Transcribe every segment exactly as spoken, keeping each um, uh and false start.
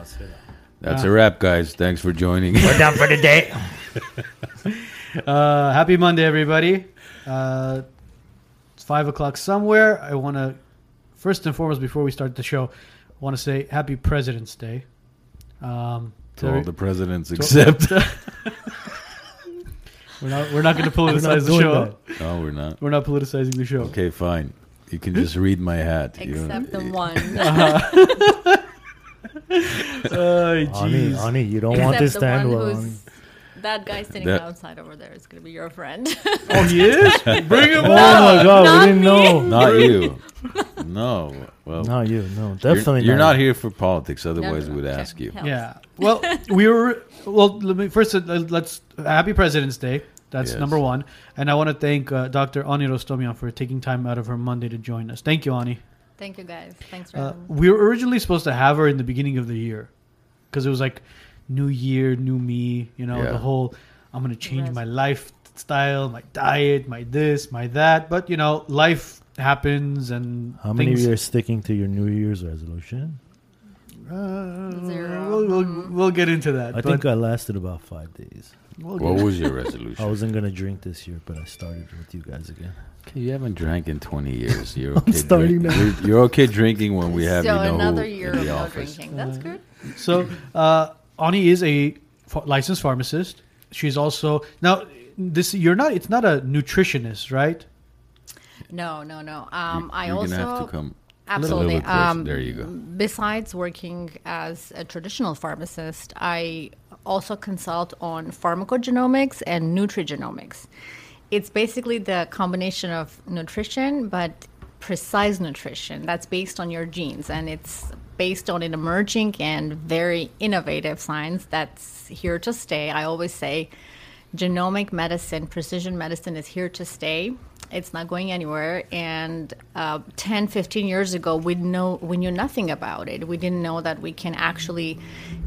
Let's do that. That's uh, a wrap, guys. Thanks for joining. We're done for the day. uh, happy Monday, everybody. Uh, it's five o'clock somewhere. I want to, first and foremost, before we start the show, I want to say happy President's Day. Um, to all every, the presidents except... We're not. We're not going to politicize the show. That. No, we're not. We're not politicizing the show. Okay, fine. You can just read my hat. Except the one. uh-huh. Oh, Ani, Ani, you don't Except want this to end well. That guy sitting that. outside over there is going to be your friend. Oh, he is? Bring him on. Oh, my God. Not we didn't me. know. Not you. No. Well, not you. No, definitely you're, you're not. You're not here for politics. Otherwise, no, no, we would okay. ask you. Helps. Yeah. Well, we were... Well, let me first, uh, let's... Uh, happy President's Day. That's yes. number one. And I want to thank uh, Doctor Ani Rostomian for taking time out of her Monday to join us. Thank you, Ani. Thank you, guys. Thanks for uh, having me. We were originally supposed to have her in the beginning of the year. Because it was like... New year, new me, you know, yeah. the whole, I'm going to change yes. my lifestyle, my diet, my this, my that. But, you know, life happens and How things... many of you are sticking to your New Year's resolution? Uh, Zero. We'll, we'll, we'll get into that. I think I lasted about five days. We'll what was your resolution? I wasn't going to drink this year, but I started with you guys again. Okay, you haven't drank in twenty years. You're okay, starting drink, you're, you're okay drinking when we have, so you know, another year of no drinking. That's uh, good. So, uh... Ani is a ph- licensed pharmacist. She's also now this. You're not. It's not a nutritionist, right? No, no, no. Um, you're, I you're also gonna have to come absolutely. A um, there you go. Besides working as a traditional pharmacist, I also consult on pharmacogenomics and nutrigenomics. It's basically the combination of nutrition, but precise nutrition that's based on your genes, and it's based on an emerging and very innovative science that's here to stay. I always say genomic medicine, precision medicine is here to stay. It's not going anywhere. And uh, ten, fifteen years ago, we know, we knew nothing about it. We didn't know that we can actually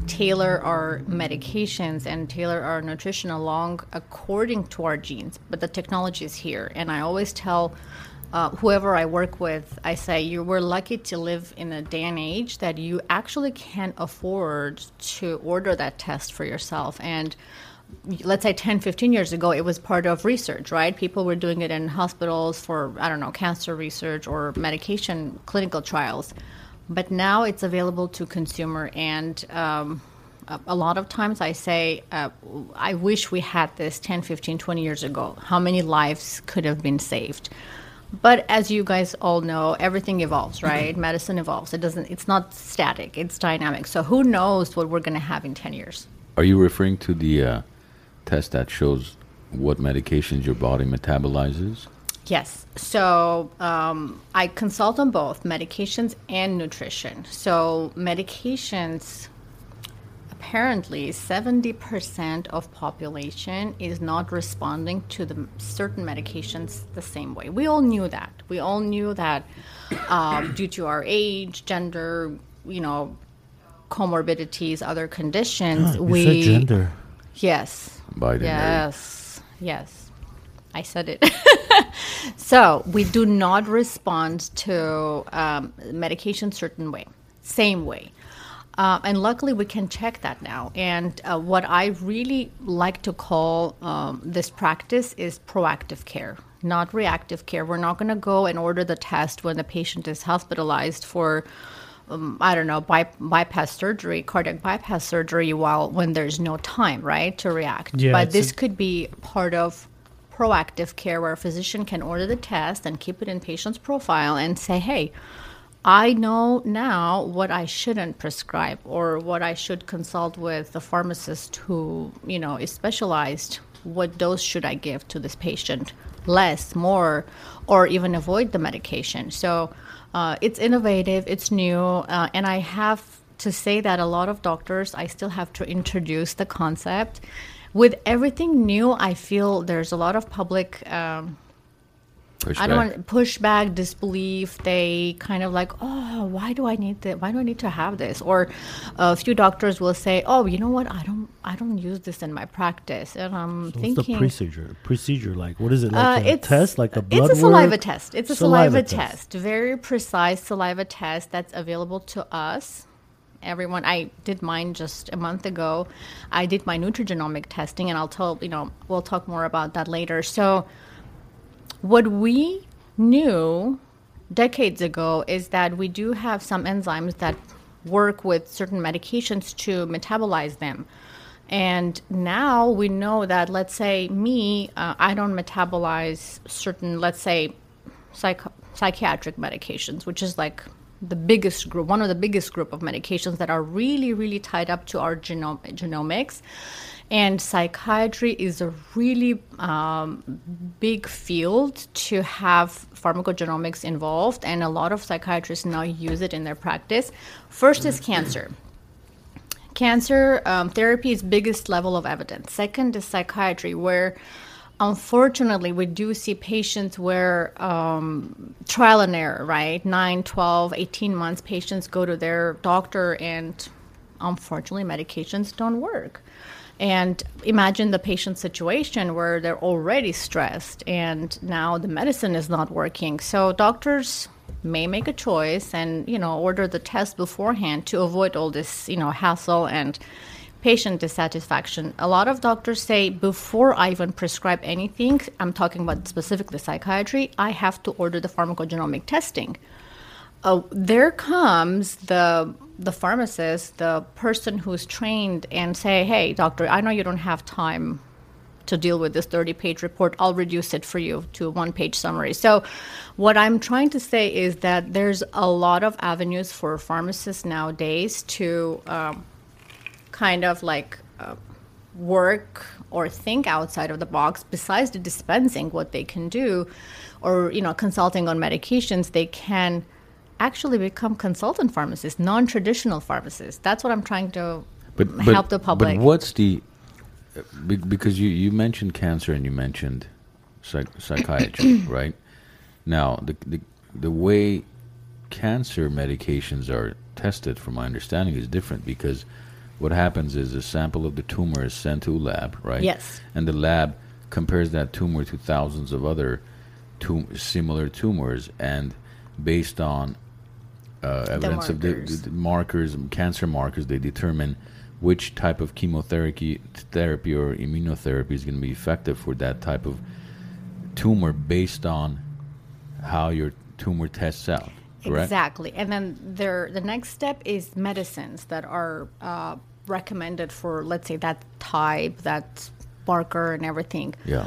tailor our medications and tailor our nutrition along according to our genes. But the technology is here. And I always tell Uh, whoever I work with, I say, you were lucky to live in a day and age that you actually can afford to order that test for yourself. And let's say ten, fifteen years ago, it was part of research, right? People were doing it in hospitals for, I don't know, cancer research or medication clinical trials. But now it's available to consumer. And um, a, a lot of times I say, uh, I wish we had this ten, fifteen, twenty years ago. How many lives could have been saved? But as you guys all know, everything evolves, right? Mm-hmm. Medicine evolves. It doesn't. It's not static. It's dynamic. So who knows what we're going to have in ten years? Are you referring to the uh, test that shows what medications your body metabolizes? Yes. So um, I consult on both medications and nutrition. So medications, apparently seventy percent of population is not responding to the certain medications the same way. We all knew that. We all knew that uh, due to our age, gender, you know, comorbidities, other conditions. Oh, we you said gender. Yes. Biden. Yes. Yes. I said it. So we do not respond to um, medication certain way, same way. Uh, and luckily, we can check that now. And uh, what I really like to call um, this practice is proactive care, not reactive care. We're not going to go and order the test when the patient is hospitalized for, um, I don't know, by- bypass surgery, cardiac bypass surgery, while when there's no time, right, to react. Yeah, but this a- could be part of proactive care where a physician can order the test and keep it in patient's profile and say, hey, I know now what I shouldn't prescribe or what I should consult with the pharmacist who, you know, is specialized. What dose should I give to this patient? Less, more, or even avoid the medication. So uh, it's innovative, it's new, uh, and I have to say that a lot of doctors, I still have to introduce the concept. With everything new, I feel there's a lot of public... Um, Pushback. I don't want pushback, disbelief. They kind of like, oh, why do I need that? Why do I need to have this? Or a few doctors will say, oh, you know what? I don't, I don't use this in my practice. And I'm so thinking, what's the procedure? Procedure, like, what is it? Like uh, a test, like a blood. It's a saliva work? test. It's a saliva, saliva test. test. Very precise saliva test that's available to us. everyone. I did mine just a month ago. I did my nutrigenomic testing, and I'll tell, you know, we'll talk more about that later. So what we knew decades ago is that we do have some enzymes that work with certain medications to metabolize them. And now we know that, let's say me, uh, I don't metabolize certain, let's say, psych psychiatric medications, which is like the biggest group, one of the biggest group of medications that are really, really tied up to our genome genomics. And psychiatry is a really um, big field to have pharmacogenomics involved, and a lot of psychiatrists now use it in their practice. First is cancer. Cancer um, therapy is biggest level of evidence. Second is psychiatry, where unfortunately we do see patients where um, trial and error, right? nine, twelve, eighteen months patients go to their doctor, and unfortunately medications don't work. And imagine the patient situation where they're already stressed and now the medicine is not working. So doctors may make a choice and, you know, order the test beforehand to avoid all this, you know, hassle and patient dissatisfaction. A lot of doctors say, before I even prescribe anything, I'm talking about specifically psychiatry, I have to order the pharmacogenomic testing. Uh, there comes the the pharmacist, the person who's trained, and say, hey, doctor, I know you don't have time to deal with this thirty-page report. I'll reduce it for you to a one-page summary. So what I'm trying to say is that there's a lot of avenues for pharmacists nowadays to um, kind of like uh, work or think outside of the box. Besides the dispensing, what they can do, or, you know, consulting on medications, they can actually become consultant pharmacists, non-traditional pharmacists. That's what I'm trying to but, help but, the public. But what's the, because you, you mentioned cancer and you mentioned psych, psychiatry, right? Now, the, the the way cancer medications are tested, from my understanding, is different, because what happens is a sample of the tumor is sent to a lab, right? Yes. And the lab compares that tumor to thousands of other tum- similar tumors, and based on Uh, evidence the markers. of the, the markers, cancer markers, they determine which type of chemotherapy therapy or immunotherapy is going to be effective for that type of tumor, based on how your tumor tests out. Correct? Exactly. And then there, the next step is medicines that are uh, recommended for, let's say, that type, that marker and everything. Yeah.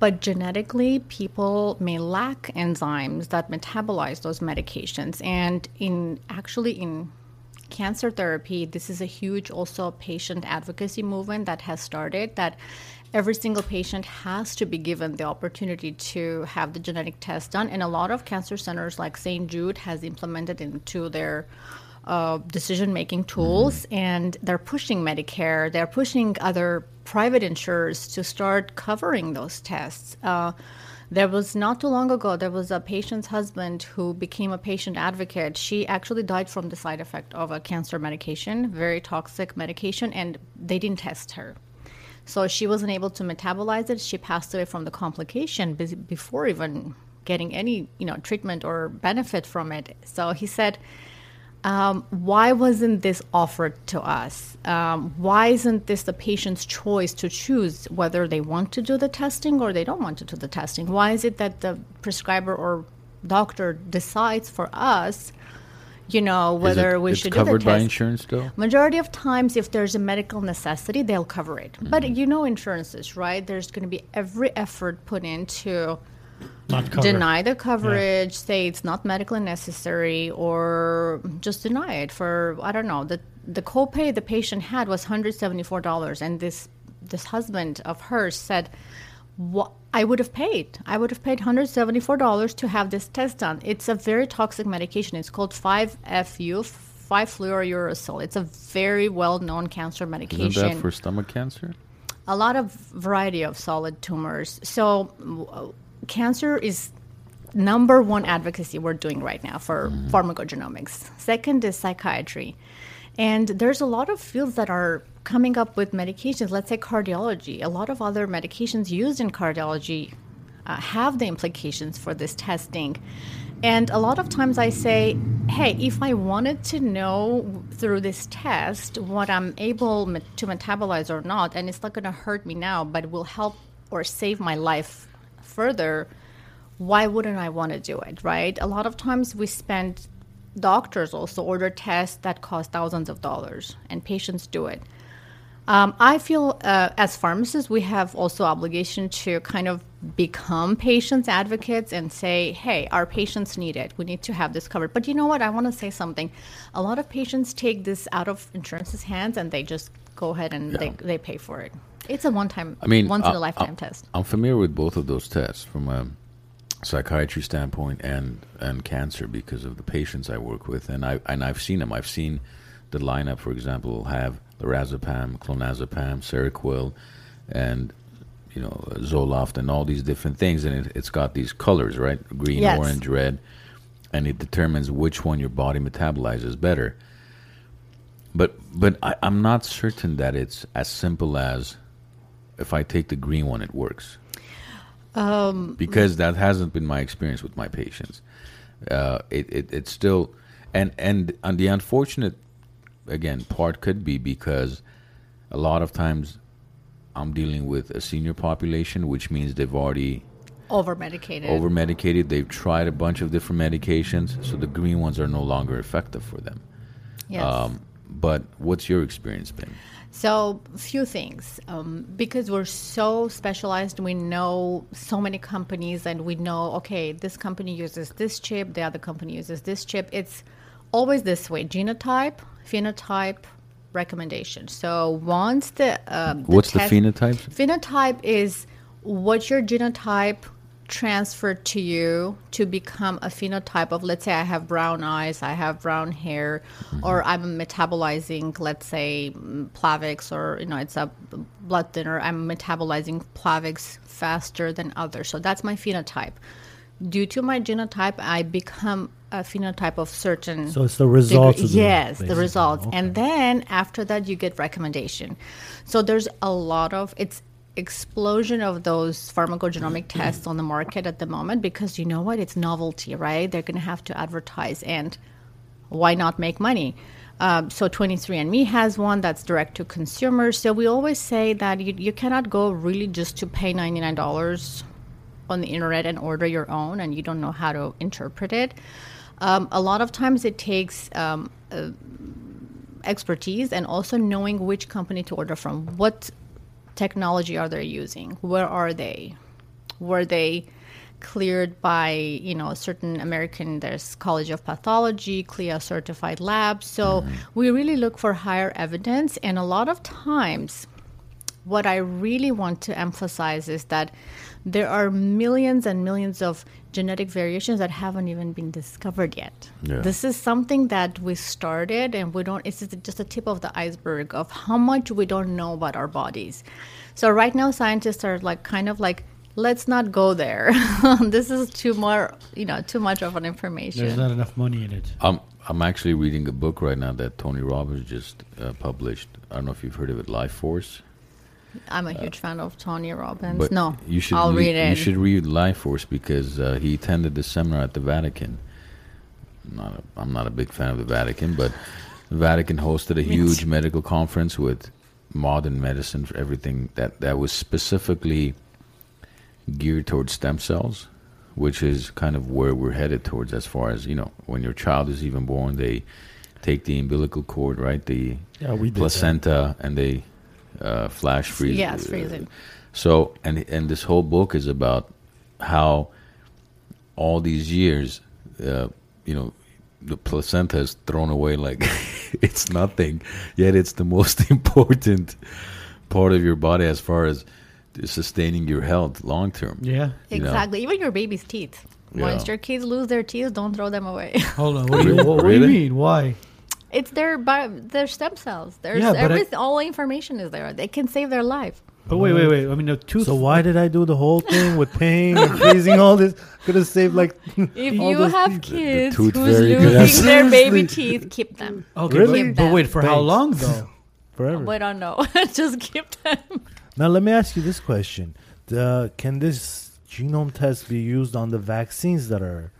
But genetically, people may lack enzymes that metabolize those medications. And in actually in cancer therapy, this is a huge also patient advocacy movement that has started, that every single patient has to be given the opportunity to have the genetic test done. And a lot of cancer centers like Saint Jude has implemented into their Uh, decision-making tools, mm-hmm. and they're pushing Medicare, they're pushing other private insurers to start covering those tests. Uh, there was not too long ago, there was a patient's husband who became a patient advocate. She actually died from the side effect of a cancer medication, very toxic medication, and they didn't test her. So she wasn't able to metabolize it. She passed away from the complication b- before even getting any, you know, treatment or benefit from it. So he said, Um, why wasn't this offered to us? Um, why isn't this the patient's choice to choose whether they want to do the testing or they don't want to do the testing? Why is it that the prescriber or doctor decides for us, you know, whether it, we should do the test? It's covered by insurance, though? Majority of times, if there's a medical necessity, they'll cover it. Mm-hmm. But you know insurances, right? There's going to be every effort put into deny the coverage, yeah. say it's not medically necessary, or just deny it for, I don't know. The the copay the patient had was one hundred seventy-four dollars, and this this husband of hers said, what, I would have paid. I would have paid one hundred seventy-four dollars to have this test done. It's a very toxic medication. It's called five F U, five fluorouracil. It's a very well-known cancer medication. Isn't that for stomach cancer? A lot of variety of solid tumors. So cancer is number one advocacy we're doing right now for mm. pharmacogenomics. Second is psychiatry. And there's a lot of fields that are coming up with medications. Let's say cardiology. A lot of other medications used in cardiology uh, have the implications for this testing. And a lot of times I say, hey, if I wanted to know through this test what I'm able met- to metabolize or not, and it's not going to hurt me now, but will help or save my life further, why wouldn't I want to do it, right? A lot of times we spend, doctors also order tests that cost thousands of dollars, and patients do it. Um, I feel uh, as pharmacists, we have also obligation to kind of become patients' advocates and say, hey, our patients need it. We need to have this covered. But you know what? I want to say something. A lot of patients take this out of insurance's hands, and they just go ahead and yeah. they, they pay for it. It's a one-time, I mean, once-in-a-lifetime test. I'm familiar with both of those tests from a psychiatry standpoint and, and cancer because of the patients I work with. And, I, and I've seen them. I've seen the lineup, for example, have lorazepam, clonazepam, Seroquel, and, you know, Zoloft and all these different things. And it, it's got these colors, right? Green, yes. orange, red. And it determines which one your body metabolizes better. But but I, I'm not certain that it's as simple as if I take the green one, it works. Um, because that hasn't been my experience with my patients. Uh, it, it it's still... And, and, and the unfortunate... Again, part could be because a lot of times I'm dealing with a senior population, which means they've already over-medicated. Over-medicated. They've tried a bunch of different medications, so the green ones are no longer effective for them. Yes. Um, but what's your experience been? So, few things. Um, because we're so specialized, we know so many companies, and we know, okay, this company uses this chip, the other company uses this chip. It's always this way. Genotype, phenotype, recommendation. So once the, uh, the what's test, the phenotype? Phenotype is what your genotype transferred to you to become a phenotype of, let's say I have brown eyes, I have brown hair, mm-hmm. or I'm metabolizing, let's say, Plavix, or, you know, it's a blood thinner. I'm metabolizing Plavix faster than others. So that's my phenotype. Due to my genotype, I become a phenotype of certain... So it's the results. Of the, yes, basically. The results. Okay. And then after that, you get recommendation. So there's a lot of... It's explosion of those pharmacogenomic tests on the market at the moment because, you know what, it's novelty, right? They're going to have to advertise, and why not make money? Um, so twenty-three and me has one that's direct to consumers. So we always say that you, you cannot go really just to pay ninety-nine dollars on the internet and order your own, and you don't know how to interpret it. Um, a lot of times it takes um, uh, expertise and also knowing which company to order from. What technology are they using? Where are they? Were they cleared by, you know, a certain American, there's College of Pathology, C L I A certified lab. So mm-hmm. we really look for higher evidence. And a lot of times what I really want to emphasize is that there are millions and millions of genetic variations that haven't even been discovered yet. Yeah. This is something that we started, and we don't, it's just the tip of the iceberg of how much we don't know about our bodies. So right now, scientists are like, kind of like, let's not go there. This is too more, you know, too much of an information. There's not enough money in it. Um, I'm actually reading a book right now that Tony Robbins just uh, published. I don't know if you've heard of it, Life Force. I'm a huge uh, fan of Tony Robbins. But no, you should I'll read, read it. You should read Life Force because uh, he attended the seminar at the Vatican. I'm not a, I'm not a big fan of the Vatican, but the Vatican hosted a huge medical conference with modern medicine for everything that, that was specifically geared towards stem cells, which is kind of where we're headed towards as far as, you know, when your child is even born, they take the umbilical cord, right, the yeah, we did placenta, that. And they... Uh, flash freeze. Yeah, it's freezing. Uh, so, and and this whole book is about how all these years, uh, you know, the placenta is thrown away like it's nothing, yet it's the most important part of your body as far as sustaining your health long term. Yeah, exactly. You know? Even your baby's teeth. Yeah. Once your kids lose their teeth, don't throw them away. Hold on, what do you, what, really? What do you mean? Why? It's their bi- their stem cells. There's yeah, everything, I, all information is there. They can save their life. But wait, wait, wait. I mean, the tooth. So why did I do the whole thing with pain and freezing all this? Could have saved like. If all you those have teeth. Kids the, the who's losing their baby teeth, keep them. Okay, really? Keep them. But wait, for Thanks. How long though? Forever. We don't know. Just keep them. Now let me ask you this question: the, can this genome test be used on the vaccines that are?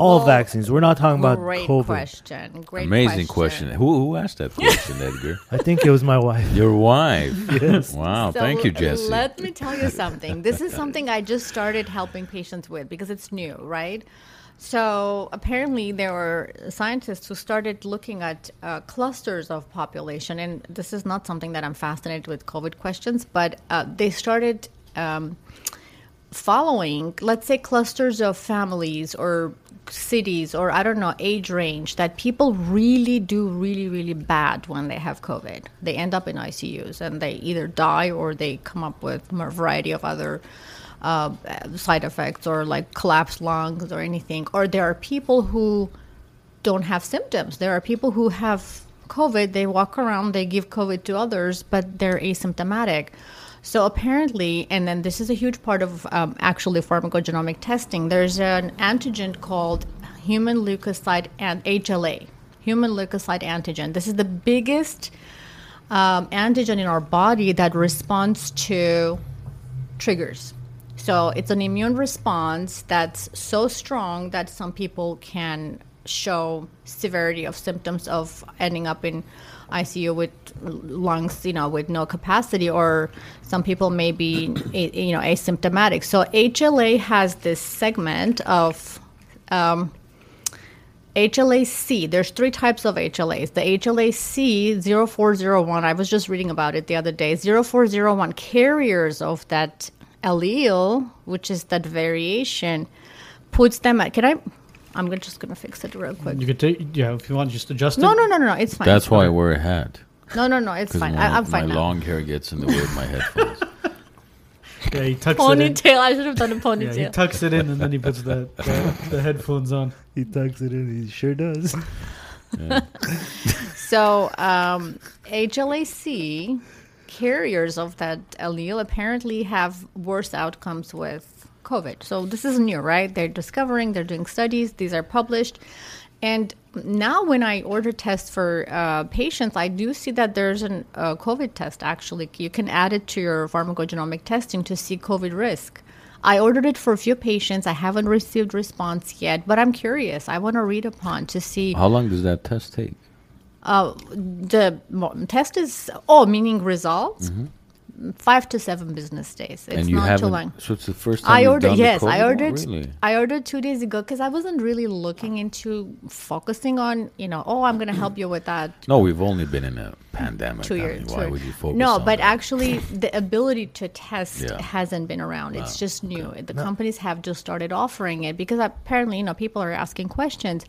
all well, vaccines. We're not talking about great COVID. Question. Great Amazing question. question. Who, who asked that question, Edgar? I think it was my wife. Your wife? Yes. Wow. So thank you, Jesse. Let me tell you something. This is something I just started helping patients with because it's new, right? So apparently there were scientists who started looking at uh, clusters of population, and this is not something that I'm fascinated with COVID questions, but uh, they started um, following, let's say, clusters of families or cities or, I don't know, age range that people really do really, really bad when they have COVID. They end up in I C Us, and they either die or they come up with a variety of other Uh, side effects or like collapsed lungs or anything. Or there are people who don't have symptoms. There are people who have COVID, they walk around, they give COVID to others, but they're asymptomatic. So apparently, and then this is a huge part of um, actually pharmacogenomic testing, there's an antigen called human leukocyte and H L A, human leukocyte antigen. This is the biggest um, antigen in our body that responds to triggers. So it's an immune response that's so strong that some people can show severity of symptoms of ending up in I C U with lungs, you know, with no capacity, or some people may be, you know, asymptomatic. So H L A has this segment of um, H L A C. There's three types of H L As. The H L A C zero four zero one, I was just reading about it the other day, zero four zero one carriers of that allele, which is that variation, puts them at, can I, I'm gonna, just going to fix it real quick. You could take, yeah, if you want, just adjust it. No, no, no, no, no, it's fine. That's why I wear a hat. No, no, no, it's fine. My, I, I'm fine My now. long hair gets in the way of my headphones. Yeah, he tucks ponytail. it in. Ponytail, I should have done a ponytail. Yeah, he tucks it in and then he puts the, the, the headphones on. He tucks it in, he sure does. Yeah. So, um, H L A C carriers of that allele apparently have worse outcomes with COVID. So this is new, right? They're discovering, they're doing studies, these are published. And now when I order tests for uh, patients, I do see that there's a uh, COVID test, actually. You can add it to your pharmacogenomic testing to see COVID risk. I ordered it for a few patients. I haven't received response yet, but I'm curious. I want to read upon to see. How long does that test take? Uh, the test is, oh, meaning results, mm-hmm. five to seven business days. It's and you not too long. So it's the first time I you've ordered, done yes, the COVID? I ordered, oh, really? I ordered two days ago because I wasn't really looking into focusing on, you know, oh, I'm going to help you with that. No, we've only been in a pandemic. Two years. I mean, why would you focus no, on No, but that? Actually the ability to test yeah. hasn't been around. Wow. It's just new. Okay. The no. companies have just started offering it because apparently, you know, people are asking questions.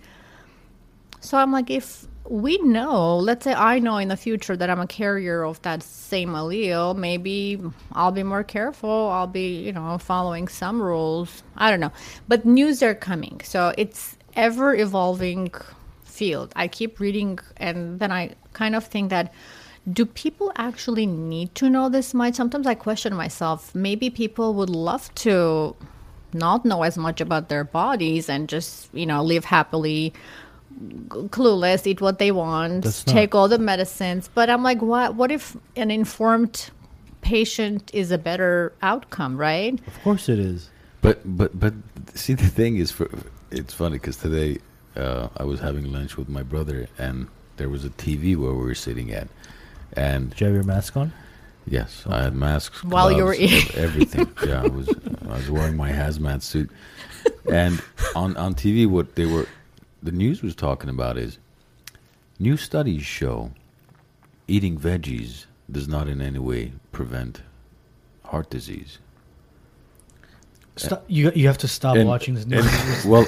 So I'm like, if we know, let's say I know in the future that I'm a carrier of that same allele, maybe I'll be more careful. I'll be, you know, following some rules. I don't know. But news are coming. So it's ever evolving field. I keep reading and then I kind of think that, do people actually need to know this much? Sometimes I question myself. Maybe people would love to not know as much about their bodies and just, you know, live happily, clueless, eat what they want, That's take not. all the medicines. But I'm like, what What if an informed patient is a better outcome, right? Of course it is. But but but see, the thing is, for, it's funny because today uh, I was having lunch with my brother and there was a T V where we were sitting at. And did you have your mask on? Yes, okay. I had masks. While gloves, you were eating. Everything. Yeah, I was, I was wearing my hazmat suit. And on, on T V, what they were... the news was talking about is new studies show eating veggies does not in any way prevent heart disease. Stop, you you have to stop and, watching this news. And, well,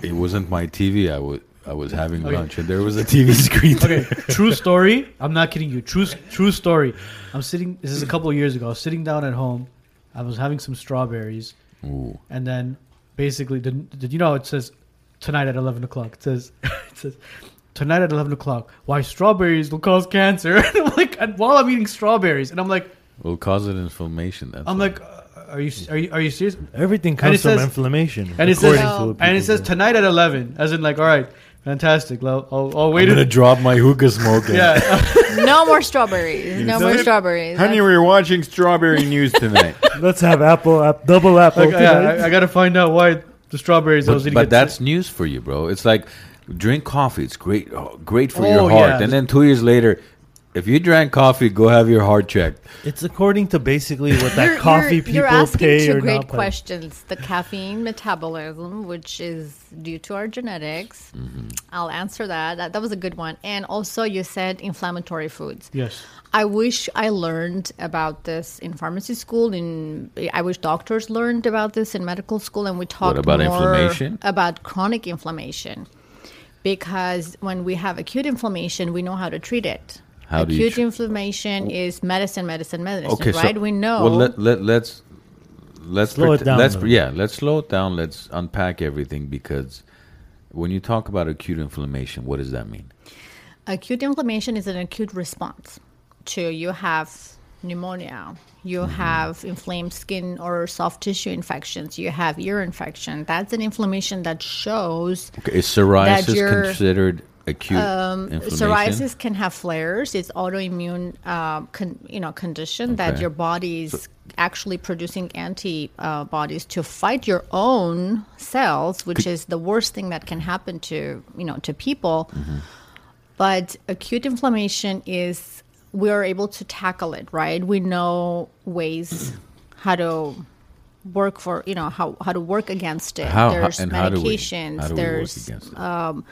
it wasn't my T V. I was I was having okay. lunch and there was a T V screen. Okay, true story. I'm not kidding you. True true story. I'm sitting. This is a couple of years ago. I was sitting down at home. I was having some strawberries, Ooh. and then basically, did, did you know it says. Tonight at eleven o'clock. It says, it says, tonight at eleven o'clock, why strawberries will cause cancer. And I'm like, and while I'm eating strawberries. And I'm like. Will cause an inflammation. That's I'm like, uh, are, you, are you are you serious? Everything comes from says, inflammation. And it, says, no. and it says tonight at eleven. As in like, all right, fantastic. I'll, I'll, I'll wait. I'm going to drop my hookah smoke. Yeah. No more strawberries. No, no more strawberries. Honey, we're watching strawberry news tonight. Let's have apple, app, double apple. Like, I, I, I got to find out why. The strawberries but, I was eating. But that's news for you, bro. It's like, drink coffee. It's great oh, great for oh, your heart. Yeah. And then two years later, if you drank coffee, go have your heart checked. It's according to basically what that you're, coffee you're, people you're asking pay two or great not questions. Pay. The caffeine metabolism, which is due to our genetics. Mm-hmm. I'll answer that. that. That was a good one. And also you said inflammatory foods. Yes. I wish I learned about this in pharmacy school. In I wish doctors learned about this in medical school, and we talked what about more inflammation? About chronic inflammation. Because when we have acute inflammation, we know how to treat it. How acute do you tr- inflammation is medicine, medicine, medicine, okay, right? So, we know. Well, let, let, let's let's slow pret- it down. Let's, yeah, let's slow it down. Let's unpack everything, because when you talk about acute inflammation, what does that mean? Acute inflammation is an acute response to you have pneumonia, you mm-hmm. have inflamed skin or soft tissue infections, you have ear infection. That's an inflammation that shows. Okay, is psoriasis considered acute um, inflammation? Psoriasis can have flares. It's autoimmune, uh, con, you know, condition okay. that your body is so, actually producing antibodies uh, to fight your own cells, which c- is the worst thing that can happen to you know to people. Mm-hmm. But acute inflammation is. We are able to tackle it, right? We know ways how to work for, you know, how, how to work against it. How, there's medications. How do we, how do there's, we work against it? Um,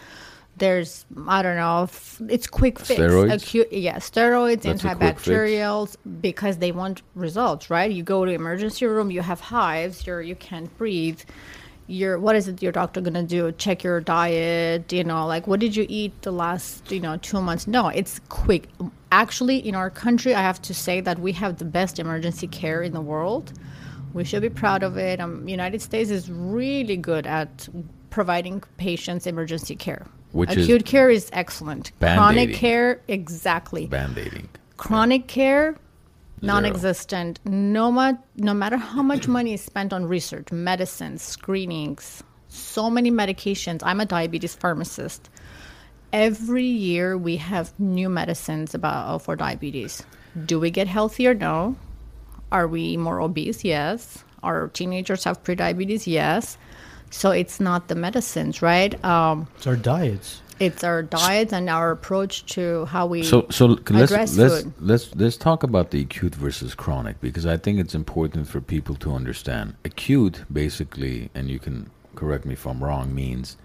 there's, I don't know, f- it's quick fix. Steroids? Acute, yeah, steroids, that's antibacterials, because they want results, right? You go to emergency room, you have hives, you're, you can't breathe. Your what is it your doctor gonna do? Check your diet, you know, like what did you eat the last, you know, two months? No, it's quick. Actually, in our country, I have to say that we have the best emergency care in the world. We should be proud of it. Um, United States is really good at providing patients emergency care. Which acute is care is excellent. Band-aiding. Chronic care, exactly. Band-aiding. Chronic yeah. care. Zero. Non-existent. No, mu- no matter how much money is spent on research, medicines, screenings, so many medications. I'm a diabetes pharmacist. Every year we have new medicines about oh, for diabetes. Do we get healthier? No. Are we more obese? Yes. Our teenagers have prediabetes? Yes. So it's not the medicines, right? Um, it's our diets. It's our diets and our approach to how we so, so let's, address let's, food. Let's, let's talk about the acute versus chronic, because I think it's important for people to understand. Acute, basically, and you can correct me if I'm wrong, means,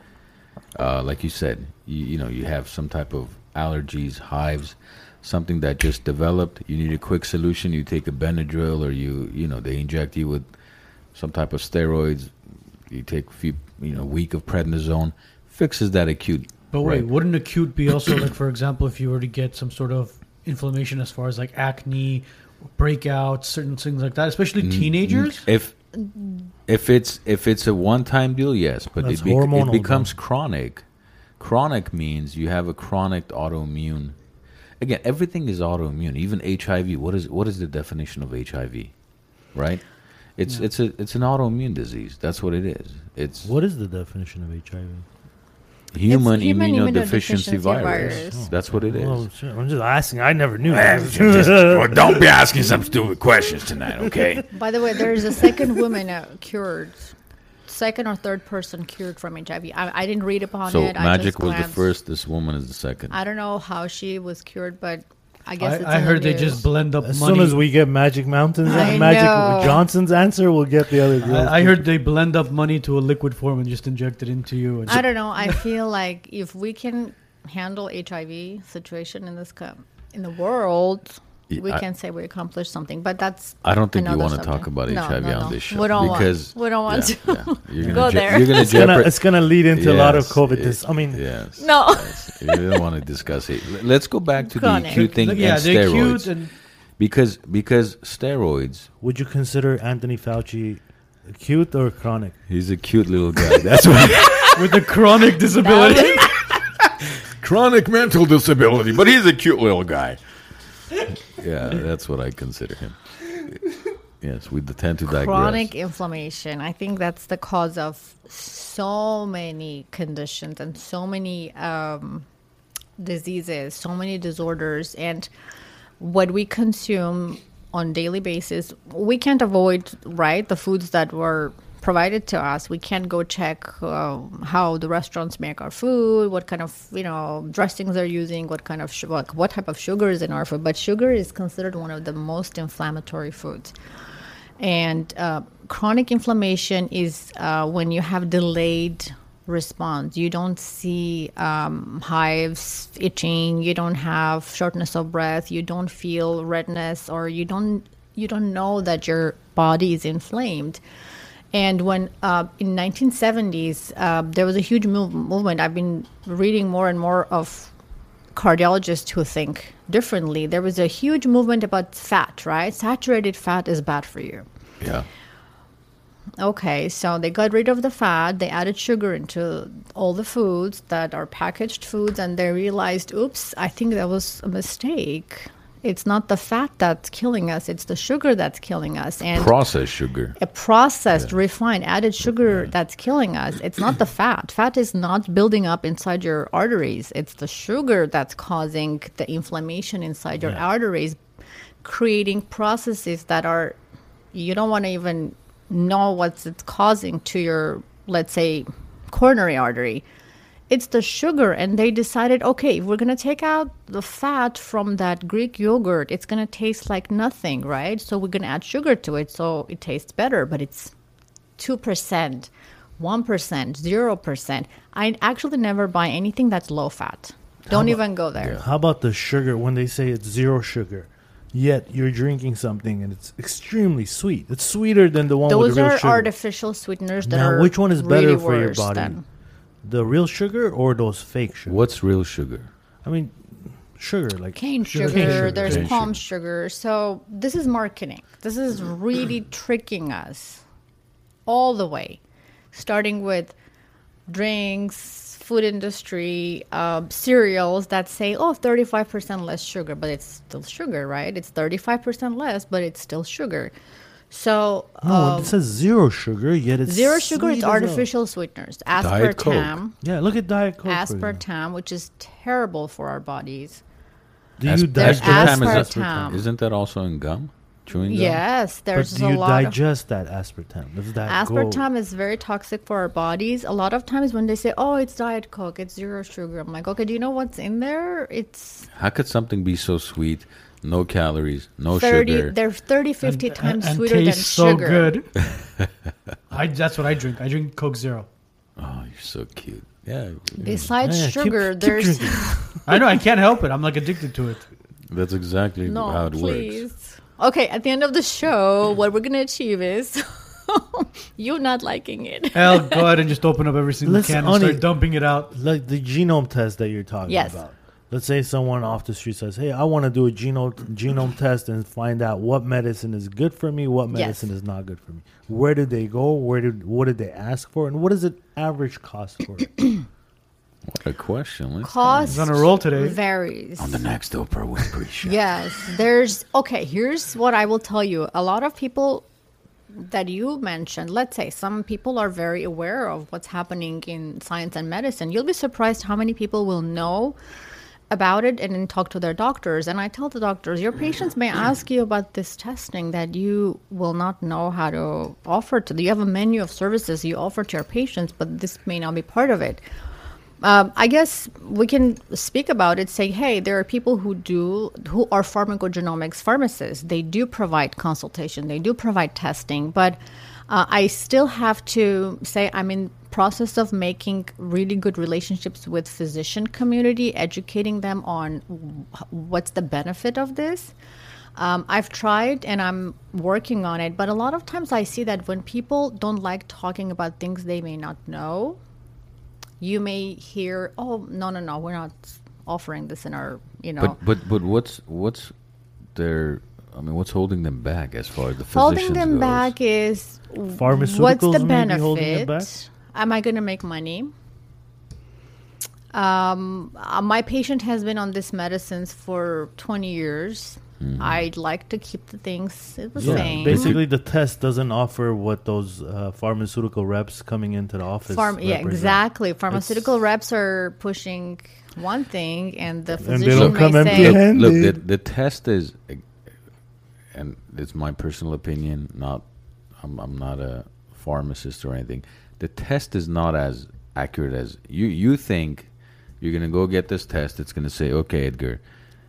uh, like you said, you, you know, you have some type of allergies, hives, something that just developed. You need a quick solution. You take a Benadryl, or you, you know, they inject you with some type of steroids. You take a few, you know, week of prednisone, fixes that acute. But wait, right. Wouldn't acute be also like, for example, if you were to get some sort of inflammation as far as like acne, breakouts, certain things like that, especially mm, teenagers? If if it's if it's a one-time deal, yes, but it, be- it becomes though. chronic. Chronic means you have a chronic autoimmune. Again, everything is autoimmune, even H I V. What is what is the definition of H I V? Right? It's yeah. it's a it's an autoimmune disease. That's what it is. It's What is the definition of H I V? Human, human immunodeficiency, immunodeficiency virus. virus. Oh, that's what it is. Well, sure. I'm just asking. I never knew. Just, just, don't be asking some stupid questions tonight, okay? By the way, there is a second woman uh, cured, second or third person cured from H I V. I, I didn't read upon so it. So Magic I just was glanced. The first. This woman is the second. I don't know how she was cured, but I guess I, it's I heard the they just blend up. As money. soon as we get Magic Mountains, and Magic know. Johnson's answer, we'll get the other. Girls I, I heard they blend up money to a liquid form and just inject it into you. I don't know. I feel like if we can handle H I V situation in this co- in the world, yeah, we I, can say we accomplished something. But that's I don't think you want to talk about no, H I V no, no. on this show. We don't because want. We don't want yeah, to yeah. You're gonna go je- there. You're gonna it's, jeopard- gonna, it's gonna lead into yes, a lot of COVID. It, dis- I mean, yes, no. Yes. You don't want to discuss it. Let's go back to Chronic. the acute thing yeah, and steroids, and because because steroids. Would you consider Anthony Fauci acute or chronic? He's a cute little guy. That's why with a chronic disability, chronic mental disability. But he's a cute little guy. Yeah, that's what I consider him. Yes, we tend to digress. Chronic inflammation. I think that's the cause of so many conditions and so many um, diseases, so many disorders. And what we consume on daily basis, we can't avoid, right, the foods that were provided to us. We can't go check uh, how the restaurants make our food, what kind of, you know, dressings they're using, what kind of, like, what type of sugar is in our food. But sugar is considered one of the most inflammatory foods. And uh, chronic inflammation is uh, when you have delayed response. You don't see um, hives, itching. You don't have shortness of breath. You don't feel redness, or you don't you don't know that your body is inflamed. And when uh, in nineteen seventies, uh, there was a huge move- movement. I've been reading more and more of cardiologists who think differently. There was a huge movement about fat, right? Saturated fat is bad for you. Yeah. Okay, so they got rid of the fat. They added sugar into all the foods that are packaged foods, and they realized, oops, I think that was a mistake. It's not the fat that's killing us. It's the sugar that's killing us. And processed sugar. A processed, yeah. refined, added sugar, yeah. that's killing us. It's not the fat. Fat is not building up inside your arteries. It's the sugar that's causing the inflammation inside your yeah. arteries, creating processes that are, you don't want to even know what's it's causing to your, let's say, coronary artery. It's the sugar, and they decided, okay, if we're going to take out the fat from that Greek yogurt, it's going to taste like nothing, right? So we're going to add sugar to it so it tastes better, but it's two percent, one percent, zero percent. I actually never buy anything that's low fat. Don't about, even go there. Yeah. How about the sugar when they say it's zero sugar? Yet you're drinking something and it's extremely sweet. It's sweeter than the one Those with the real sugar. Those are artificial sweeteners that now, are which one is better really for your body? Than- The real sugar or those fake sugar? What's real sugar? I mean, sugar like cane sugar. Cane sugar. There's cane palm sugar. sugar. So this is marketing. This is really tricking us all the way, starting with drinks, food industry, uh, cereals that say, oh, thirty-five percent less sugar, but it's still sugar, right? It's thirty-five percent less, but it's still sugar. So no, um, it says zero sugar, yet it's zero sugar. It's artificial well. sweeteners, aspartame. Yeah, look at Diet Coke. Aspartame, which is terrible for our bodies. Do you digest aspartame? Isn't that also in gum, chewing gum? Yes, there's a lot. Do you digest that aspartame? Aspartame is very toxic for our bodies. A lot of times when they say, "Oh, it's Diet Coke, it's zero sugar," I'm like, "Okay, do you know what's in there?" It's how could something be so sweet? No calories, no sugar. They're thirty, fifty and, times and, and sweeter than so sugar. So good. I, that's what I drink. I drink Coke Zero. Oh, you're so cute. Yeah. Besides yeah, sugar, keep, there's. Keep I know. I can't help it. I'm like addicted to it. That's exactly no, how it please. works. Okay. At the end of the show, what we're going to achieve is you not liking it. Hell, go ahead and just open up every single Listen, can and start it, dumping it out. Like the genome test that you're talking yes. about. Let's say someone off the street says, hey, I want to do a genome, genome test and find out what medicine is good for me, what medicine yes. is not good for me. Where do they go? Where did What did they ask for? And what is the average cost for it? What a question. Let's cost on a roll today. Varies. On the next Oprah Winfrey Show. Yes. There's, okay, here's what I will tell you. A lot of people that you mentioned, let's say some people are very aware of what's happening in science and medicine. You'll be surprised how many people will know about it and then talk to their doctors. And I tell the doctors, your patients may ask you about this testing that you will not know how to offer to them. You have a menu of services you offer to your patients, but this may not be part of it. Um, I guess we can speak about it, say, hey, there are people who do, who are pharmacogenomics pharmacists. They do provide consultation. They do provide testing. But uh, I still have to say I'm in process of making really good relationships with physician community, educating them on what's the benefit of this. Um, I've tried and I'm working on it, but a lot of times I see that when people don't like talking about things they may not know, you may hear, oh, no, no, no, we're not offering this in our, you know. But but, but what's what's their, I mean, what's holding them back as far as the physicians Holding them goes? Back is pharmaceuticals. What's the benefit? Holding them back? Am I going to make money? Um, uh, my patient has been on this medicines for twenty years. Mm-hmm. I'd like to keep the things the yeah. same. Basically, the test doesn't offer what those uh, pharmaceutical reps coming into the office Pharm- Yeah, exactly. Pharmaceutical it's reps are pushing one thing, and the physician and they don't may come say... Look, look the, the test is, and it's my personal opinion, not I'm, I'm not a pharmacist or anything, the test is not as accurate as you, you think. You're going to go get this test. It's going to say, okay, Edgar,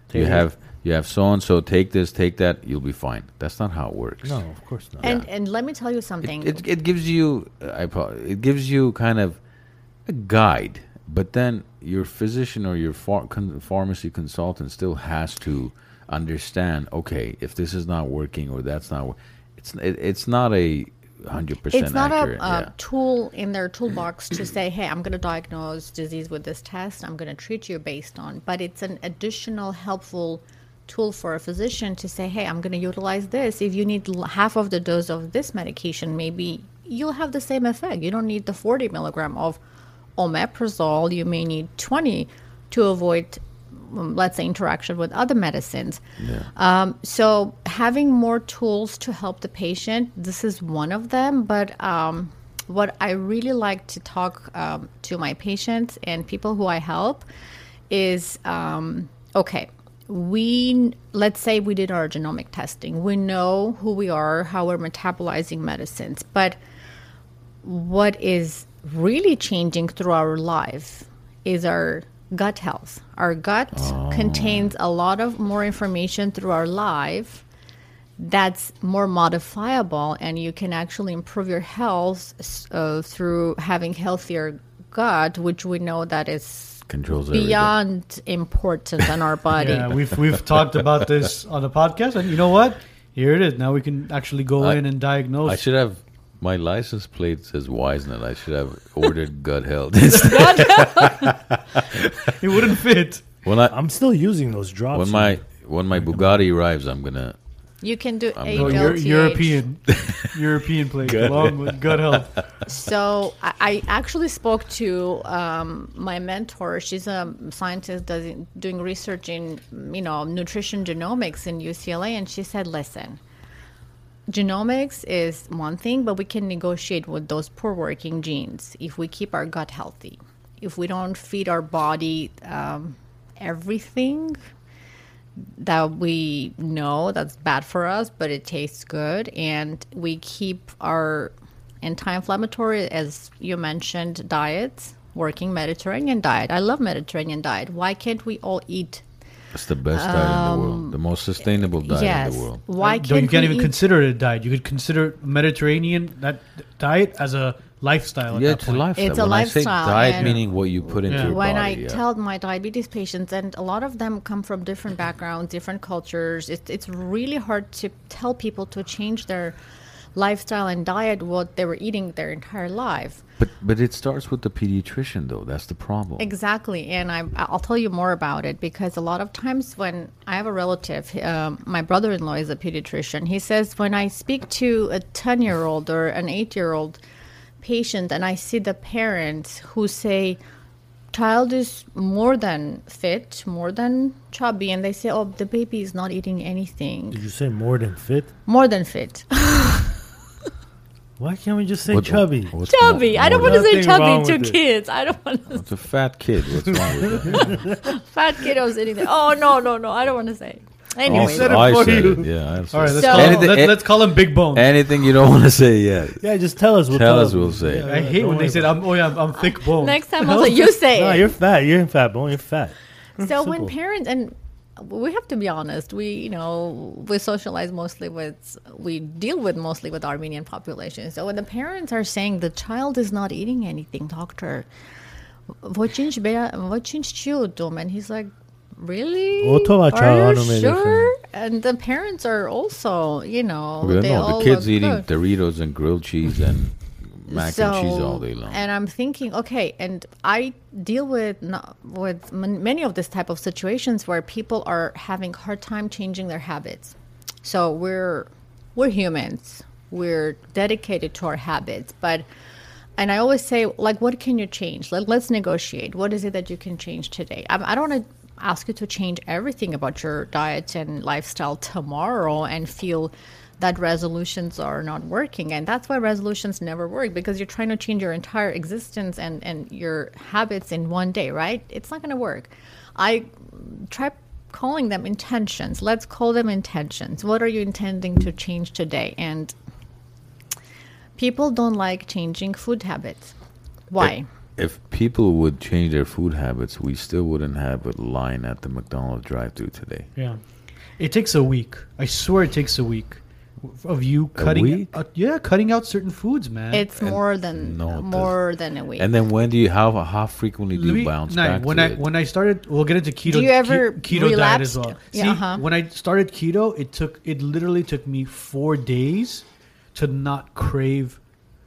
take you it. have you have so-and-so, take this, take that, you'll be fine. That's not how it works. No, of course not. And yeah. and let me tell you something. It, it, it gives you I it gives you kind of a guide, but then your physician or your phar- con- pharmacy consultant still has to understand, okay, if this is not working or that's not working. It's, it, it's not a... one hundred percent it's not accurate. a uh, yeah. tool in their toolbox to say, hey, I'm going to diagnose disease with this test, I'm going to treat you based on, but it's an additional helpful tool for a physician to say, hey, I'm going to utilize this. If you need half of the dose of this medication, maybe you'll have the same effect. You don't need the forty milligram of omeprazole. You may need twenty to avoid, let's say, interaction with other medicines. Yeah. Um, so having more tools to help the patient, this is one of them. But um, what I really like to talk um, to my patients and people who I help is, um, okay, we let's say we did our genomic testing. We know who we are, how we're metabolizing medicines. But what is really changing through our life is our gut health. Our gut oh. contains a lot of more information through our life that's more modifiable, and you can actually improve your health uh, through having healthier gut, which we know that is Controls beyond everything. important in our body. Yeah, we've we've talked about this on the podcast, and you know what? Here it is. Now we can actually go I, in and diagnose. I should have. My license plate says Wisnet. I should have ordered gut health. It wouldn't fit. When I, I'm still using those drops. When my when my Bugatti arrives, I'm gonna. You can do a Euro- European European plate along with gut health. So I, I actually spoke to um, my mentor. She's a scientist doing, doing research in you know nutrition genomics in U C L A, and she said, "Listen, genomics is one thing, but we can negotiate with those poor working genes if we keep our gut healthy. If we don't feed our body um, everything that we know that's bad for us, but it tastes good, and we keep our anti-inflammatory, as you mentioned, diets, working Mediterranean diet. I love Mediterranean diet. Why can't we all eat? It's the best diet um, in the world. The most sustainable diet yes. in the world. Why can't so you can't even eat? consider it a diet. You could consider Mediterranean that diet as a lifestyle. Yeah, at that it's, point. A lifestyle. it's a when lifestyle. When I say diet, meaning what you put yeah. into your when body. When I yeah. tell my diabetes patients, and a lot of them come from different backgrounds, different cultures, it's, it's really hard to tell people to change their lifestyle and diet, what they were eating their entire life. But but it starts with the pediatrician, though. That's the problem. Exactly. And I, I'll tell you more about it, because a lot of times when I have a relative, um, my brother-in-law is a pediatrician. He says, when I speak to a ten-year-old or an eight-year-old patient and I see the parents who say, child is more than fit, more than chubby, and they say, oh, the baby is not eating anything. Did you say more than fit? More than fit. Why can't we just say what, chubby? Chubby. I don't want to say chubby to kids. I don't want to. It's a fat kid. What's wrong with that? Fat kiddos, anything. Oh, no, no, no. I don't want to say. Anyway. Oh, I said it. Yeah. All right. Let's, so, call anything, him, let, let's call him Big Bones. Anything you don't want to say, yeah. Yeah, just tell us. We'll tell, tell us, we'll say. Yeah, I yeah, hate when they said, I'm, oh, yeah, I'm, I'm thick bone. Next time I'll say, you say it. No, you're fat. You're fat bone. You're fat. So Simple. When parents and... we have to be honest. We, you know, we socialize mostly with, we deal with mostly with Armenian population. So when the parents are saying the child is not eating anything, doctor, what changed? What changed you, and he's like, really? Are you sure? And the parents are also, you know, well, they no, all the kids eating good. Doritos and grilled cheese and mac so, and cheese all day long. And I'm thinking, okay, and I deal with with many of this type of situations where people are having hard time changing their habits. So we're we're humans. We're dedicated to our habits, but and I always say, like, what can you change? Let, let's negotiate. What is it that you can change today? I, I don't want to ask you to change everything about your diet and lifestyle tomorrow and feel that resolutions are not working. And that's why resolutions never work, because you're trying to change your entire existence and, and your habits in one day, right? It's not going to work. I try calling them intentions. Let's call them intentions. What are you intending to change today? And people don't like changing food habits. Why? If, if people would change their food habits, we still wouldn't have a line at the McDonald's drive-thru today. Yeah. It takes a week. I swear it takes a week of you cutting out, yeah, cutting out certain foods, man. It's and more than no, more than a week. And then when do you how how frequently do you bounce no, back when to I, it? When I started, we'll get into keto. Do you ever ke- keto relapsed? diet as well? Yeah, See, uh-huh. when I started keto, it took it literally took me four days to not crave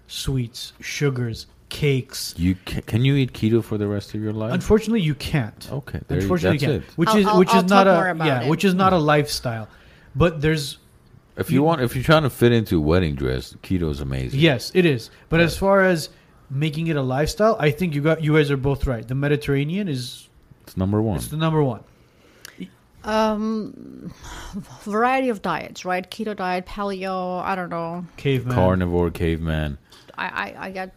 sweets, sugars, cakes. You can, can you eat keto for the rest of your life? Unfortunately, you can't. Okay, there unfortunately, you, that's you can't. It. Which I'll, is I'll, which I'll is not a yeah, it. which is not a lifestyle, but there's. If you want, if you're trying to fit into a wedding dress, keto is amazing. Yes, it is. But yeah. as far as making it a lifestyle, I think you got you guys are both right. The Mediterranean is it's number one. It's the number one. Um, variety of diets, right? Keto diet, paleo. I don't know. Caveman, carnivore, caveman. I I, I got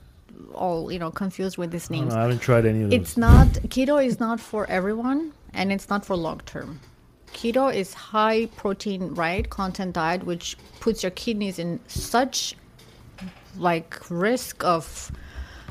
all you know confused with these names. I, know, I haven't tried any of them. It's not keto is not for everyone, and it's not for long term. Keto is high protein, right, content diet, which puts your kidneys in such like risk of,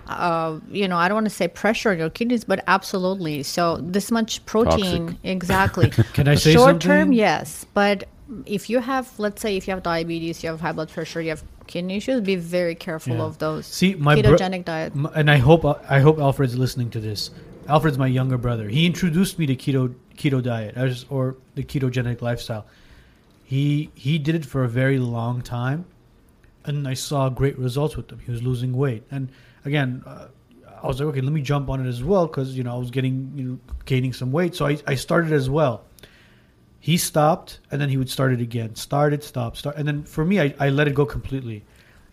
uh, you know, I don't want to say pressure on your kidneys, but absolutely. So this much protein, toxic. Exactly. Can I say Short something? Short term, yes. But if you have, let's say if you have diabetes, you have high blood pressure, you have kidney issues, be very careful yeah. of those. See, my ketogenic bro- diet. My, and I hope, I hope Alfred's listening to this. Alfred's my younger brother. He introduced me to keto keto diet as, or the ketogenic lifestyle. He he did it for a very long time, and I saw great results with him. He was losing weight, and again, uh, I was like, okay, let me jump on it as well because you know I was getting you know, gaining some weight, so I I started as well. He stopped, and then he would start it again. Started, stopped, start, and then for me, I, I let it go completely.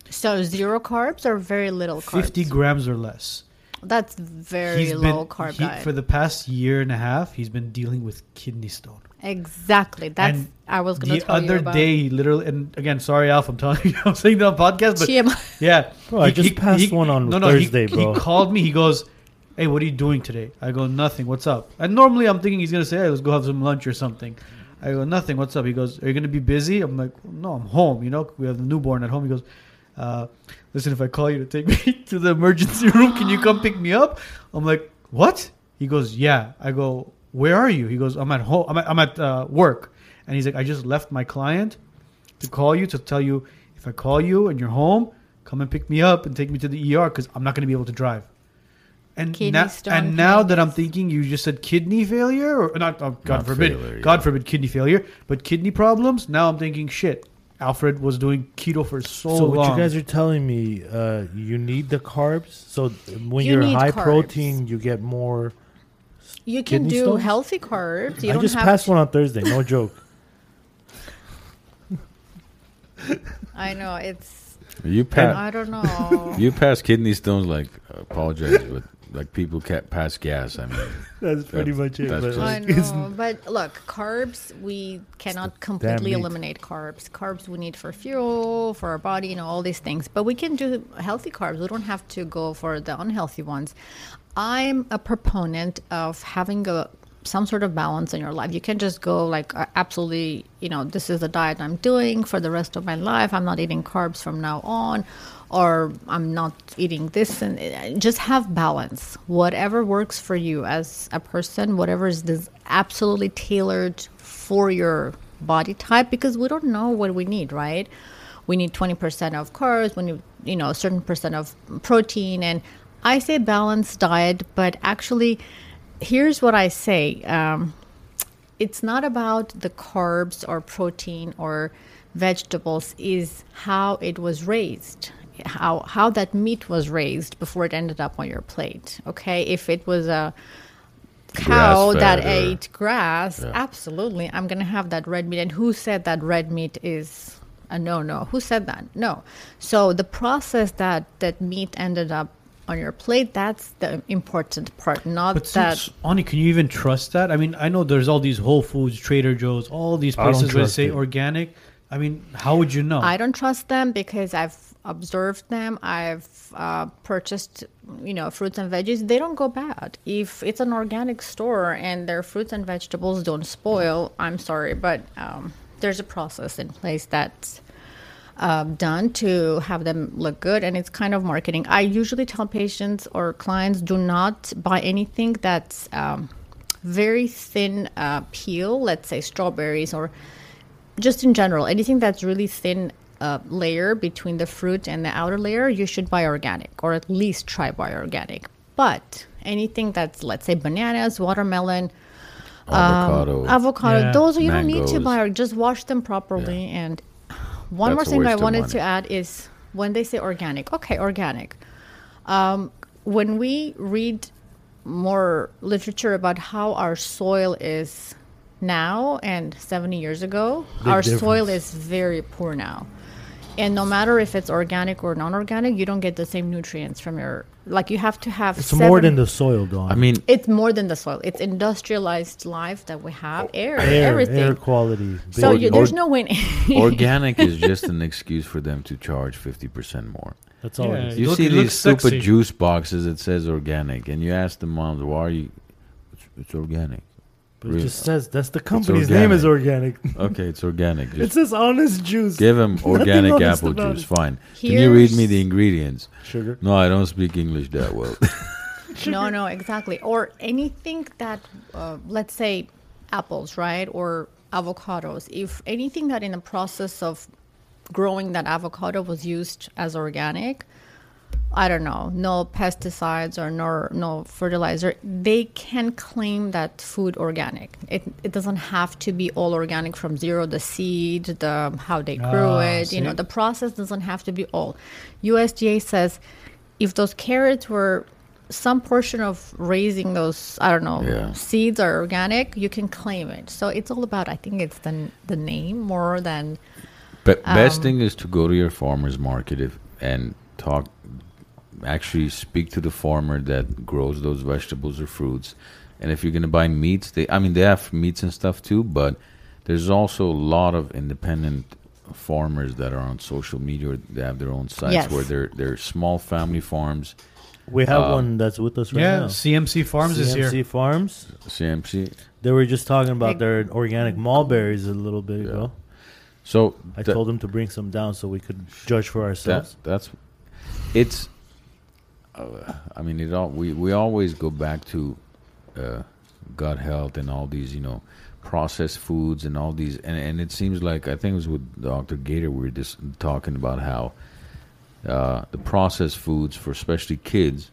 So zero carbs or very little carbs? Fifty grams or less. That's very he's low been, carb he, diet. For the past year and a half, he's been dealing with kidney stone. Exactly. That's and I was going to tell you about. The other day, he literally, and again, sorry, Alf, I'm telling you, I'm saying that on podcast, but G M I. Yeah, bro, he, I just he, passed he, one on no, no, Thursday, he, bro. He called me. He goes, "Hey, what are you doing today?" I go, "Nothing. What's up?" And normally, I'm thinking he's going to say, "Hey, let's go have some lunch or something." I go, "Nothing. What's up?" He goes, "Are you going to be busy?" I'm like, "No, I'm home. You know, we have the newborn at home." He goes, Uh, listen, if I call you to take me to the emergency room, can you come pick me up? I'm like, what? He goes, yeah. I go, where are you? He goes, I'm at home. I'm at, I'm at uh, work. And he's like, I just left my client to call you to tell you if I call you and you're home, come and pick me up and take me to the E R because I'm not going to be able to drive. And, na- and now that I'm thinking, you just said kidney failure or not? Oh, God not forbid, failure, yeah. God forbid, kidney failure, but kidney problems. Now I'm thinking, shit. Alfred was doing keto for so, so long. So what you guys are telling me, uh, you need the carbs. So when you you're high carbs. protein, you get more. You can do stones? healthy carbs. You I don't just have passed to... one on Thursday. No joke. I know it's. You pass. I don't know. You pass kidney stones. Like I apologize, but like people can't pass gas. I mean, that's pretty that, much it. But just, I know, but look, carbs we cannot completely eliminate carbs. Carbs we need for fuel, for our body, you know, all these things. But we can do healthy carbs. We don't have to go for the unhealthy ones. I'm a proponent of having a some sort of balance in your life. You can't just go like absolutely, you know, this is the diet I'm doing for the rest of my life. I'm not eating carbs from now on. Or I'm not eating this, and just have balance. Whatever works for you as a person, whatever is this absolutely tailored for your body type, because we don't know what we need, right? We need twenty percent of carbs, we need, you know, a certain percent of protein. And I say balanced diet, but actually, here's what I say. Um, it's not about the carbs or protein or vegetables, is how it was raised. How how that meat was raised before it ended up on your plate. Okay, if it was a cow that or, ate grass, yeah. absolutely, I'm gonna have that red meat. And who said that red meat is a no-no? Who said that? No. So the process that that meat ended up on your plate, that's the important part. Not but that. Since, Ani, can you even trust that? I mean, I know there's all these Whole Foods, Trader Joe's, all these places where they say it. organic. I mean, how would you know? I don't trust them because I've observed them. I've uh, purchased, you know, fruits and veggies. They don't go bad. If it's an organic store and their fruits and vegetables don't spoil, I'm sorry, but um, there's a process in place that uh, done to have them look good, and it's kind of marketing. I usually tell patients or clients, do not buy anything that's um, very thin uh, peel, let's say strawberries, or just in general, anything that's really thin uh, layer between the fruit and the outer layer. You should buy organic, or at least try buy organic. But anything that's, let's say, bananas, watermelon, avocado, um, avocado, yeah. those you Mangoes. don't need to buy. Just wash them properly. Yeah. And one that's more thing I wanted money. to add is when they say organic, okay, organic. Um, when we read more literature about how our soil is now and seventy years ago, Big our difference. soil is very poor now. And no matter if it's organic or non-organic, you don't get the same nutrients from your... Like, you have to have... It's seven, more than the soil, Dawn. I mean... It's more than the soil. It's industrialized life that we have. Air, air everything. Air quality. So you, there's or, no winning. Organic is just an excuse for them to charge fifty percent more. That's all yeah, it is. You look, see these stupid sexy. juice boxes that says organic, and you ask the moms, why are you... It's, it's organic. It just says that's the company's name is organic. Okay, it's organic. Just it says honest juice. Give him organic apple juice. It. Fine. Here's Can you read me the ingredients? Sugar. No, I don't speak English that well. no, no, exactly. Or anything that, uh, let's say, apples, right? Or avocados. If anything that in the process of growing that avocado was used as organic, I don't know, no pesticides or no, no fertilizer, they can claim that food organic. It it doesn't have to be all organic from zero, the seed, the how they grew ah, it, see? you know, the process doesn't have to be all. U S D A says if those carrots were some portion of raising those, I don't know, yeah. seeds are organic, you can claim it. So it's all about, I think it's the, the name more than... But um, best thing is to go to your farmer's market if, and talk... Actually speak to the farmer that grows those vegetables or fruits. And if you're going to buy meats, they I mean, they have meats and stuff too, but there's also a lot of independent farmers that are on social media, or they have their own sites yes. where they're, they're small family farms. We have uh, one that's with us right yeah, now. C M C Farms C M C is here. C M C Farms. C M C. They were just talking about their organic mulberries a little bit yeah. ago. So I th- told them to bring some down so we could judge for ourselves. That, that's... It's... I mean, it all. We, we always go back to uh, gut health and all these, you know, processed foods and all these. And, and it seems like, I think it was with Doctor Gator, we were just talking about how uh, the processed foods, for especially kids,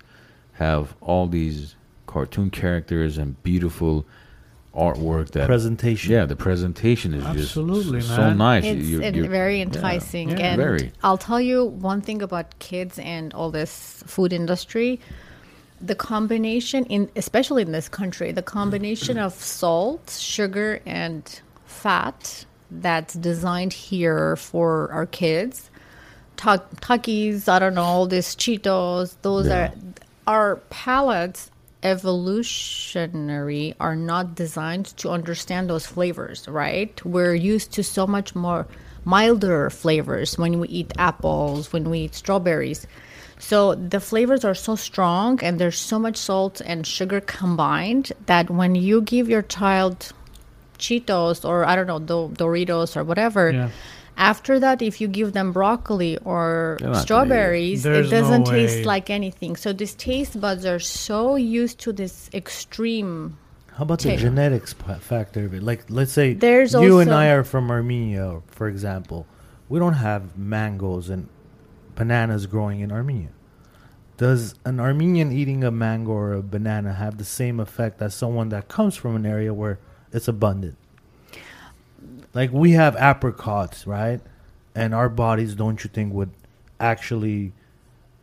have all these cartoon characters and beautiful artwork. That presentation. Yeah, the presentation is Absolutely, just man. so nice. It's you're, you're, very enticing. Yeah, yeah. And very. I'll tell you one thing about kids and all this food industry. The combination, in especially in this country, the combination of salt, sugar, and fat that's designed here for our kids, Takis, I don't know, all these Cheetos, those yeah. are our palates. Evolutionary are not designed to understand those flavors, right? We're used to so much more milder flavors when we eat apples, when we eat strawberries. So the flavors are so strong and there's so much salt and sugar combined that when you give your child Cheetos or, I don't know, do- Doritos or whatever... Yeah. After that, if you give them broccoli or strawberries, it doesn't no taste like anything. So these taste buds are so used to this extreme. How about taste? The genetics factor of it? Like, let's say There's you and I are from Armenia, for example. We don't have mangoes and bananas growing in Armenia. Does an Armenian eating a mango or a banana have the same effect as someone that comes from an area where it's abundant? Like, we have apricots, right? And our bodies, don't you think, would actually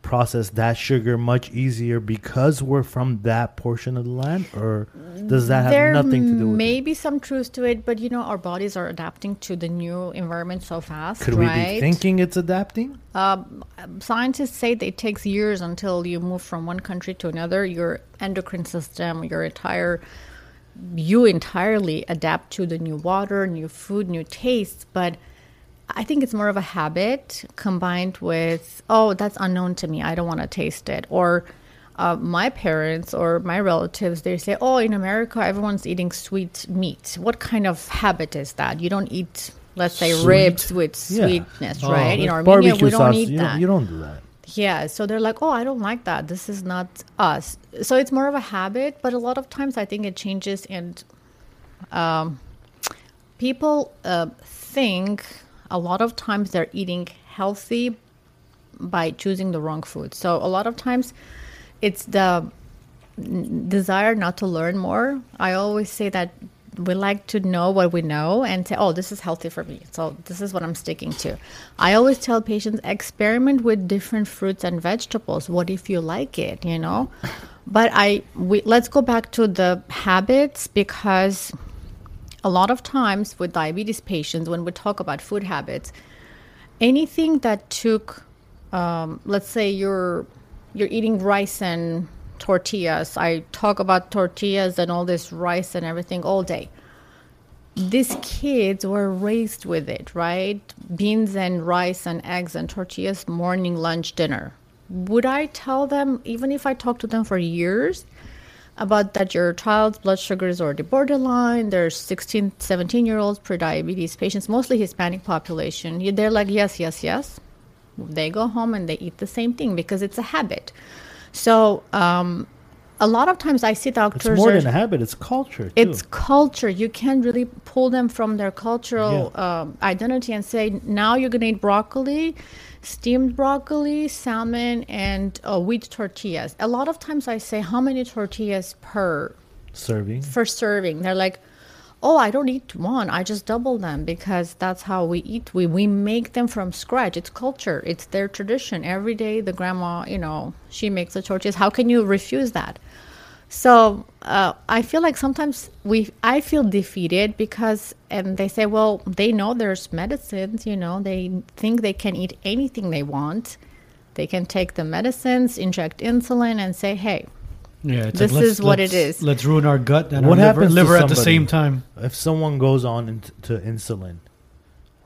process that sugar much easier because we're from that portion of the land? Or does that there have nothing to do with it? There may be some truth to it, but, you know, our bodies are adapting to the new environment so fast, Could right? we be thinking it's adapting? Uh, scientists say that it takes years until you move from one country to another. Your endocrine system, your entire... you entirely adapt to the new water, new food, new tastes. But I think it's more of a habit combined with, oh, that's unknown to me, I don't want to taste it. Or uh, my parents or my relatives, they say, oh, in America, everyone's eating sweet meat. What kind of habit is that? You don't eat let's say Sweet. ribs with yeah. sweetness, oh, right? In Armenia, we don't eat that. You don't do that. Yeah, so they're like, oh, I don't like that. This is not us. So it's more of a habit, but a lot of times I think it changes, and um, people uh, think a lot of times they're eating healthy by choosing the wrong food. So a lot of times it's the desire not to learn more. I always say that we like to know what we know and say, oh, this is healthy for me, so this is what I'm sticking to. I always tell patients, experiment with different fruits and vegetables. What if you like it, you know? But I, we, let's go back to the habits, because a lot of times with diabetes patients, when we talk about food habits, anything that took, um, let's say you're you're eating rice and tortillas. I talk about tortillas and all this rice and everything all day. These kids were raised with it, right? Beans and rice and eggs and tortillas, morning, lunch, dinner. Would I tell them, even if I talked to them for years, about that your child's blood sugar is already borderline, there's sixteen, seventeen-year-olds, pre-diabetes patients, mostly Hispanic population. They're like, yes, yes, yes. They go home and they eat the same thing because it's a habit. So um, a lot of times I see doctors... It's more are, than a habit. It's culture, too. It's culture. You can't really pull them from their cultural yeah. um, identity and say, now you're going to eat broccoli, steamed broccoli, salmon, and uh, wheat tortillas. A lot of times I say, how many tortillas per... Serving? For serving. They're like, oh, I don't eat one. I just double them because that's how we eat. We, we make them from scratch. It's culture. It's their tradition. Every day the grandma, you know... She makes the tortillas. How can you refuse that? So uh, I feel like sometimes we, I feel defeated because, and they say, well, they know there's medicines, you know, they think they can eat anything they want. They can take the medicines, inject insulin, and say, hey, yeah, this like, is what it is. Let's ruin our gut and what our happens liver, liver somebody, at the same time. If someone goes on into to insulin,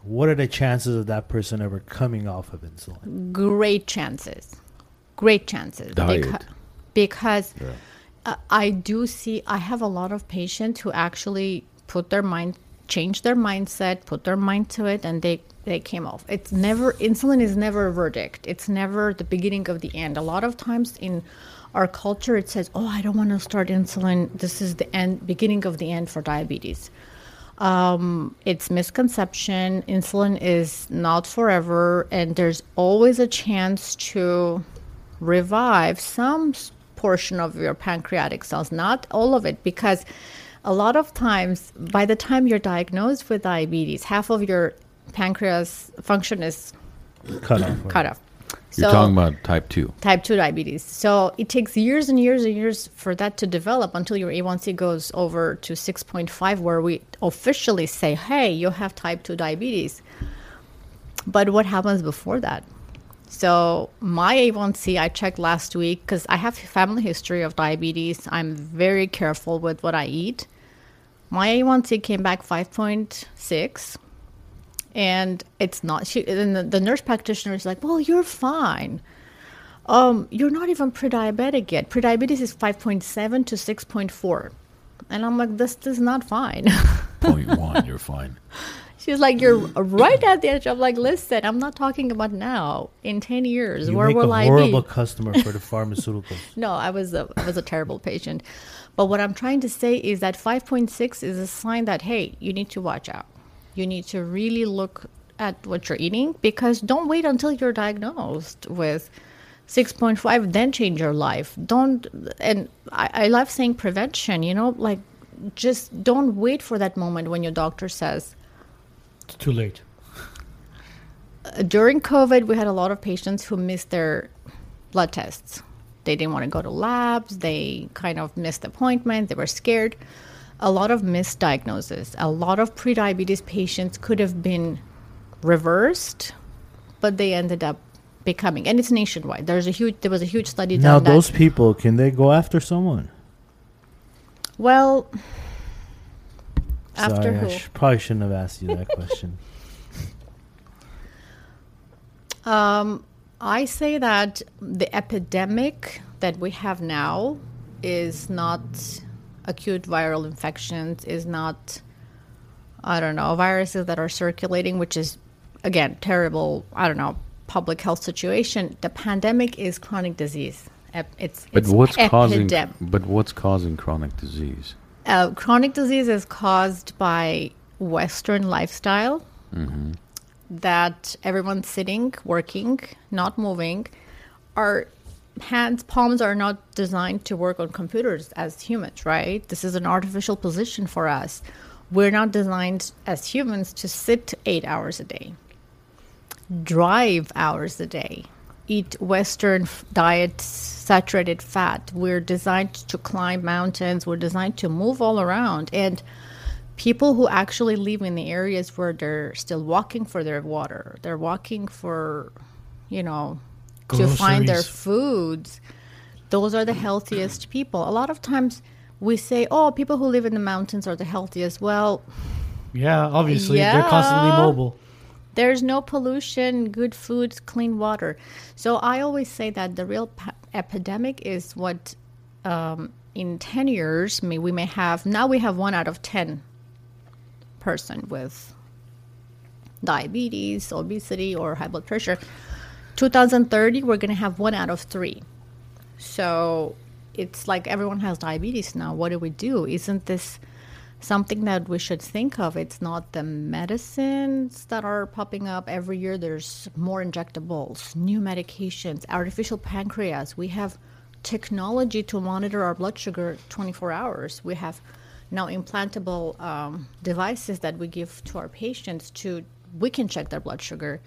what are the chances of that person ever coming off of insulin? Great chances. Great chances beca- because yeah. uh, I do see, I have a lot of patients who actually put their mind, change their mindset, put their mind to it, and they, they came off. It's never, insulin is never a verdict. It's never the beginning of the end. A lot of times in our culture, it says, oh, I don't want to start insulin. This is the end, beginning of the end for diabetes. Um, it's misconception. Insulin is not forever, and there's always a chance to revive some portion of your pancreatic cells, not all of it, because a lot of times by the time you're diagnosed with diabetes, half of your pancreas function is cut off. Cut off. So, you're talking about type two. Type two diabetes. So it takes years and years and years for that to develop until your A one C goes over to six point five, where we officially say, hey, you have type two diabetes. But what happens before that? So my A one C, I checked last week because I have a family history of diabetes. I'm very careful with what I eat. My A one C came back five point six, and it's not. She, and the, the nurse practitioner is like, "Well, you're fine. Um, you're not even pre-diabetic yet. Pre-diabetes is five point seven to six point four," and I'm like, "This is not fine." zero point one, you're fine. She's like, you're right at the edge. I'm like, listen, I'm not talking about now. In ten years, you where will I be? You're a horrible customer for the pharmaceuticals. No, I was, a, I was a terrible patient. But what I'm trying to say is that five point six is a sign that, hey, you need to watch out. You need to really look at what you're eating, because don't wait until you're diagnosed with six point five, then change your life. Don't. And I, I love saying prevention, you know, like just don't wait for that moment when your doctor says, it's too late. During COVID, we had a lot of patients who missed their blood tests. They didn't want to go to labs. They kind of missed appointments. They were scared. A lot of misdiagnoses. A lot of prediabetes patients could have been reversed, but they ended up becoming. And it's nationwide. There's a huge. There was a huge study done. Now, those that, people, can they go after someone? Well... After Sorry, who? I sh- probably shouldn't have asked you that question. um, I say that the epidemic that we have now is not acute viral infections, is not I don't know, viruses that are circulating, which is, again, terrible, I don't know, public health situation. The pandemic is chronic disease. It's, but, it's what's causing, but what's causing chronic disease? Uh, chronic disease is caused by Western lifestyle, mm-hmm. that everyone's sitting, working, not moving. Our hands, palms are not designed to work on computers as humans, right? This is an artificial position for us. We're not designed as humans to sit eight hours a day, drive hours a day, eat Western diet, saturated fat. We're designed to climb mountains. We're designed to move all around. And people who actually live in the areas where they're still walking for their water, they're walking for, you know, groceries, to find their foods, those are the healthiest people. A lot of times we say, oh, people who live in the mountains are the healthiest. Well, yeah, obviously, yeah, they're constantly mobile. There's no pollution, good foods, clean water. So I always say that the real pa- epidemic is what um, in ten years may, we may have. Now we have one out of ten person with diabetes, obesity, or high blood pressure. two thousand thirty, we're going to have one out of three. So it's like everyone has diabetes now. What do we do? Isn't this something that we should think of? It's not the medicines that are popping up every year. There's more injectables, new medications, artificial pancreas. We have technology to monitor our blood sugar twenty-four hours. We have now implantable um, devices that we give to our patients to, we can check their blood sugar.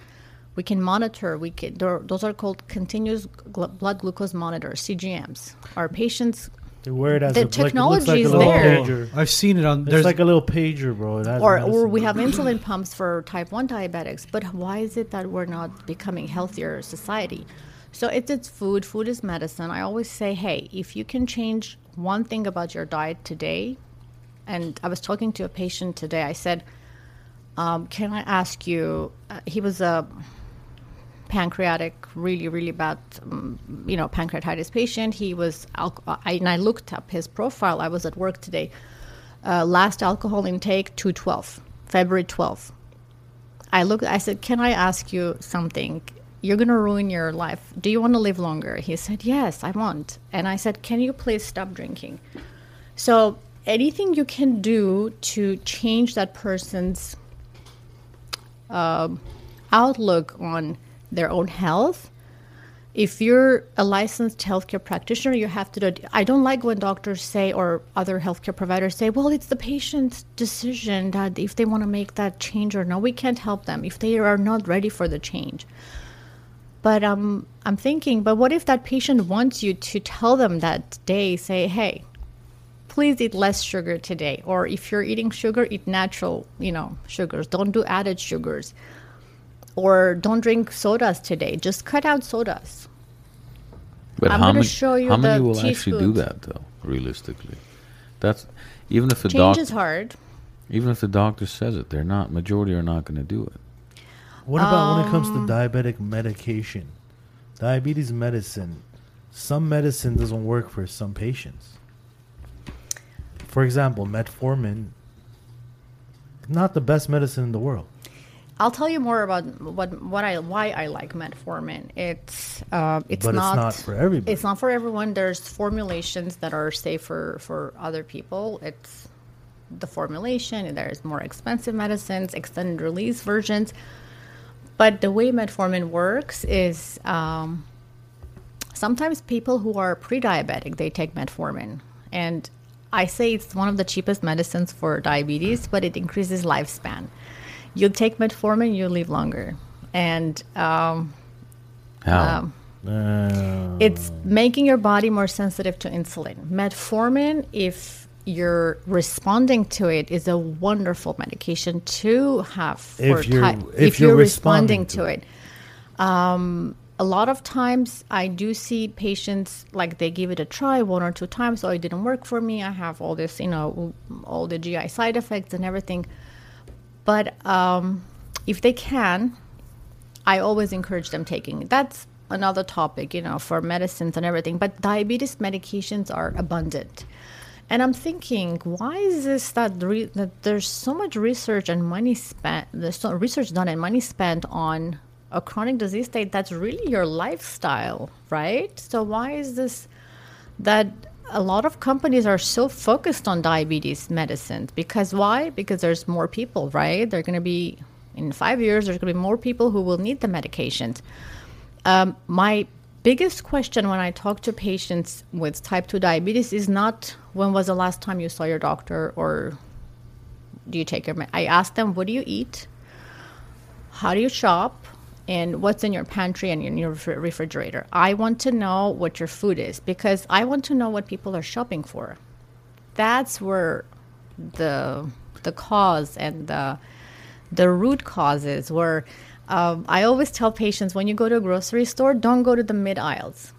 We can monitor, we can, those are called continuous gl- blood glucose monitors, C G Ms. Our patients, they wear it as the technology like, is like there. Pager. I've seen it on, there's it's like a little pager, bro. That's or medicine. Or we have insulin pumps for type one diabetics. But why is it that we're not becoming healthier society? So it's, it's food, food is medicine. I always say, hey, if you can change one thing about your diet today, and I was talking to a patient today, I said, um, can I ask you, uh, he was a pancreatic, really, really bad, um, you know, pancreatitis patient. He was, al- I, and I looked up his profile. I was at work today. Uh, last alcohol intake, two twelve, February twelfth. I looked, I said, can I ask you something? You're going to ruin your life. Do you want to live longer? He said, yes, I want. And I said, can you please stop drinking? So anything you can do to change that person's uh, outlook on their own health. If you're a licensed healthcare practitioner, you have to do, I don't like when doctors say or other healthcare providers say, well, it's the patient's decision that if they want to make that change or no, we can't help them if they are not ready for the change. But um, I'm thinking, but what if that patient wants you to tell them that day, say, hey, please eat less sugar today. Or if you're eating sugar, eat natural, you know, sugars. Don't do added sugars. Or don't drink sodas today. Just cut out sodas. But I'm how many, show you how many will actually food. do that, though? Realistically, that's even if the change doc- is hard. Even if the doctor says it, they're not. Majority are not going to do it. What um, about when it comes to diabetic medication, diabetes medicine? Some medicine doesn't work for some patients. For example, metformin, not the best medicine in the world. I'll tell you more about what what I why I like metformin. It's uh, it's but not, it's not for everybody. It's not for everyone. There's formulations that are safer for other people. It's the formulation. There's more expensive medicines, extended release versions. But the way metformin works is um, sometimes people who are pre-diabetic, they take metformin, and I say it's one of the cheapest medicines for diabetes, but it increases lifespan. You take metformin, you live longer. And um, um, uh. it's making your body more sensitive to insulin. Metformin, if you're responding to it, is a wonderful medication to have for if you're, ty- if if you're, you're responding, responding to it. it. Um, a lot of times I do see patients, like they give it a try one or two times. Oh, it didn't work for me. I have all this, you know, all the G I side effects and everything. But um, if they can, I always encourage them taking it. That's another topic, you know, for medicines and everything. But diabetes medications are abundant. And I'm thinking, why is this that, re- that there's so much research and money spent, there's so research done and money spent on a chronic disease state that's really your lifestyle, right? So why is this that a lot of companies are so focused on diabetes medicine? Because why? Because there's more people, right? They're going to be, in five years, there's going to be more people who will need the medications. Um, my biggest question when I talk to patients with type two diabetes is not when was the last time you saw your doctor or do you take your med- I ask them, what do you eat? How do you shop? And what's in your pantry and in your refrigerator? I want to know what your food is because I want to know what people are shopping for. That's where the the cause and the the root cause is. Where um, I always tell patients, when you go to a grocery store, don't go to the mid aisles.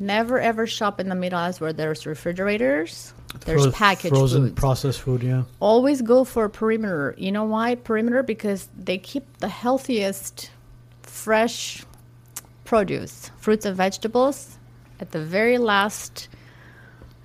Never ever shop in the mid aisles where there's refrigerators. There's Fro- packaged frozen foods. Processed food, yeah. Always go for perimeter. You know why perimeter? Because they keep the healthiest fresh produce, fruits and vegetables, at the very last,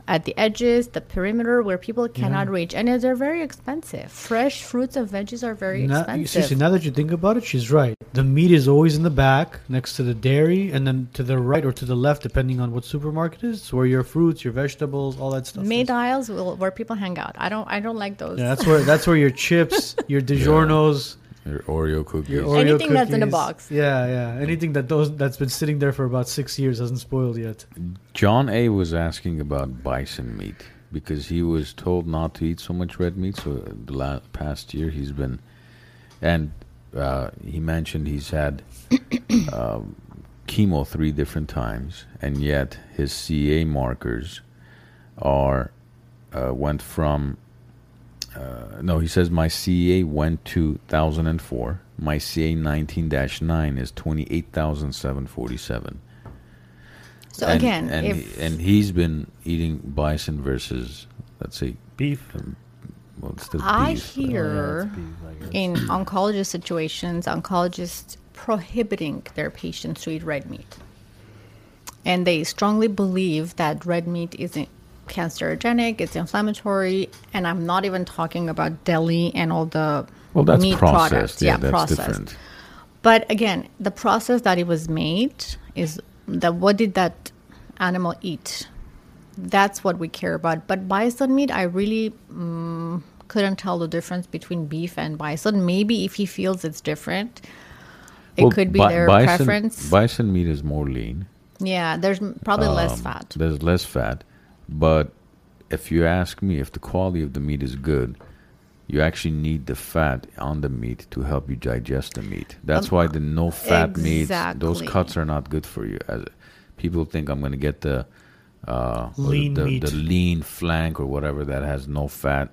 at the edges, the perimeter where people cannot yeah. reach. And they're very expensive. Fresh fruits and veggies are very now, expensive. See, now that you think about it, she's right. The meat is always in the back next to the dairy, and then to the right or to the left, depending on what supermarket it is, where your fruits, your vegetables, all that stuff. Mid aisles will, where people hang out. I don't I don't like those. Yeah, that's where that's where your chips, your DiGiorno's. Yeah. Your Oreo cookies. Your Oreo anything cookies. That's in a box. Yeah, yeah. Anything that those that's been sitting there for about six years hasn't spoiled yet. John A. was asking about bison meat because he was told not to eat so much red meat. So the last, past year he's been... and. Uh, he mentioned he's had uh, chemo three different times, and yet his C A markers are uh, went from uh, no. He says my C A went to one thousand four. My C A nineteen dash nine is twenty-eight thousand seven hundred forty-seven. So and, again, and if he, and he's been eating bison versus let's say beef. Um, Well, I beef, hear oh, yeah, beef, I in oncologist situations, oncologists prohibiting their patients to eat red meat. And they strongly believe that red meat is cancerogenic, it's inflammatory, and I'm not even talking about deli and all the well, that's meat processed. Products. Yeah, yeah that's processed. Different. But again, the process that it was made is that what did that animal eat? That's what we care about. But bison meat, I really um, couldn't tell the difference between beef and bison. Maybe if he feels it's different, it well, could be bi- their bison, preference. Bison meat is more lean. Yeah, there's probably um, less fat. There's less fat. But if you ask me if the quality of the meat is good, you actually need the fat on the meat to help you digest the meat. That's um, why the no-fat exactly. meats, those cuts are not good for you. As people think I'm going to get the... Uh, lean the, meat. The lean flank or whatever that has no fat.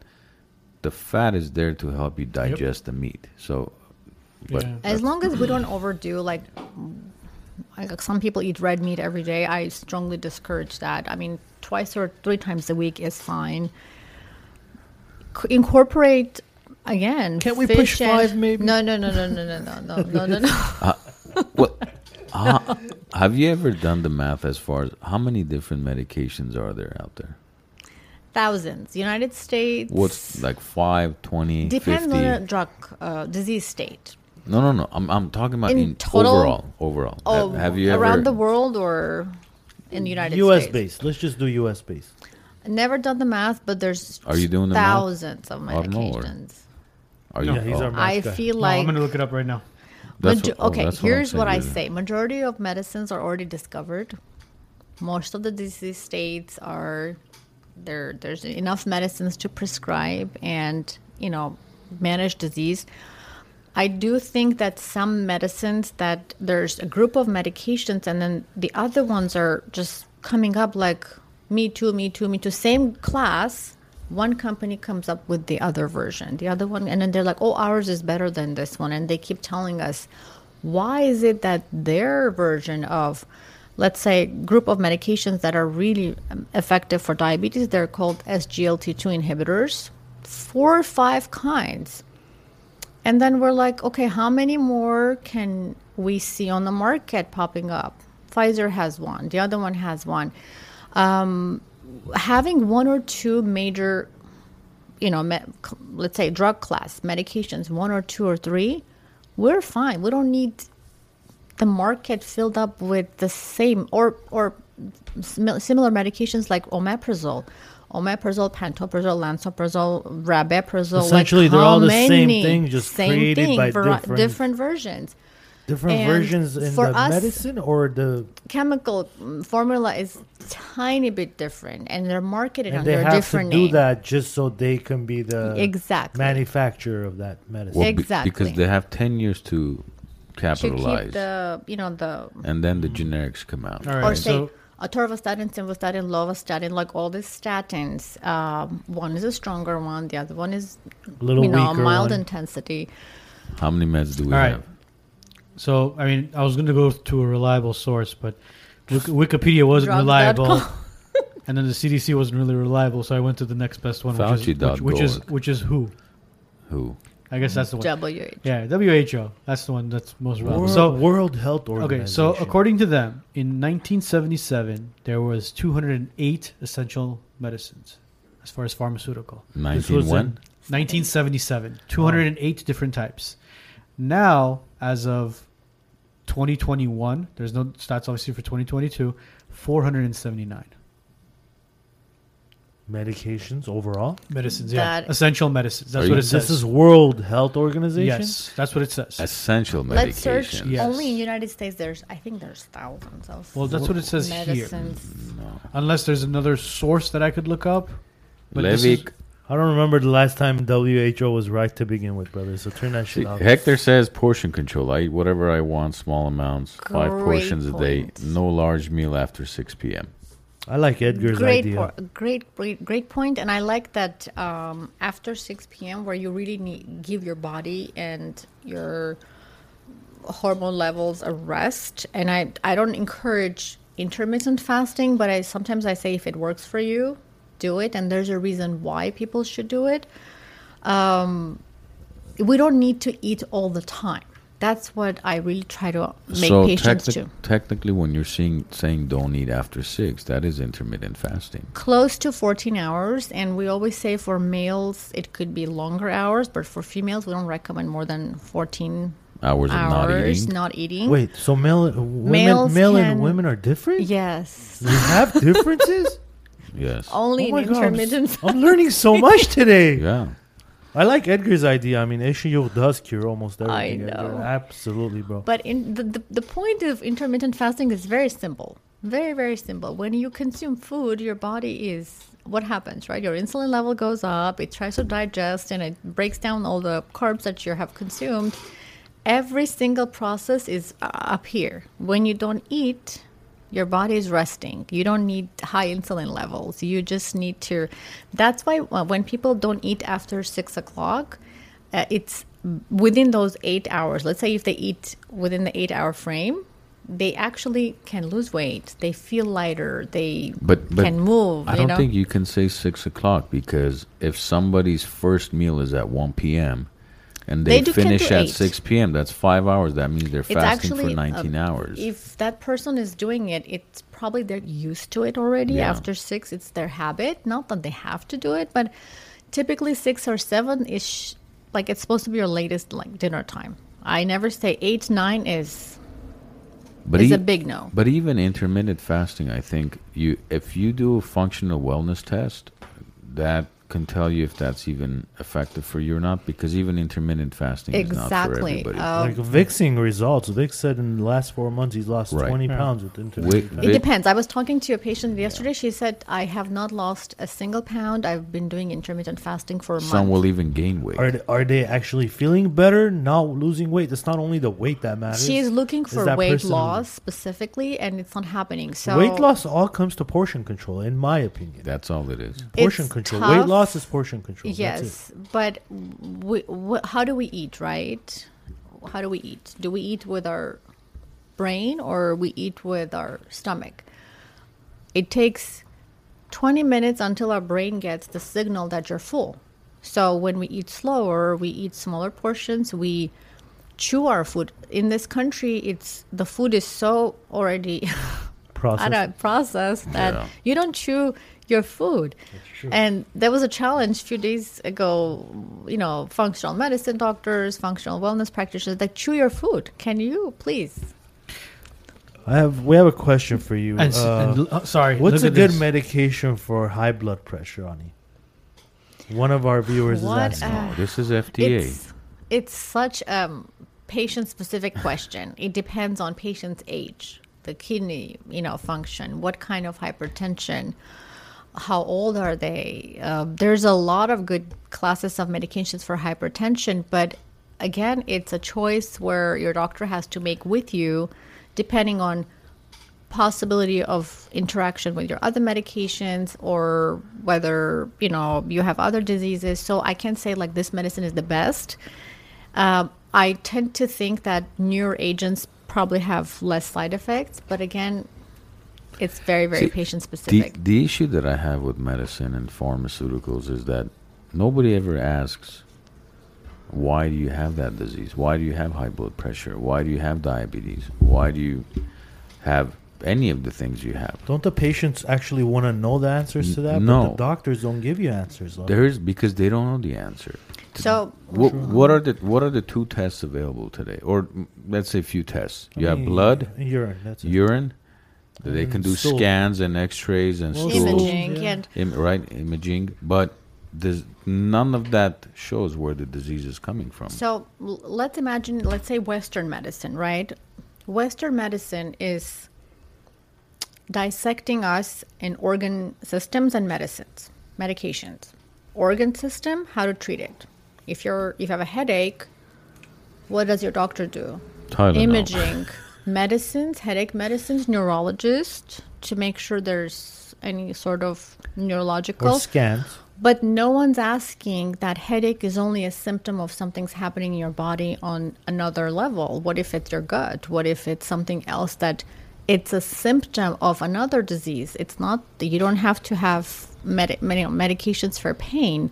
The fat is there to help you digest yep. the meat. So, but yeah. as long as we don't overdo, like, like some people eat red meat every day. I strongly discourage that. I mean, twice or three times a week is fine. C- incorporate again. Can't we push and, five? Maybe no, no, no, no, no, no, no, no, no, no. no. Uh, well. uh, have you ever done the math as far as how many different medications are there out there? Thousands. United States. What's like five, twenty, depends fifty? Depends on a drug uh, disease state. No, no, no. I'm I'm talking about in, in total, overall. Overall. Oh, have, have you ever around the world or in the United U S States? U S based. Let's just do U S based. Never done the math, but there's are you doing the thousands math? Of medications. Are you? No, he's oh. our math guy. I feel no, like I'm going to look it up right now. Majo- what, oh, okay, here's what, what I say. Majority of medicines are already discovered. Most of the disease states are there. There's enough medicines to prescribe and, you know, manage disease. I do think that some medicines that there's a group of medications and then the other ones are just coming up like me too, me too, me too. Same class. One company comes up with the other version, the other one, and then they're like, oh, ours is better than this one. And they keep telling us, why is it that their version of, let's say, group of medications that are really effective for diabetes, they're called S G L T two inhibitors, four or five kinds. And then we're like, okay, how many more can we see on the market popping up? Pfizer has one. The other one has one. Um having one or two major, you know, me- let's say drug class medications, one or two or three, we're fine. We don't need the market filled up with the same or or similar medications like omeprazole. Omeprazole, pantoprazole, lansoprazole, rabeprazole. Essentially, like they're all the same thing, just same created thing, by ver- different, different versions. Different and versions in the us, medicine or the... chemical formula is tiny bit different, and they're marketed and under a different name. They have to do that just so they can be the exactly. manufacturer of that medicine. Well, exactly. Be- because they have ten years to capitalize. To keep the, you know, the... And then the generics come out. All right. Or say... So, atorvastatin, simvastatin, lovastatin, like all these statins. Um, one is a stronger one. The other one is, little you know, mild one. Intensity. How many meds do we all have? Right. So, I mean, I was going to go to a reliable source, but Wikipedia wasn't reliable. And then the C D C wasn't really reliable, so I went to the next best one, which is, which, which is which is WHO. WHO. I guess that's the one. W H O. Yeah, W H O. That's the one that's most relevant. World, so, World Health Organization. Okay, so according to them, in nineteen seventy-seven, there was two hundred eight essential medicines as far as pharmaceutical. nineteen seventy-seven two hundred eight oh. different types. Now, as of twenty twenty-one, there's no stats obviously for twenty twenty-two, four hundred seventy-nine. Medications overall? Medicines, yeah. That essential medicines. That's what it says. This is World Health Organization? Yes, that's what it says. Essential medications. Let's search. Yes. Only in the United States, there's, I think there's thousands of Well, that's what it says medicines. Here. No. Unless there's another source that I could look up. But Levick. This is, I don't remember the last time W H O was right to begin with, brother. So turn that shit off. Hector says portion control. I eat whatever I want, small amounts, Great five portions point. a day, no large meal after six p.m. I like Edgar's great idea. Por- great, great, great point. And I like that um, after six p.m. where you really need give your body and your hormone levels a rest. And I, I don't encourage intermittent fasting, but I sometimes I say if it works for you, do it. And there's a reason why people should do it. Um, we don't need to eat all the time. That's what I really try to make so patients tec- do. Technically, when you're seeing, saying don't eat after six, that is intermittent fasting. Close to fourteen hours. And we always say for males, it could be longer hours. But for females, we don't recommend more than fourteen hours, hours of not eating. Not eating. Wait, so male, women, male can, and women are different? Yes. You have differences? Yes. Only oh in intermittent God, fasting. I'm learning so much today. Yeah. I like Edgar's idea. I mean, H E O does cure almost everything. I know. Edgar. Absolutely, bro. But in the, the the point of intermittent fasting is very simple. Very, very simple. When you consume food, your body is... What happens, right? Your insulin level goes up. It tries to digest and it breaks down all the carbs that you have consumed. Every single process is up here. When you don't eat... Your body is resting. You don't need high insulin levels. You just need to... That's why when people don't eat after six o'clock, uh, it's within those eight hours. Let's say if they eat within the eight-hour frame, they actually can lose weight. They feel lighter. They but, but can move. I don't you know? think you can say six o'clock because if somebody's first meal is at one p.m., and they, they finish at eight. six p.m. That's five hours. That means they're it's fasting actually, for nineteen hours. If that person is doing it, it's probably they're used to it already. Yeah. After six, it's their habit. Not that they have to do it, but typically six or seven is like it's supposed to be your latest like dinner time. I never say eight, nine is but is e- a big no. But even intermittent fasting, I think you if you do a functional wellness test, that can tell you if that's even effective for you or not, because even intermittent fasting exactly. is not for everybody. Um, like Vic's results. Vic said in the last four months he's lost right. twenty yeah. pounds with intermittent fasting. It depends. I was talking to a patient yesterday. Yeah. She said, I have not lost a single pound. I've been doing intermittent fasting for a Some month. Some will even gain weight. Are they, are they actually feeling better, not losing weight? It's not only the weight that matters. She is looking for is weight loss specifically, and it's not happening. So weight loss all comes to portion control, in my opinion. That's all it is. Portion it's control. Tough. Weight loss. Loss is portion control. Yes, but we, wh- how do we eat, right? How do we eat? Do we eat with our brain or we eat with our stomach? It takes twenty minutes until our brain gets the signal that you're full. So when we eat slower, we eat smaller portions, we chew our food. In this country, it's the food is so already... processed, other processed that yeah. you don't chew your food. And there was a challenge a few days ago, you know, functional medicine doctors, functional wellness practitioners that chew your food. Can you please? I have. We have a question for you. And, uh, and, oh, sorry. What's a good this. medication for high blood pressure, Ani? One of our viewers what is asking. A, oh, this is F D A. It's, it's such a um, patient-specific question. It depends on patient's age, the kidney, you know, function, what kind of hypertension, how old are they. Uh, there's a lot of good classes of medications for hypertension, but again, it's a choice where your doctor has to make with you, depending on possibility of interaction with your other medications or whether, you know, you have other diseases. So I can't say like this medicine is the best. Uh, I tend to think that newer agents probably have less side effects, but again, it's very, very See, patient specific. The, the issue that I have with medicine and pharmaceuticals is that nobody ever asks, why do you have that disease? Why do you have high blood pressure? Why do you have diabetes? Why do you have any of the things you have? Don't the patients actually want to know the answers to that? No. But the doctors don't give you answers. There is, because they don't know the answer. So what, what are the what are the two tests available today? Or let's say a few tests. You I mean, have blood, urine. That's urine. It. They can do stool. scans and X-rays and well, stool. imaging, yeah. Im, right? Imaging, but there's none of that shows where the disease is coming from. So let's imagine, let's say Western medicine, right? Western medicine is dissecting us in organ systems and medicines, medications. Organ system, how to treat it. If you're if you have a headache, what does your doctor do? Tylenol. Imaging, medicines, headache medicines, neurologist to make sure there's any sort of neurological or scans. But no one's asking that headache is only a symptom of something's happening in your body on another level. What if it's your gut? What if it's something else that it's a symptom of another disease? It's not, you don't have to have med- med- medications for pain.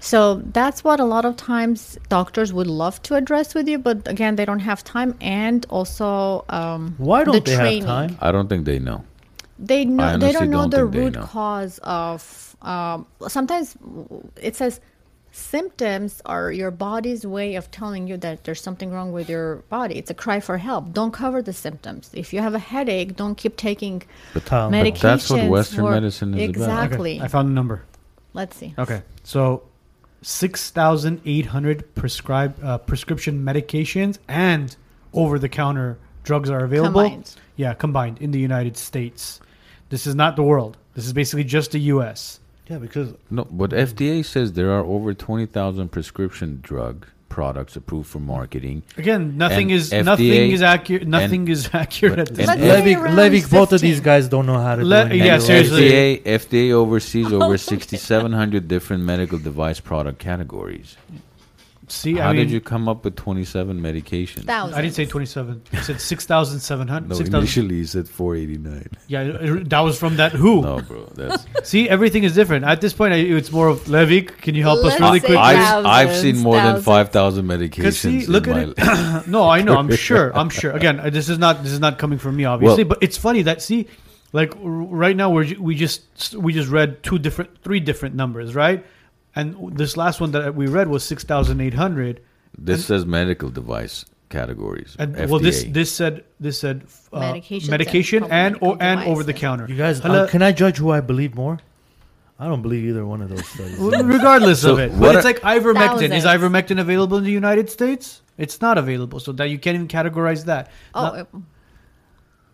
So that's what a lot of times doctors would love to address with you, but again, they don't have time. And also um, why don't the they training. have time? I don't think they know. They know they don't know don't the root know. cause of. Um, sometimes it says symptoms are your body's way of telling you that there's something wrong with your body. It's a cry for help. Don't cover the symptoms. If you have a headache, don't keep taking medications. But that's what Western for, medicine is exactly. about. Exactly. Okay, I found a number. Let's see. Okay, so six thousand eight hundred prescribed uh, prescription medications and over-the-counter drugs are available. Combined. Yeah, combined in the United States. This is not the world. This is basically just the U S. Yeah, because no, but F D A says there are over twenty thousand prescription drug products approved for marketing. Again, nothing and is F D A nothing is accurate. Nothing is accurate at this. Levik, both of these guys don't know how to. Le- do anything. Yeah, seriously. F D A, F D A oversees over sixty seven hundred different medical device product categories. See, how I mean, did you come up with twenty-seven medications? Thousands. I didn't say twenty-seven. I said six thousand seven hundred. No, six, initially you said four eighty-nine. Yeah, it, that was from that who? No, bro. That's See, everything is different. At this point, I, it's more of, Levik, can you help Let's us really quickly? I've, I've seen more thousands. than five thousand medications see, look in at my it. No, I know. I'm sure. I'm sure. Again, this is not this is not coming from me, obviously. Well, but it's funny that, see, like right now, we're, we just we just read two different, three different numbers, right? And this last one that we read was six thousand eight hundred. This and says medical device categories. And, well, this this said this said uh, medication, medication and or, and over the counter. You guys, uh, can I judge who I believe more? I don't believe either one of those studies. Regardless so of it, but it's like ivermectin. Thousands. Is ivermectin available in the United States? It's not available, so that you can't even categorize that. Oh. Not, it,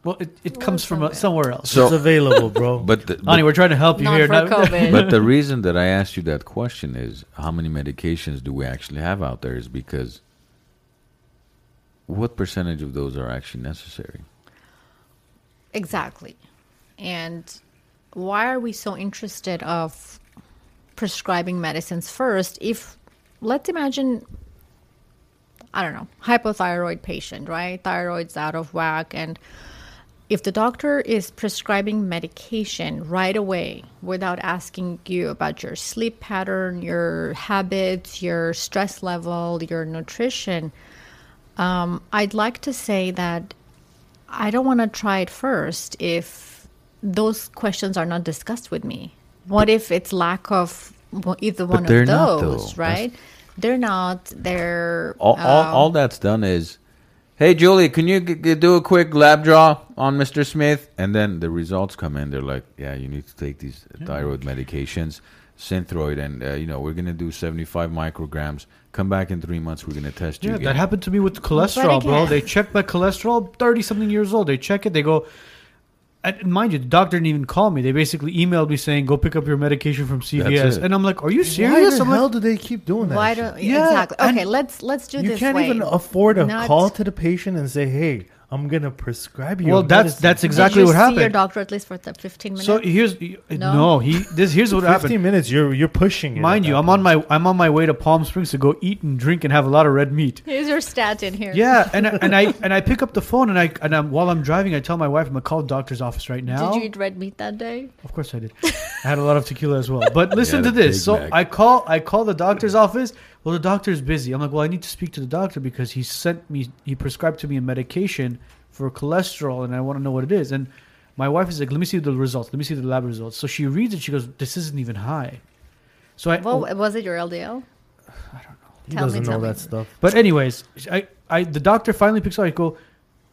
Well, it, it comes from somewhere, somewhere else. So, it's available, bro. But, the, but Ani, we're trying to help you here. Not for COVID. But the reason that I asked you that question is, how many medications do we actually have out there? Is because what percentage of those are actually necessary? Exactly. And why are we so interested of prescribing medicines first? If, let's imagine, I don't know, hypothyroid patient, right? Thyroid's out of whack, and if the doctor is prescribing medication right away without asking you about your sleep pattern, your habits, your stress level, your nutrition, um, I'd like to say that I don't want to try it first if those questions are not discussed with me. What but, if it's lack of either one of those, not, right? That's, they're not. They're all, um, all, all that's done is, hey, Julie, can you g- g- do a quick lab draw on Mister Smith? And then the results come in. They're like, yeah, you need to take these thyroid medications, Synthroid, and uh, you know, we're going to do seventy-five micrograms. Come back in three months. We're going to test you. Yeah, again. That happened to me with cholesterol, bro. They checked my cholesterol, thirty-something years old. They check it. They go, and mind you, the doctor didn't even call me. They basically emailed me saying, go pick up your medication from C V S. And I'm like, are you serious? Why the I'm hell like, do they keep doing that? Why do, yeah, exactly. Okay, let's let's do you this You can't way. even afford a Not, call to the patient and say, hey, I'm going to prescribe you. Well, that's medicine. that's exactly Did you what see happened. Your doctor at least for the fifteen minutes. So here's no, no he this here's what happened. fifteen minutes you're you're pushing it. Mind you, I'm point. on my I'm on my way to Palm Springs to go eat and drink and have a lot of red meat. Here's your statin here. Yeah, and I, and I and I pick up the phone and I and I'm, while I'm driving I tell my wife I'm going to call the doctor's office right now. Did you eat red meat that day? Of course I did. I had a lot of tequila as well. But listen to this. So bag. I call I call the doctor's office. Well, the doctor's busy. I'm like, well, I need to speak to the doctor because he sent me, he prescribed to me a medication for cholesterol, and I want to know what it is. And my wife is like, let me see the results. Let me see the lab results. So she reads it. She goes, this isn't even high. So I. Well, oh, was it your L D L? I don't know. He tell doesn't me, know that me. stuff. But anyways, I, I, the doctor finally picks up. I go,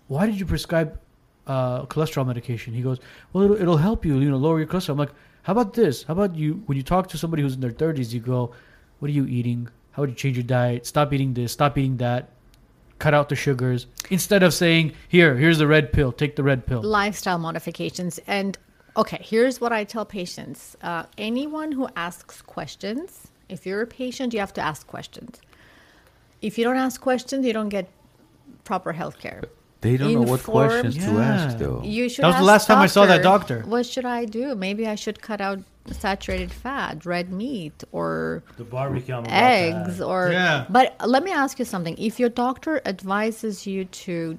why did you prescribe uh, cholesterol medication? He goes, well, it'll, it'll help you, you know, lower your cholesterol. I'm like, how about this? How about you, when you talk to somebody who's in their thirties, you go, what are you eating? How would you change your diet? Stop eating this. Stop eating that. Cut out the sugars. Instead of saying, here, here's the red pill. Take the red pill. Lifestyle modifications. And, okay, here's what I tell patients. Uh, anyone who asks questions, if you're a patient, you have to ask questions. If you don't ask questions, you don't get proper health care. They don't Informed. know what questions yeah. to ask, though. You should that was ask the last doctor, time I saw that doctor. What should I do? Maybe I should cut out saturated fat, red meat, or the barbecue eggs, or yeah. But let me ask you something. If your doctor advises you to,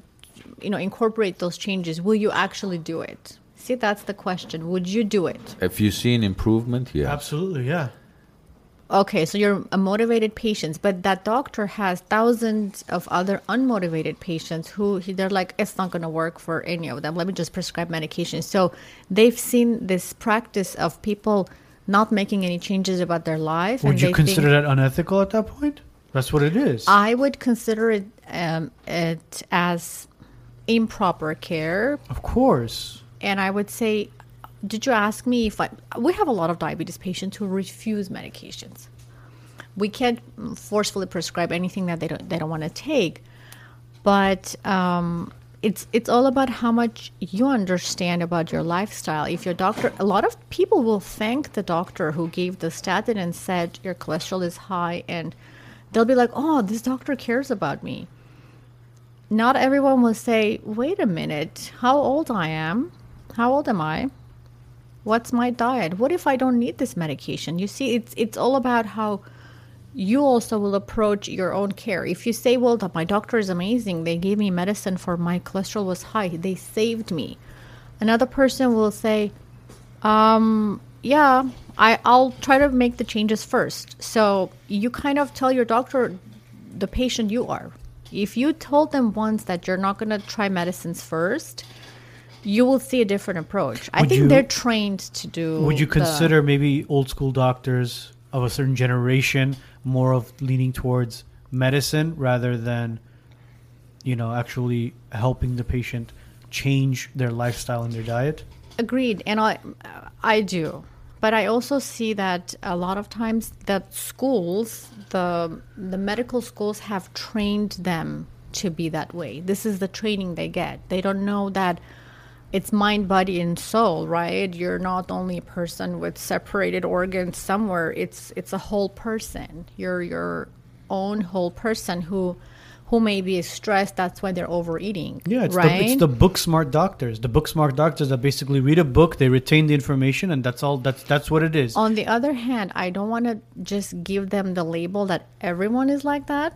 you know, incorporate those changes, will you actually do it? See, that's the question. Would you do it? If you see an improvement, yeah, absolutely, yeah. Okay, so you're a motivated patient, but that doctor has thousands of other unmotivated patients who they're like, it's not going to work for any of them. Let me just prescribe medication. So they've seen this practice of people not making any changes about their life. Would and you consider think, that unethical at that point? That's what it is. I would consider it, um, it as improper care. Of course. And I would say... Did you ask me if I... We have a lot of diabetes patients who refuse medications. We can't forcefully prescribe anything that they don't they don't want to take. But um, it's it's all about how much you understand about your lifestyle. If your doctor... A lot of people will thank the doctor who gave the statin and said, your cholesterol is high. And they'll be like, oh, this doctor cares about me. Not everyone will say, wait a minute, how old I am? How old am I? What's my diet? What if I don't need this medication? You see, it's it's all about how you also will approach your own care. If you say, well, my doctor is amazing. They gave me medicine for my cholesterol was high. They saved me. Another person will say, um, yeah, I, I'll try to make the changes first. So you kind of tell your doctor the patient you are. If you told them once that you're not going to try medicines first, you will see a different approach. I would think you, they're trained to do... Would you consider the, maybe old school doctors of a certain generation more of leaning towards medicine rather than, you know, actually helping the patient change their lifestyle and their diet? Agreed. And I, I do. But I also see that a lot of times that schools, the the medical schools have trained them to be that way. This is the training they get. They don't know that... It's mind, body, and soul, right? You're not only a person with separated organs somewhere. It's it's a whole person. You're your own whole person who who may be stressed. That's why they're overeating. Yeah, it's, right? the, it's the book smart doctors. The book smart doctors that basically read a book, they retain the information, and that's all. That's that's what it is. On the other hand, I don't want to just give them the label that everyone is like that.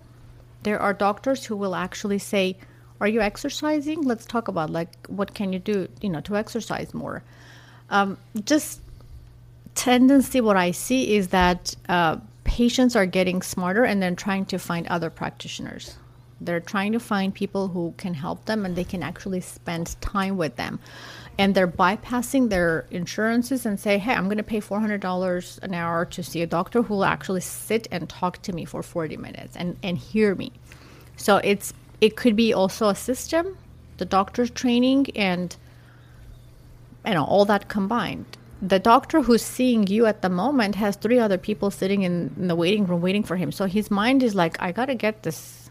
There are doctors who will actually say, are you exercising? Let's talk about, like, what can you do, you know, to exercise more. Um, just tendency, what I see is that uh, patients are getting smarter and then trying to find other practitioners. They're trying to find people who can help them and they can actually spend time with them. And they're bypassing their insurances and say, hey, I'm going to pay four hundred dollars an hour to see a doctor who will actually sit and talk to me for forty minutes and, and hear me. So it's it could be also a system, the doctor's training, and you know, all that combined. The doctor who's seeing you at the moment has three other people sitting in, in the waiting room waiting for him. So his mind is like, I got to get this.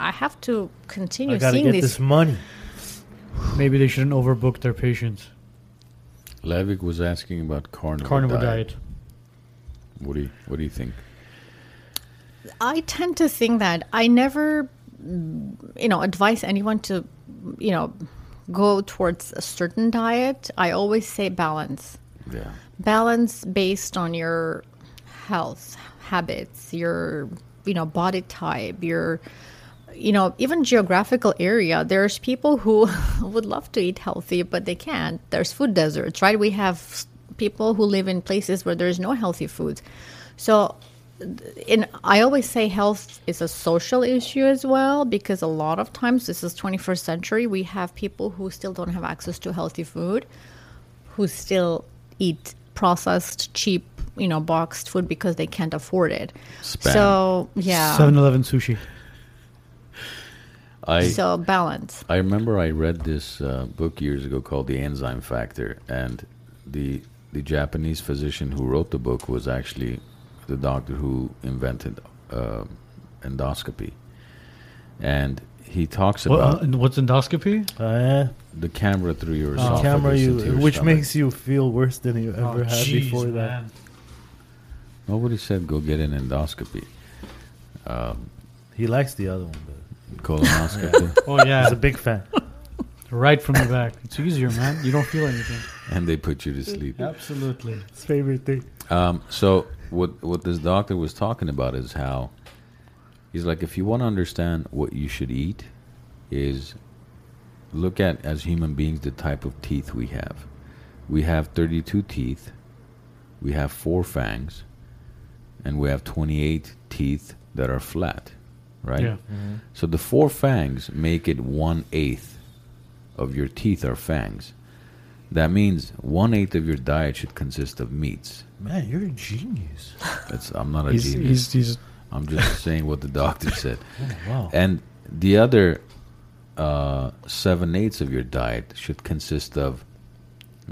I have to continue I gotta seeing get this. this money. Maybe they shouldn't overbook their patients. Lavik was asking about carnivore, carnivore diet. diet. What do you What do you think? I tend to think that I never, you know, advise anyone to, you know, go towards a certain diet. I always say balance. Yeah. Balance based on your health habits, your, you know, body type, your, you know, even geographical area. There's people who would love to eat healthy, but they can't. There's food deserts, right? We have people who live in places where there's no healthy foods. So, and I always say health is a social issue as well, because a lot of times, this is twenty-first century, we have people who still don't have access to healthy food, who still eat processed, cheap, you know, boxed food because they can't afford it. Spam. So, yeah. seven eleven sushi. I, so balance. I remember I read this uh, book years ago called The Enzyme Factor, and the the Japanese physician who wrote the book was actually the doctor who invented uh, endoscopy, and he talks what, about uh, what's endoscopy? Uh, the camera through your oh, esophagus, camera you, into your which stomach. Makes you feel worse than you ever oh, had geez, before man. that. Nobody said go get an endoscopy. Um, he likes the other one. But colonoscopy. Yeah. Oh yeah, he's a big fan. Right from the back, it's easier, man. You don't feel anything, and they put you to sleep. Absolutely, it's favorite thing. Um, so what what this doctor was talking about is how he's like, if you want to understand what you should eat, is look at as human beings the type of teeth we have. We have thirty-two teeth, we have four fangs, and we have twenty-eight teeth that are flat. Right? Yeah. Mm-hmm. So the four fangs make it one-eighth of your teeth are fangs. That means one-eighth of your diet should consist of meats. Man, you're a genius. That's, I'm not a he's, genius. He's, he's I'm just saying what the doctor said. Oh, wow. And the other uh, seven-eighths of your diet should consist of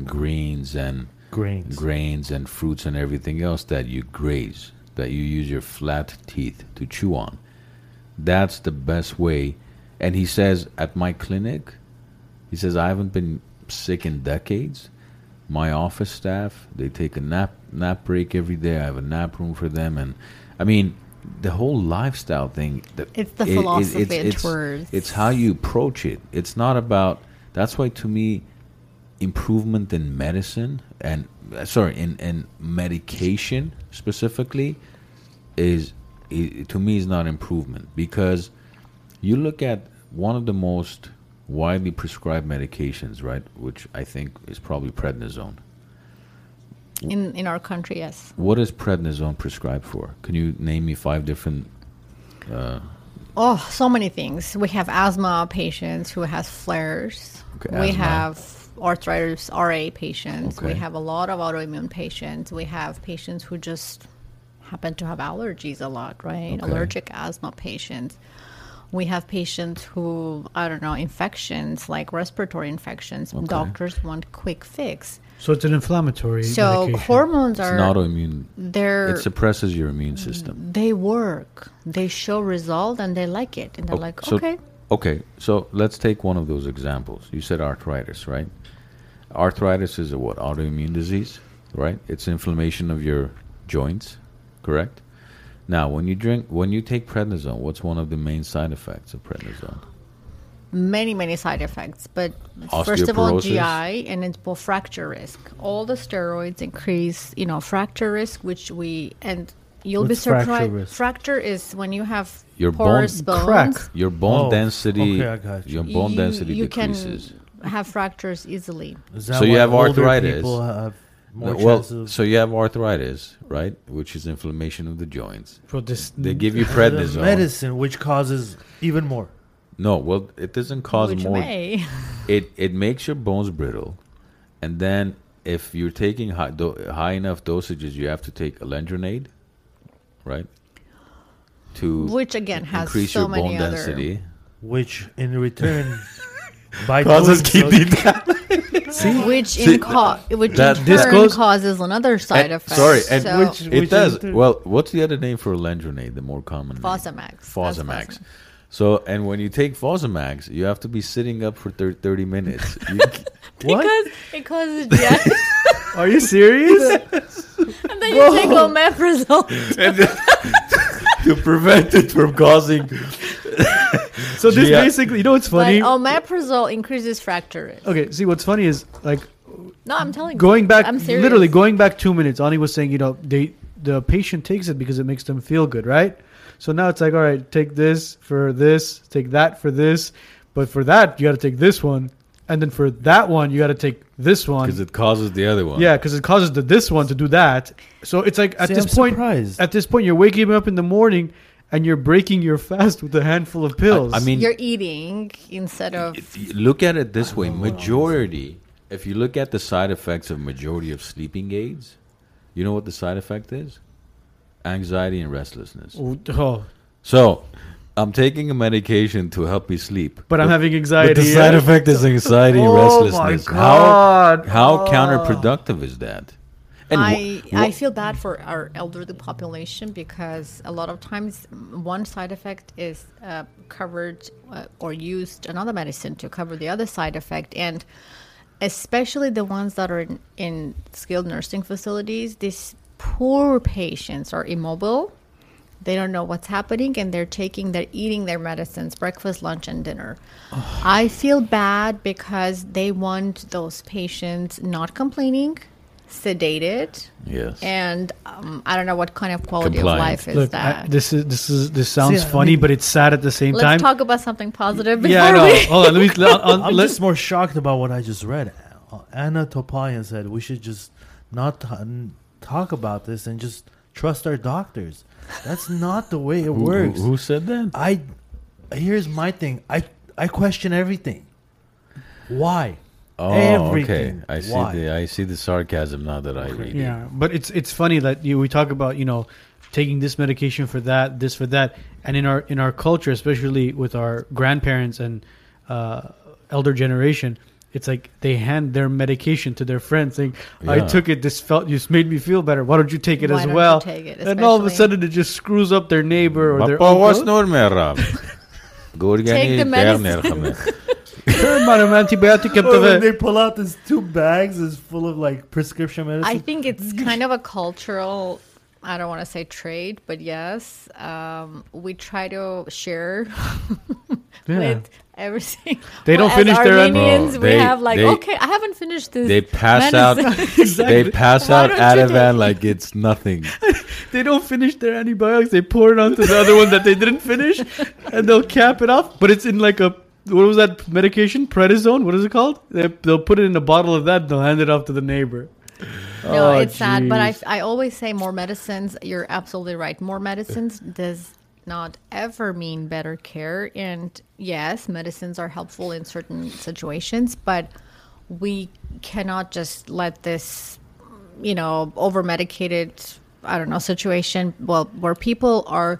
greens and grains. grains and fruits and everything else that you graze, that you use your flat teeth to chew on. That's the best way. And he says, at my clinic, he says, I haven't been sick in decades. My office staff, they take a nap nap break every day. I have a nap room for them. And I mean, the whole lifestyle thing. The, it's the it, philosophy it, it's, it's, towards. It's how you approach it. It's not about, that's why to me, improvement in medicine and, uh, sorry, in, in medication specifically is, It, to me, is not improvement, because you look at one of the most widely prescribed medications, right, which I think is probably prednisone. In in our country, yes. What is prednisone prescribed for? Can you name me five different? Uh, oh, so many things. We have asthma patients who has flares. Okay, we asthma. have arthritis, R A patients. Okay. We have a lot of autoimmune patients. We have patients who just happen to have allergies a lot, right? Okay. Allergic asthma patients. We have patients who, I don't know, infections, like respiratory infections. Okay. Doctors want quick fix. So it's an inflammatory So medication. hormones it's are... It's an autoimmune. They're, it suppresses your immune system. They work. They show result and they like it. And they're oh, like, so, okay. Okay. So let's take one of those examples. You said arthritis, right? Arthritis is a what? Autoimmune disease, right? It's inflammation of your joints. Correct. Now, when you drink, when you take prednisone, what's one of the main side effects of prednisone? Many, many side effects, but first of all, G I, and it's both fracture risk. All the steroids increase, you know, fracture risk, which we and you'll what's be surprised. Fracture, fracture is when you have your porous bone, bones, crack. your bone oh, density, okay, you. your bone you, density you decreases. You can have fractures easily. So you have arthritis. People have More no, well, of so you have arthritis, right? Which is inflammation of the joints. For this, they give you prednisone. Medicine, which causes even more. No, well, it doesn't cause which more. May. It it makes your bones brittle, and then if you're taking high, do, high enough dosages, you have to take alendronate, right? To which again has increase so your many bone other density, which in return by causes kidney damage. See? Which See, in, ca- which that, in turn goes, causes another side effect. Sorry, and so which, which it does. Well, what's the other name for alendronate? The more common Fosamax. Fosamax. Fosamax. So, and when you take Fosamax, you have to be sitting up for thirty minutes. You, what? Because it causes death. Are you serious? And then Whoa. you take Omeprazole to prevent it from causing. So this yeah. basically, you know what's funny? But omeprazole increases fracture risk. Okay, see what's funny is like. No, I'm telling going you. Going back, I'm serious. Literally going back two minutes. Ani was saying, you know, they the patient takes it because it makes them feel good, right? So now it's like, all right, take this for this, take that for this, but for that you got to take this one, and then for that one you got to take this one because it causes the other one. Yeah, because it causes the this one to do that. So it's like at see, this I'm point, surprised. at this point, you're waking up in the morning. And you're breaking your fast with a handful of pills. I, I mean, you're eating instead of. Look at it this way: majority. If you look at the side effects of majority of sleeping aids, you know what the side effect is? Anxiety and restlessness. Oh. So, I'm taking a medication to help me sleep, but I'm but, having anxiety. But the side effect is anxiety and oh restlessness. My God. How how oh. counterproductive is that? And I, wh- wh- I feel bad for our elderly population because a lot of times one side effect is uh, covered uh, or used another medicine to cover the other side effect. And especially the ones that are in, in skilled nursing facilities, these poor patients are immobile. They don't know what's happening and they're taking, they're eating their medicines, breakfast, lunch, and dinner. Oh. I feel bad because they want those patients not complaining. Sedated, yes, and um, I don't know what kind of quality Compliant. of life is Look, that. I, this is this is this sounds See, funny, I mean, but it's sad at the same let's time. Let's talk about something positive. Yeah, I know. Hold on, let me. I'll, I'll, I'm let's, just more shocked about what I just read. Anna Topayan said we should just not t- talk about this and just trust our doctors. That's not the way it works. Who, who said that? I. Here's my thing. I I question everything. Why? Oh, Everything. okay. I see Why? the I see the sarcasm now that I read yeah. it. Yeah, but it's it's funny that you, we talk about you know taking this medication for that, this for that, and in our in our culture, especially with our grandparents and uh, elder generation, it's like they hand their medication to their friends, saying, yeah. "I took it. This felt this made me feel better. Why don't you take it Why as don't well?" You take it, and all of a sudden, it just screws up their neighbor or Papa their uncle. Take the medicine. When they pull out these two bags is full of like prescription medicine. I think it's kind of a cultural, I don't want to say trade, but yes, um, we try to share yeah. with everything. They well, don't finish their Armenians. Own. Well, they, we have like they, okay, I haven't finished this. They pass medicine. out. exactly. They pass Why out Ativan like it's nothing. They don't finish their antibiotics. They pour it onto the other one that they didn't finish, and they'll cap it off. But it's in like a. What was that medication? Prednisone? What is it called? They, they'll put it in a bottle of that and they'll hand it off to the neighbor. No, oh, it's geez. sad. But I, I always say more medicines. You're absolutely right. More medicines does not ever mean better care. And yes, medicines are helpful in certain situations. But we cannot just let this, you know, over-medicated, I don't know, situation, well, where people are...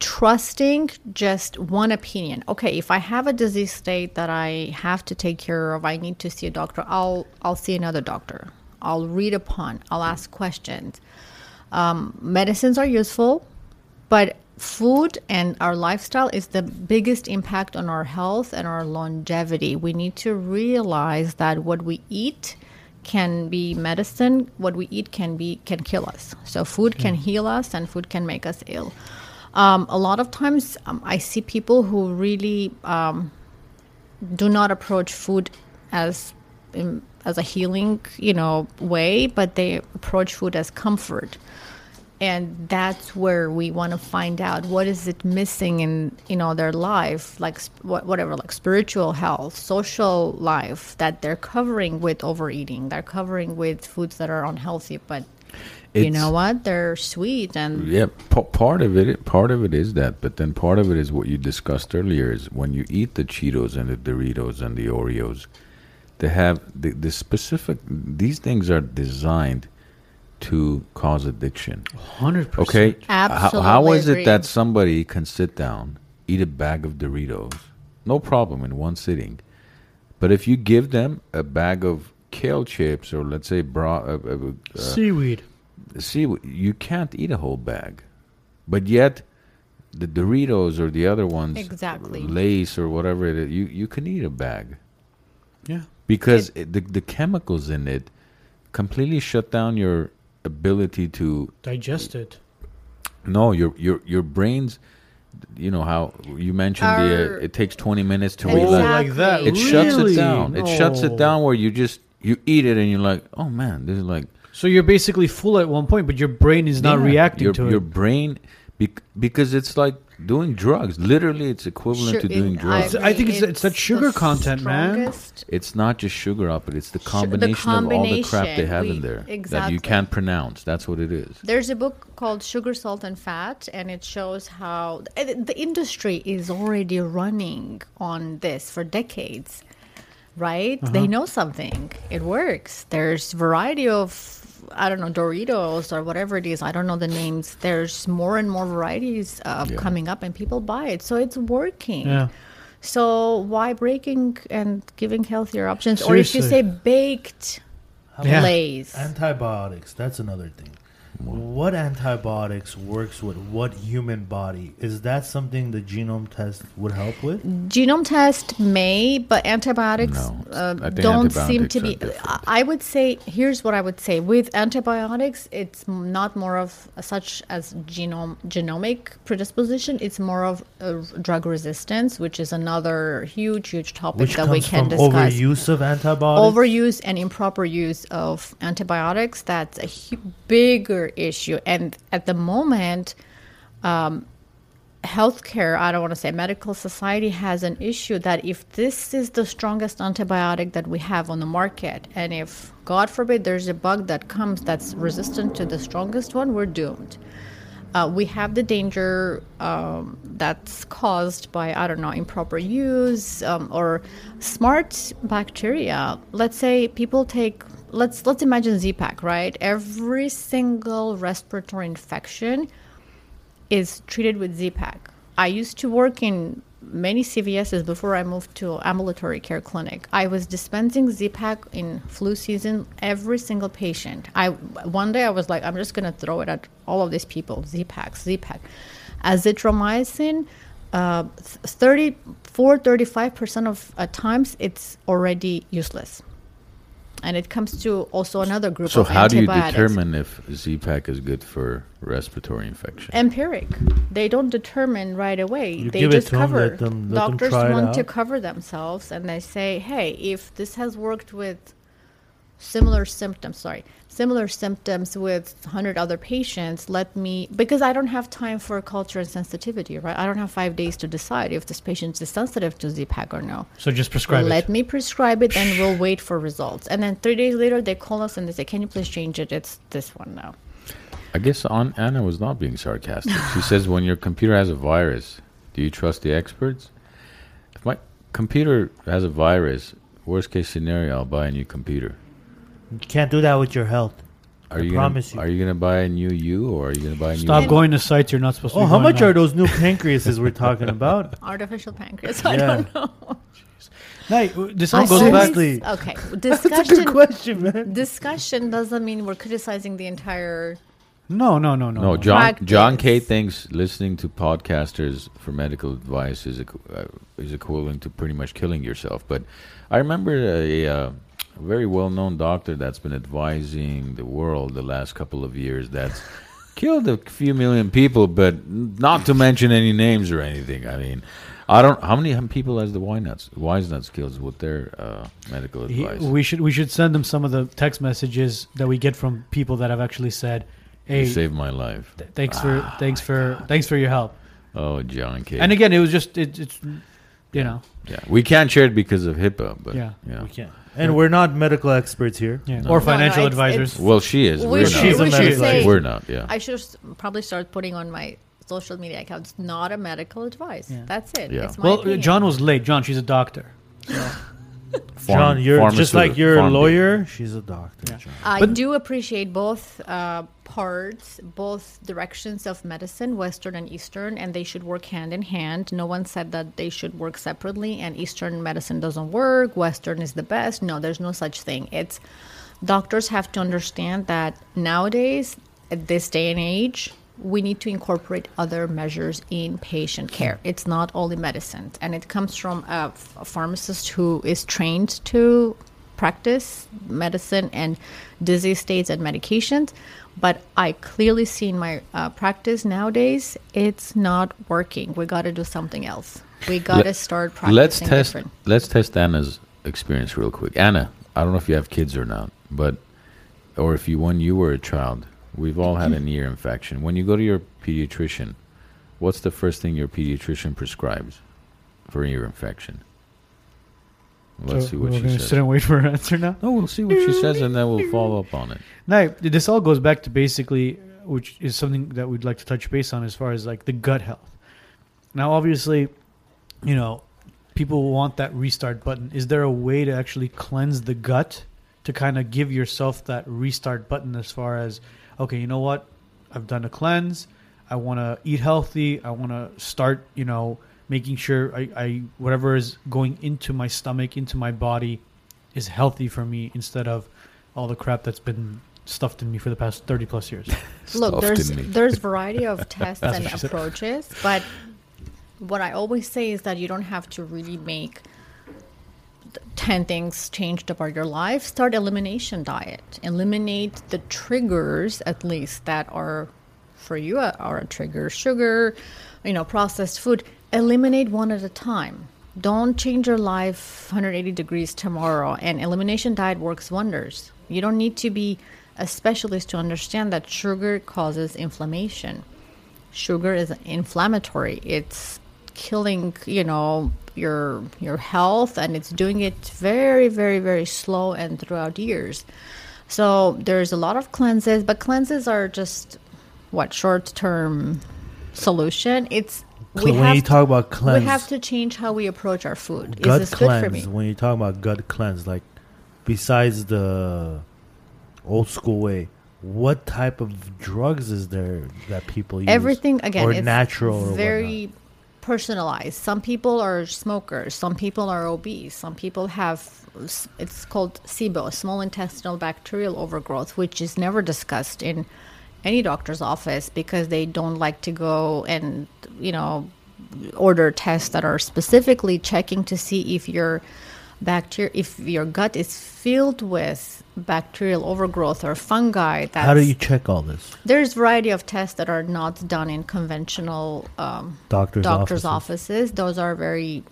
trusting just one opinion. Okay, if I have a disease state that I have to take care of, I need to see a doctor, I'll I'll see another doctor. I'll read upon, I'll ask questions. Um, medicines are useful, but food and our lifestyle is the biggest impact on our health and our longevity. We need to realize that what we eat can be medicine, what we eat can be can kill us. So food can heal us and food can make us ill. Um, a lot of times um, I see people who really um, do not approach food as um, as a healing, you know, way, but they approach food as comfort. And that's where we want to find out what is it missing in, you know, their life, like whatever, like spiritual health, social life that they're covering with overeating. They're covering with foods that are unhealthy, but it's, you know what? They're sweet. And yeah, p- part of it, part of it is that, but then part of it is what you discussed earlier is when you eat the Cheetos and the Doritos and the Oreos, they have the, the specific, these things are designed to cause addiction. one hundred percent. Okay? Absolutely. How, how is it that somebody can sit down, eat a bag of Doritos, no problem in one sitting, but if you give them a bag of kale chips or let's say bra, uh, uh, uh, seaweed. seaweed, you can't eat a whole bag. But yet, the Doritos or the other ones, exactly. Lace or whatever it is, you, you can eat a bag. Yeah. Because it, the the chemicals in it completely shut down your ability to digest it. No, your your your brain's, you know how you mentioned Our, the uh, it takes twenty minutes to exactly. relax. Like that. It really? shuts it down. No. It shuts it down where you just you eat it and you're like, oh man, this is like. So you're basically full at one point, but your brain is not yeah, reacting your, to your it. Your brain, bec- because it's like doing drugs. Literally, it's equivalent Sh- to doing it, drugs. I, mean, I think it's, it's that sugar content, strongest. man. It's not just sugar up, but it's the combination, Sh- the combination of all the crap they have we, in there exactly. that you can't pronounce. That's what it is. There's a book called Sugar, Salt, and Fat, and it shows how th- the industry is already running on this for decades, right? Uh-huh. They know something. It works. There's variety of... I don't know, Doritos or whatever it is. I don't know the names. There's more and more varieties uh, yeah. coming up and people buy it. So it's working. Yeah. So why breaking and giving healthier options? Seriously. Or if you say baked yeah. Lays. Antibiotics, that's another thing. What? what antibiotics works with what human body? Is that something the genome test would help with? Genome test may, but antibiotics no, uh, don't antibiotics seem to be... Different. I would say, here's what I would say. With antibiotics, it's not more of such as genome genomic predisposition. It's more of uh, drug resistance, which is another huge, huge topic which that we can discuss. Overuse of antibiotics? Overuse and improper use of antibiotics. That's a hu- bigger issue. And at the moment, um, healthcare, I don't want to say medical society, has an issue that if this is the strongest antibiotic that we have on the market, and if, God forbid, there's a bug that comes that's resistant to the strongest one, we're doomed. Uh, we have the danger um, that's caused by, I don't know, improper use um, or smart bacteria. Let's say people take... Let's let's imagine Z-Pack, right? Every single respiratory infection is treated with Z-Pack. I used to work in many C V S's before I moved to ambulatory care clinic. I was dispensing Z-Pack in flu season, every single patient. I One day I was like, I'm just going to throw it at all of these people, Z-Pack, Z-Pack. Azithromycin, uh, thirty-four, thirty-five percent of uh, times it's already useless. And it comes to also another group so of antibiotics. So how do you determine if Z-Pack is good for respiratory infection? Empiric. They don't determine right away. You they just cover. Them, let them, let Doctors them want to cover themselves, and they say, hey, if this has worked with similar symptoms, sorry, similar symptoms with one hundred other patients, let me, because I don't have time for culture and sensitivity, right? I don't have five days to decide if this patient is sensitive to Z-Pack or no. So just prescribe let it. Let me prescribe it and we'll wait for results. And then three days later, they call us and they say, can you please change it? It's this one now. I guess Aunt Anna was not being sarcastic. She says, when your computer has a virus, do you trust the experts? If my computer has a virus, worst case scenario, I'll buy a new computer. You can't do that with your health. Are I you promise gonna, you. Are you going to buy a new you or are you going to buy a new Stop going to sites you're not supposed oh, to be Oh, how much on. Are those new pancreases we're talking about? Artificial pancreas. I yeah. don't know. Jeez. No, this all goes back to... Okay. Discussion, That's a good question, man. Discussion doesn't mean we're criticizing the entire... No, no, no, no. No, John practice. John K. thinks listening to podcasters for medical advice is, equ- uh, is equivalent to pretty much killing yourself. But I remember a... Uh, A very well-known doctor that's been advising the world the last couple of years that's killed a few million people, but not to mention any names or anything. I mean, I don't. How many people has the wise nuts, wise nuts kills with their uh, medical advice? He, we should we should send them some of the text messages that we get from people that have actually said, Hey, you saved my life. Th- thanks for ah, thanks for God. thanks for your help. Oh, John K. And again, it was just it, it's you yeah. know. Yeah, we can't share it because of HIPAA, but yeah, yeah. we can't. And we're not medical experts here. Yeah. No. Or financial no, no, it's, advisors. It's, well, she is. We're, we're she's not. A we medical say, we're not, yeah. I should probably start putting on my social media accounts, not a medical advice. Yeah. That's it. Yeah. It's my well, opinion. John was late. John, she's a doctor. So. Farm, John, you're just like your farm lawyer. Deal. She's a doctor. Yeah. I but do appreciate both uh, parts, both directions of medicine, Western and Eastern, and they should work hand in hand. No one said that they should work separately and Eastern medicine doesn't work, Western is the best. No, there's no such thing. It's doctors have to understand that nowadays, at this day and age, we need to incorporate other measures in patient care. It's not only medicine. And it comes from a, f- a pharmacist who is trained to practice medicine and disease states and medications. But I clearly see in my uh, practice nowadays, it's not working. We got to do something else. We got to start practicing let's test, different. Let's test Anna's experience real quick. Anna, I don't know if you have kids or not, but or if you when you were a child, we've all had an ear infection. When you go to your pediatrician, what's the first thing your pediatrician prescribes for ear infection? Let's so see what she says. We're going to sit and wait for her answer now? No, we'll see what she says, and then we'll follow up on it. Now, this all goes back to basically, which is something that we'd like to touch base on as far as like the gut health. Now, obviously, you know, people want that restart button. Is there a way to actually cleanse the gut to kind of give yourself that restart button as far as, okay, you know what? I've done a cleanse. I want to eat healthy. I want to start, you know, making sure I, I whatever is going into my stomach, into my body, is healthy for me instead of all the crap that's been stuffed in me for the past thirty plus years. Look, there's there's variety of tests and approaches, but what I always say is that you don't have to really make ten things changed about your life. Start elimination diet. Eliminate the triggers, at least, that are for you uh, are a trigger. Sugar, you know, processed food. Eliminate one at a time. Don't change your life one hundred eighty degrees tomorrow. And elimination diet works wonders. You don't need to be a specialist to understand that sugar causes inflammation. Sugar is inflammatory. It's killing, you know, your your health, and it's doing it very, very, very slow and throughout years. So there's a lot of cleanses, but cleanses are just what short-term solution. It's we when have you to, talk about cleanse, we have to change how we approach our food. Gut is this cleanse, good for me? When you talk about gut cleanse, like besides the old school way, what type of drugs is there that people use? Everything again, or it's natural, very. Or whatnot? Personalized. Some people are smokers. Some people are obese. Some people have, it's called SIBO, small intestinal bacterial overgrowth, which is never discussed in any doctor's office because they don't like to go and, you know, order tests that are specifically checking to see if your bacteria, if your gut is filled with bacterial overgrowth or fungi. That's, how do you check all this? There's a variety of tests that are not done in conventional um, doctor's, doctor's offices. offices. Those are very,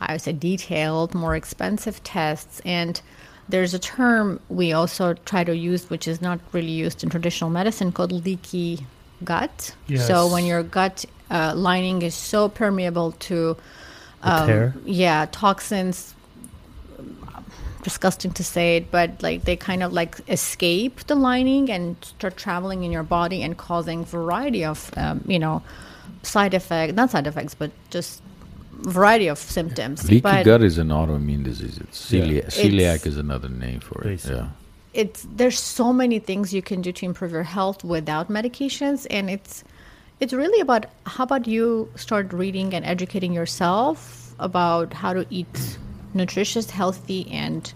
I would say, detailed, more expensive tests. And there's a term we also try to use, which is not really used in traditional medicine, called leaky gut. Yes. So when your gut uh, lining is so permeable to um, yeah, toxins, disgusting to say it, but like they kind of like escape the lining and start traveling in your body and causing variety of um, you know side effects, not side effects, but just variety of symptoms. Leaky but gut is an autoimmune disease. It's celiac. Yeah. Celiac it's, is another name for it. Yeah, it's there's so many things you can do to improve your health without medications, and it's it's really about how about you start reading and educating yourself about how to eat nutritious, healthy, and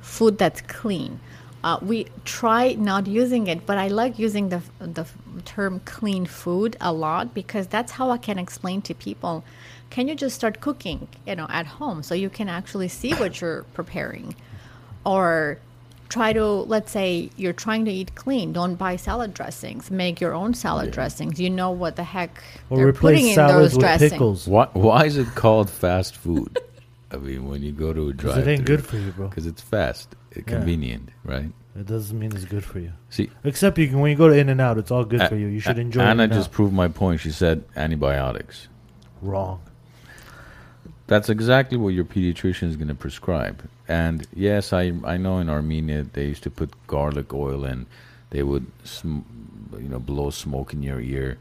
food that's clean. Uh, we try not using it, but I like using the the term clean food a lot because that's how I can explain to people, can you just start cooking, you know, at home so you can actually see what you're preparing? Or try to, let's say you're trying to eat clean, don't buy salad dressings, make your own salad yeah. dressings. You know what the heck or they're putting in those dressings. Or replace salads with pickles. Why, why is it called fast food? I mean, when you go to a drive-thru, it ain't good for you, bro. Because it's fast, it's yeah. convenient, right? It doesn't mean it's good for you. See, except you can, when you go to In-N-Out, it's all good uh, for you. You should uh, enjoy. Anna In-N-Out. Just proved my point. She said antibiotics. Wrong. That's exactly what your pediatrician is going to prescribe. And yes, I I know in Armenia they used to put garlic oil and they would, sm- you know, blow smoke in your ear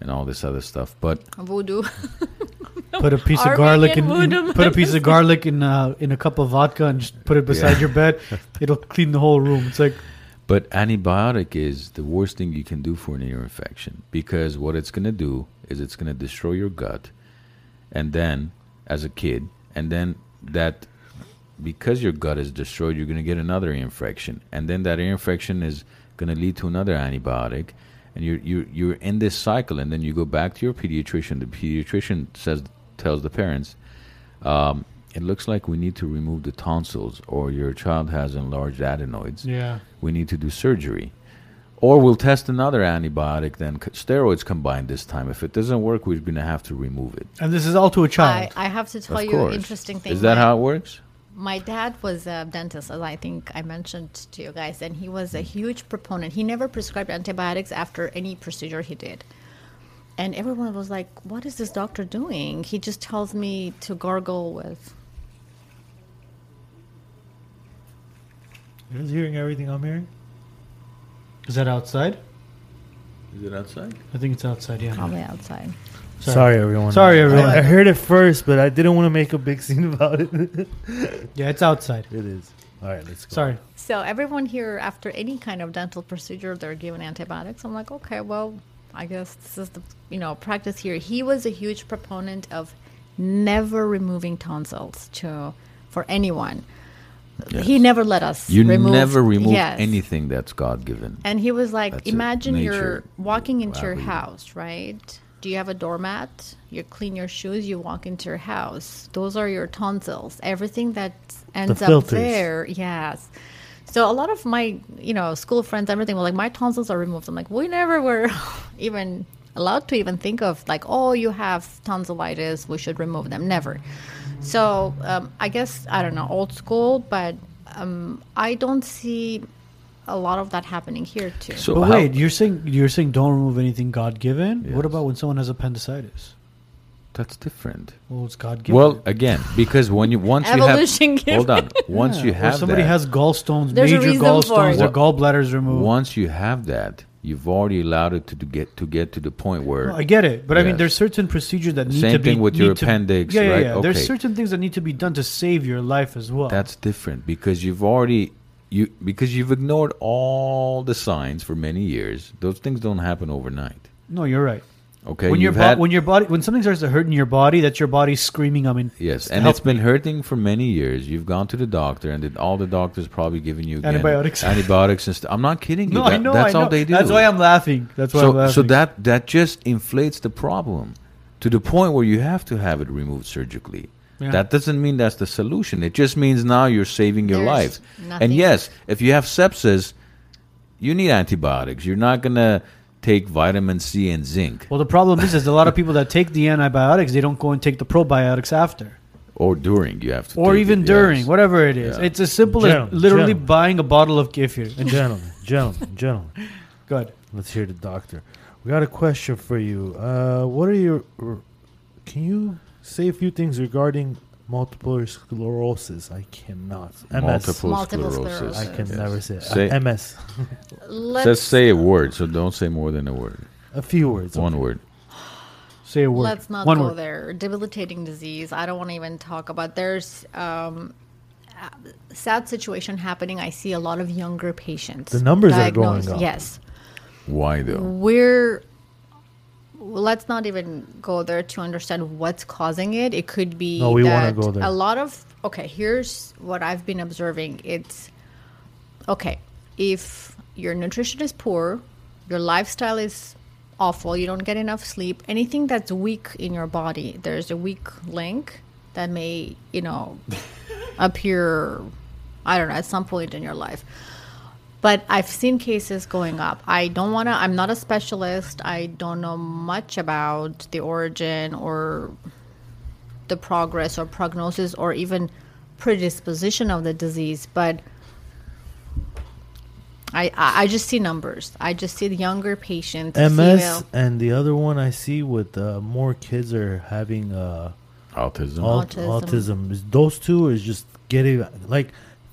and all this other stuff. But voodoo. Put a piece Armenian of garlic in, in put a piece of garlic in uh, in a cup of vodka and just put it beside yeah. your bed. It'll clean the whole room. It's like. But antibiotic is the worst thing you can do for an ear infection, because what it's going to do is it's going to destroy your gut, and then as a kid, and then that, because your gut is destroyed, you're going to get another ear infection, and then that ear infection is going to lead to another antibiotic. And you're, you're, you're in this cycle, and then you go back to your pediatrician. The pediatrician says, tells the parents, um, it looks like we need to remove the tonsils, or your child has enlarged adenoids. Yeah. We need to do surgery. Or we'll test another antibiotic, then c- steroids combined this time. If it doesn't work, we're going to have to remove it. And this is all to a child. I, I have to tell of you course. An interesting thing. Is that how it works? My dad was a dentist, as I think I mentioned to you guys, and he was a huge proponent. He never prescribed antibiotics after any procedure he did. And everyone was like, what is this doctor doing? He just tells me to gargle with. You're hearing everything I'm hearing? Is that outside? Is it outside? I think it's outside, yeah. Probably outside. Sorry. Sorry, everyone. Sorry, everyone. I, I heard it first, but I didn't want to make a big scene about it. Yeah, it's outside. It is. All right, let's go. Sorry. So everyone here, after any kind of dental procedure, they're given antibiotics. I'm like, okay, well, I guess this is the, you know, practice here. He was a huge proponent of never removing tonsils to for anyone. Yes. He never let us you remove. You never remove yes. anything that's God-given. And he was like, that's imagine you're walking into your house, right? Do you have a doormat? You clean your shoes, you walk into your house. Those are your tonsils. Everything that ends the up there. Yes. So a lot of my, you know, school friends, everything were like, my tonsils are removed. I'm like, we never were even allowed to even think of like, oh, you have tonsillitis, we should remove them. Never. So um, I guess, I don't know, old school, but um, I don't see a lot of that happening here too. So but wait, you're saying you're saying don't remove anything God-given? Yes. What about when someone has appendicitis? That's different. Well, it's God-given. Well, again, because when you once evolution you have hold on, once yeah. you have or somebody that, has gallstones, there's major gallstones, their gallbladders removed. Once you have that, you've already allowed it to get to get to the point where no, I get it, but yes. I mean, there's certain procedures that need same to be same thing with your appendix, to, yeah, yeah, right? Yeah, yeah. Okay. There's certain things that need to be done to save your life as well. That's different because you've already. You because you've ignored all the signs for many years. Those things don't happen overnight. No, you're right. Okay, when your bo- when your body when something starts to hurt in your body, that's your body screaming. I mean, yes, and it's been hurting for many years. You've gone to the doctor, and all the doctors probably giving you again, antibiotics, antibiotics, and stuff. I'm not kidding you. No, that, I know. That's I know. All they do. That's why I'm laughing. That's why so, I'm laughing. So that that just inflates the problem to the point where you have to have it removed surgically. Yeah. That doesn't mean that's the solution. It just means now you're saving your There's life. Nothing. And yes, if you have sepsis, you need antibiotics. You're not going to take vitamin C and zinc. Well, the problem is, is a lot of people that take the antibiotics, they don't go and take the probiotics after. Or during, you have to or take even it, during, yes. whatever it is. Yeah. It's as simple gentlemen, as literally gentlemen. buying a bottle of kefir. And gentlemen, gentlemen, gentlemen. Go ahead. Let's hear the doctor. We got a question for you. Uh, what are your... Can you... Say a few things regarding multiple sclerosis. I cannot. M S. Multiple, multiple sclerosis. sclerosis. I can yes. never say, say uh, M S. Let's just say a word, so don't say more than a word. A few words. One okay. word. Say a word. Let's not One go word. there. Debilitating disease. I don't want to even talk about. There's um, a sad situation happening. I see a lot of younger patients. The numbers diagnosed. are going up. Yes. Why though? We're... Let's not even go there to understand what's causing it. It could be no, we that go there. a lot of... Okay, here's what I've been observing. It's, okay, if your nutrition is poor, your lifestyle is awful, you don't get enough sleep, anything that's weak in your body, there's a weak link that may, you know, appear, I don't know, at some point in your life. But I've seen cases going up. I don't want to, I'm not a specialist. I don't know much about the origin or the progress or prognosis or even predisposition of the disease, but I, I just see numbers. I just see the younger patients. M S, female. And the other one I see with uh, more kids are having uh, autism. Aut- autism. Autism. Those two is just getting, like,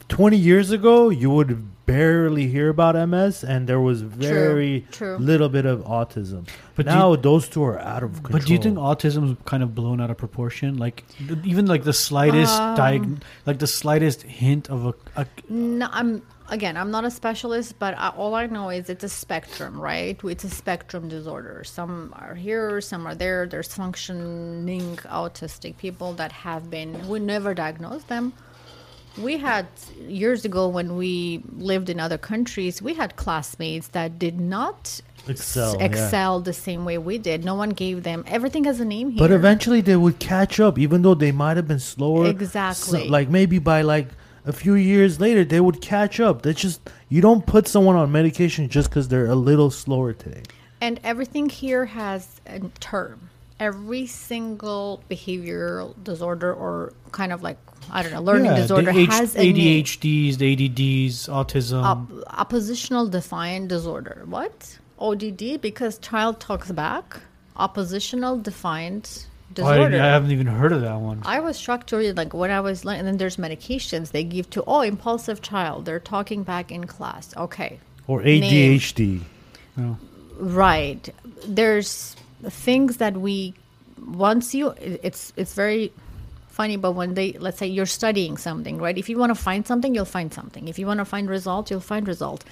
twenty years ago, you would barely hear about M S, and there was very true, true. little bit of autism. But now you, those two are out of control. But do you think autism is kind of blown out of proportion? Like, even like the slightest um, diag- like the slightest hint of a. a no, I'm. Again, I'm not a specialist, but I, all I know is it's a spectrum, right? It's a spectrum disorder. Some are here, some are there. There's functioning autistic people that have been, we never diagnosed them. We had, years ago when we lived in other countries, we had classmates that did not excel, s- excel yeah. the same way we did. No one gave them, everything has a name here. But eventually they would catch up, even though they might have been slower. Exactly. So, like maybe by like, a few years later, they would catch up. That's just, you don't put someone on medication just because they're a little slower today. And everything here has a term. Every single behavioral disorder or kind of like, I don't know, learning yeah, disorder H- has a name. A D H Ds, A D Ds, autism. Op- oppositional defiant disorder. What? O D D? Because child talks back. Oppositional defiant disorder. I, I haven't even heard of that one. I was shocked to read, like, when I was learning. And then there's medications they give to, oh, impulsive child. They're talking back in class. Okay. Or A D H D. No. Right. There's things that we, once you, it's it's very funny, but when they, let's say you're studying something, right? If you want to find something, you'll find something. If you want to find results, you'll find results.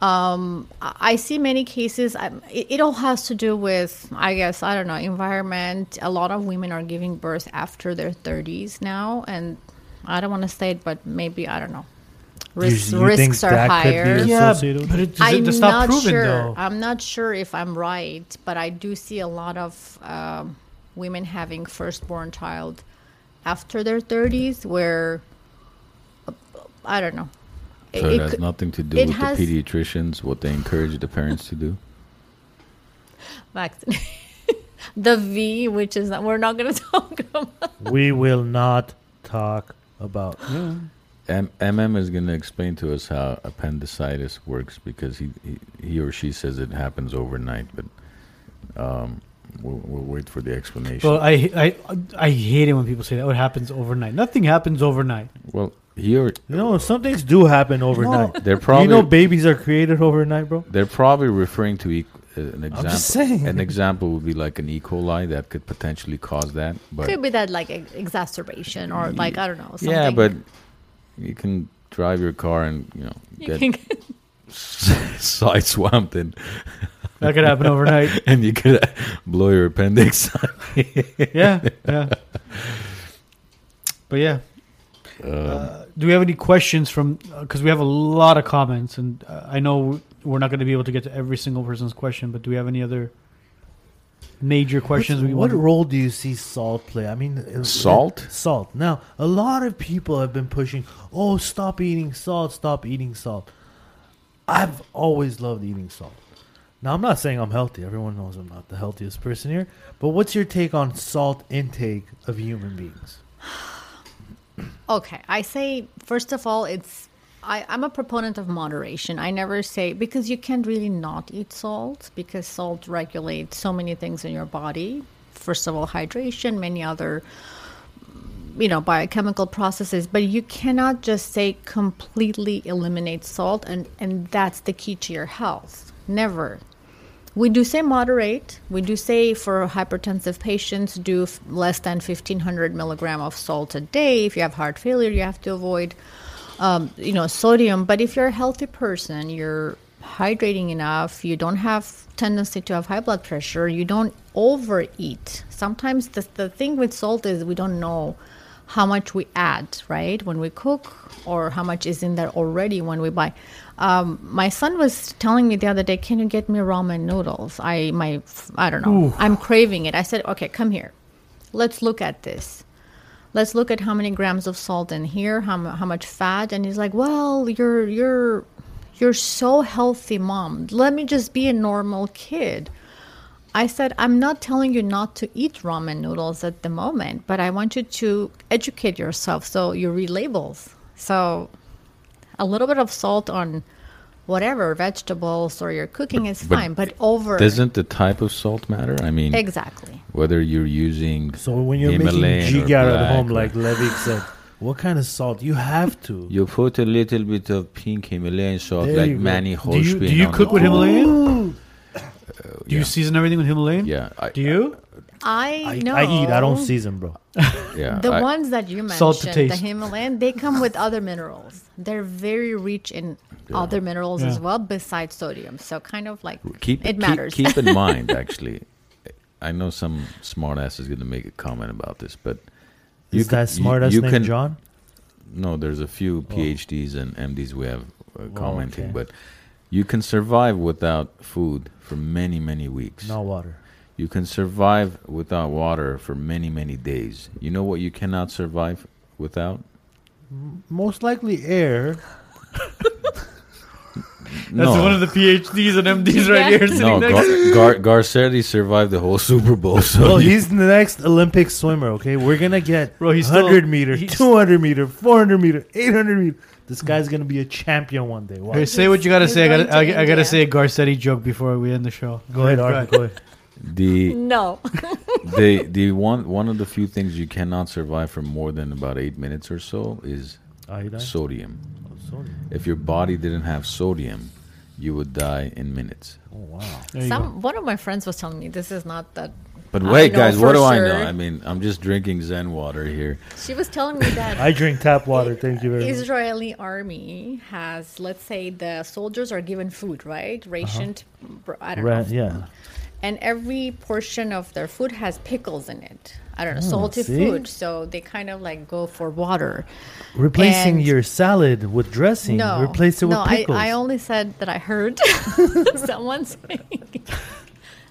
Um, I see many cases, I, it, it all has to do with, I guess, I don't know, environment. A lot of women are giving birth after their thirties now, and I don't want to say it, but maybe, I don't know, Ris- you, you risks are higher. Yeah, but it, I'm it, not, not proven, sure. Though. I'm not sure if I'm right, but I do see a lot of um, women having firstborn child after their thirties where, I don't know. So it, it has could, nothing to do with has, the pediatricians, what they encourage the parents to do? Vaccinate. The V, which is that we're not going to talk about. We will not talk about. Yeah. M- MM is going to explain to us how appendicitis works because he, he, he or she says it happens overnight, but um, we'll, we'll wait for the explanation. Well, I, I, I hate it when people say that. Oh, it happens overnight. Nothing happens overnight. Well, Here, you know, some things do happen overnight. No, they're probably, you know, babies are created overnight, bro. They're probably referring to e- an example. I'm just saying. An example would be like an E. coli that could potentially cause that. But could be that like ex- exacerbation or like, I don't know. Something. Yeah, but you can drive your car and, you know, get, you get side swamped and that could happen overnight. And you could blow your appendix. yeah, yeah. But yeah. Um, uh, do we have any questions from, because uh, we have a lot of comments, and uh, I know we're not going to be able to get to every single person's question, but do we have any other major questions? We what want role do you see salt play? I mean, it, salt? It, salt. Now, a lot of people have been pushing, oh, stop eating salt, stop eating salt. I've always loved eating salt. Now, I'm not saying I'm healthy. Everyone knows I'm not the healthiest person here. But what's your take on salt intake of human beings? Okay, I say, first of all, it's I, I'm a proponent of moderation. I never say, because you can't really not eat salt, because salt regulates so many things in your body. First of all, hydration, many other, you know, biochemical processes. But you cannot just say completely eliminate salt, and, and that's the key to your health. Never. We do say moderate. We do say for hypertensive patients, do f- less than fifteen hundred milligram of salt a day. If you have heart failure, you have to avoid, um, you know, sodium. But if you're a healthy person, you're hydrating enough, you don't have tendency to have high blood pressure, you don't overeat. Sometimes the, the thing with salt is we don't know how much we add, right, when we cook, or how much is in there already when we buy. Um, my son was telling me the other day, can you get me ramen noodles? I my I don't know. Ooh. I'm craving it. I said, okay, come here. Let's look at this. Let's look at how many grams of salt in here, how how much fat. And he's like, well, you're you're you're so healthy, mom. Let me just be a normal kid. I said, I'm not telling you not to eat ramen noodles at the moment, but I want you to educate yourself so you read labels. So a little bit of salt on whatever vegetables or your cooking is but, fine, but over... Doesn't the type of salt matter? I mean... Exactly. Whether you're using... So when you're Himalayan making jigar at home, or, like Levik said, what kind of salt? You have to. You put a little bit of pink Himalayan salt, there like Manny Holshbein. Do you, do you cook with Himalayan? Ooh. Uh, do yeah. you season everything with Himalayan? Yeah. I, do you? I, I know. I eat. I don't season, bro. Yeah, the I, ones that you mentioned, salt to taste. The Himalayan, they come with other minerals. They're very rich in yeah. other minerals yeah. as well besides sodium. So kind of like keep, it matters. Keep, keep in mind, actually, I know some smartass is going to make a comment about this, but you is can, that smartass you, you named can, John? No, there's a few PhDs oh. and M Ds we have uh, commenting, oh, okay. but you can survive without food for many, many weeks. No water. You can survive without water for many, many days. You know what you cannot survive without? Most likely air. That's no. one of the PhDs and M Ds right here sitting no, next to Gar- Gar- Garcetti survived the whole Super Bowl. So well, he's the next Olympic swimmer, okay? We're going to get Bro, he's one hundred meter, two hundred meter, four hundred meter, eight hundred meter. This guy's going to be a champion one day. Wow. Hey, say what you got to say. I got to I, I gotta say a Garcetti joke before we end the show. Go ahead, Art. Go ahead. The no, the the one one of the few things you cannot survive for more than about eight minutes or so is sodium. Oh, sodium. If your body didn't have sodium, you would die in minutes. Oh wow! Some one of my friends was telling me this is not that. But wait, guys, what do sure. I know? I mean, I'm just drinking Zen water here. She was telling me that I drink tap water. Thank you very much. Israeli army has, let's say, the soldiers are given food, right? Rationed. Uh-huh. I don't Red, know. Yeah. And every portion of their food has pickles in it. I don't know, mm, salty see? food. So they kind of like go for water. Replacing and your salad with dressing. No, replace it no, with pickles. I, I only said that I heard someone saying.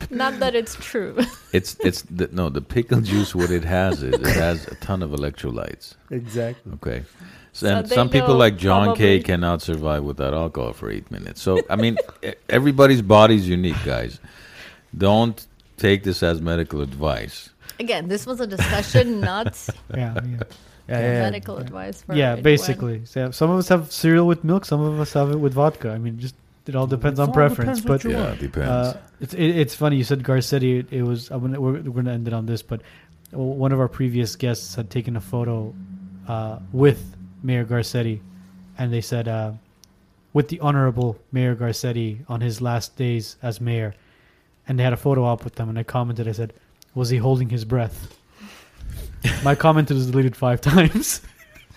Not that it's true. It's it's the, no the pickle juice. What it has is it has a ton of electrolytes. Exactly. Okay. So, so and some people like John probably. K cannot survive without alcohol for eight minutes. So I mean, everybody's body's unique, guys. Don't take this as medical advice. Again, this was a discussion, not yeah, yeah. Yeah, yeah, medical yeah. advice. For yeah, basically. So some of us have cereal with milk. Some of us have it with vodka. I mean, just it all depends it on all preference. Depends but yeah, it depends. Uh, it's it, it's funny you said Garcetti. It, it was. I'm gonna, we're, we're going to end it on this, but one of our previous guests had taken a photo uh, with Mayor Garcetti, and they said uh, with the Honorable Mayor Garcetti on his last days as mayor. And they had a photo op with them, and I commented, I said, was he holding his breath? My comment was deleted five times.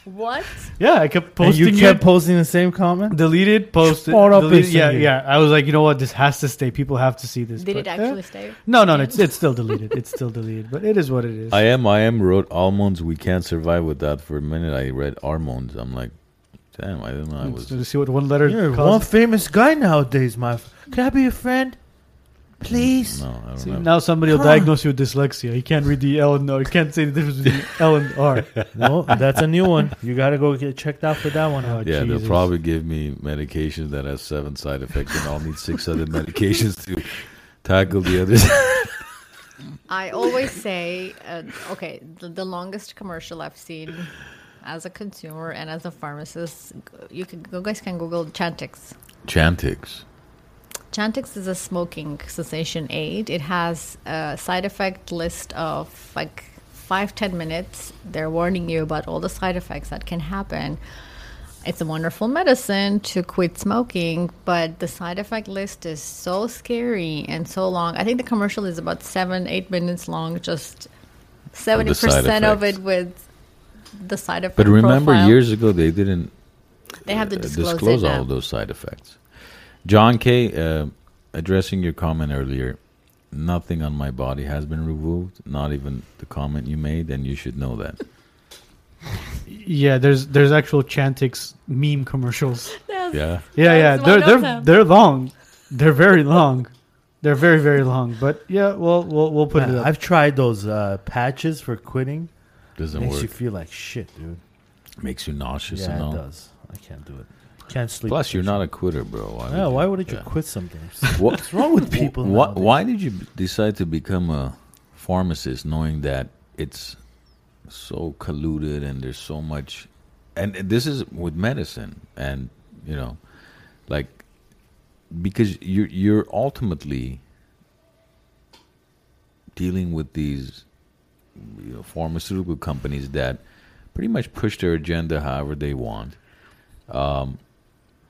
What? Yeah, I kept posting and you kept it. posting the same comment? Deleted, posted, deleted. Yeah, you. yeah. I was like, you know what? This has to stay. People have to see this. Did but, it actually eh? stay? No, no, no. It's, it's still deleted. It's still deleted, but it is what it is. I am, I am wrote almonds. We can't survive without. For a minute, I read almonds. I'm like, damn, I didn't know I was. Let's see what one letter You're one famous guy nowadays, my f- Can I be your friend? Please. No, I don't See, know. Now somebody will huh. diagnose you with dyslexia. You can't read the L and R. You can't say the difference between L and R. No, that's a new one. You got to go get checked out for that one. Oh, yeah, Jesus. They'll probably give me medication that has seven side effects, and I'll need six other medications to tackle the others. I always say, uh, okay, the, the longest commercial I've seen as a consumer and as a pharmacist, you, can, you guys can Google Chantix. Chantix. Chantix is a smoking cessation aid. It has a side effect list of like five, ten minutes. They're warning you about all the side effects that can happen. It's a wonderful medicine to quit smoking, but the side effect list is so scary and so long. I think the commercial is about seven, eight minutes long, just seventy percent of it with the side effect But remember, profile. years ago, they didn't they have to disclose, disclose all of those side effects. John K., uh, addressing your comment earlier, nothing on my body has been removed, not even the comment you made, and you should know that. Yeah, there's there's actual Chantix meme commercials. That's, yeah, yeah, yeah. They're they're they're long. They're very long. They're very very long. But yeah, we'll we'll we'll put yeah, it up. I've tried those uh, patches for quitting. Doesn't Makes work. Makes you feel like shit, dude. Makes you nauseous. Yeah, and all. It does. I can't do it. can't sleep. Plus, you're not a quitter, bro. Why yeah, would why you, wouldn't yeah. you quit something? What's wrong with people? What, why did you decide to become a pharmacist, knowing that it's so colluded and there's so much? And this is with medicine, and you know, like, because you're you're ultimately dealing with these, you know, pharmaceutical companies that pretty much push their agenda however they want. Um,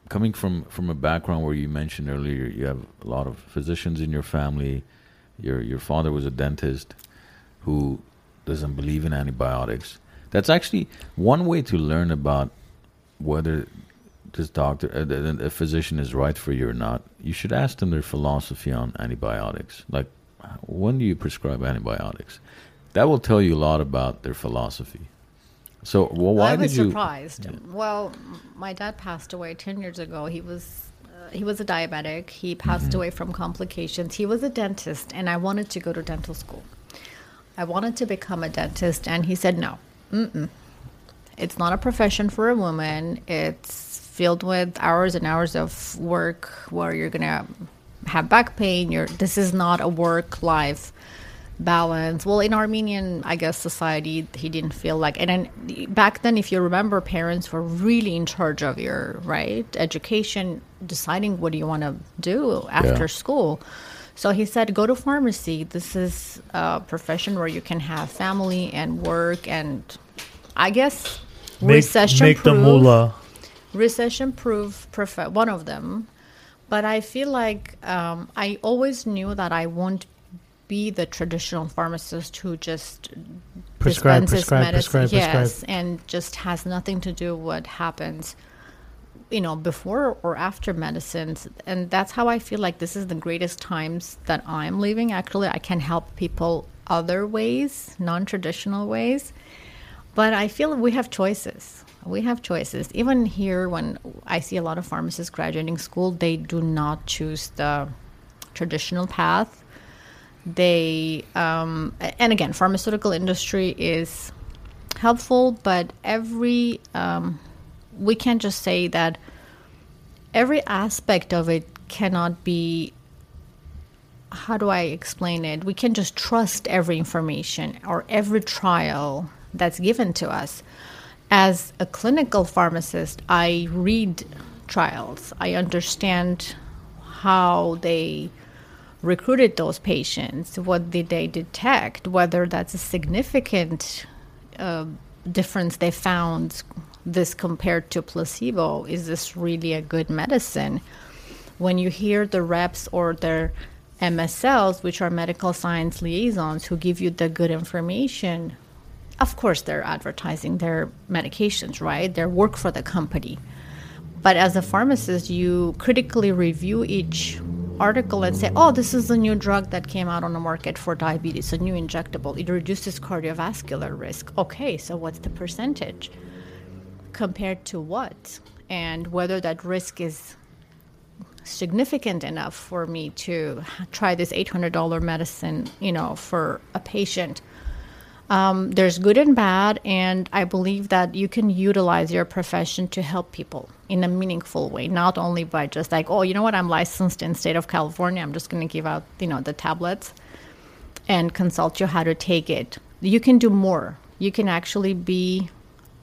coming from, from a background where you mentioned earlier, you have a lot of physicians in your family. Your your father was a dentist who doesn't believe in antibiotics. That's actually one way to learn about whether this doctor, a, a physician, is right for you or not. You should ask them their philosophy on antibiotics. Like, when do you prescribe antibiotics? That will tell you a lot about their philosophy. So, well, why did you? I was surprised. Yeah. Well, my dad passed away ten years ago. He was uh, he was a diabetic. He passed mm-hmm. away from complications. He was a dentist, and I wanted to go to dental school. I wanted to become a dentist, and he said no. Mm-mm. It's not a profession for a woman. It's filled with hours and hours of work where you're gonna have back pain. You're this is not a work-life balance. Well, in Armenian, I guess, society, he didn't feel like, and then back then, if you remember, parents were really in charge of your right education, deciding what do you want to do after yeah. school. So he said, go to pharmacy. This is a profession where you can have family and work, and I guess make, recession make proof, the mullah. recession proof prof- one of them. But I feel like um, I always knew that I won't be the traditional pharmacist who just prescribe, dispenses prescribe, medicine, prescribe, yes, prescribe. and just has nothing to do with what happens, you know, before or after medicines. And that's how I feel like this is the greatest times that I'm living. Actually, I can help people other ways, non-traditional ways. But I feel we have choices. We have choices. Even here, when I see a lot of pharmacists graduating school, they do not choose the traditional path. They, um, and again, pharmaceutical industry is helpful, but every, um, we can't just say that every aspect of it cannot be, how do I explain it? We can't just trust every information or every trial that's given to us. As a clinical pharmacist, I read trials. I understand how they recruited those patients, what did they detect, whether that's a significant uh, difference they found this compared to placebo. Is this really a good medicine? When you hear the reps or their M S Ls, which are medical science liaisons, who give you the good information, of course they're advertising their medications, right? They work for the company. But as a pharmacist, you critically review each article and say, oh, this is a new drug that came out on the market for diabetes, a new injectable. It reduces cardiovascular risk. Okay, so what's the percentage? Compared to what? And whether that risk is significant enough for me to try this eight hundred dollars medicine, you know, for a patient. Um, there's good and bad, and I believe that you can utilize your profession to help people in a meaningful way, not only by just like, oh, you know what, I'm licensed in the state of California. I'm just going to give out, you know, the tablets and consult you how to take it. You can do more. You can actually be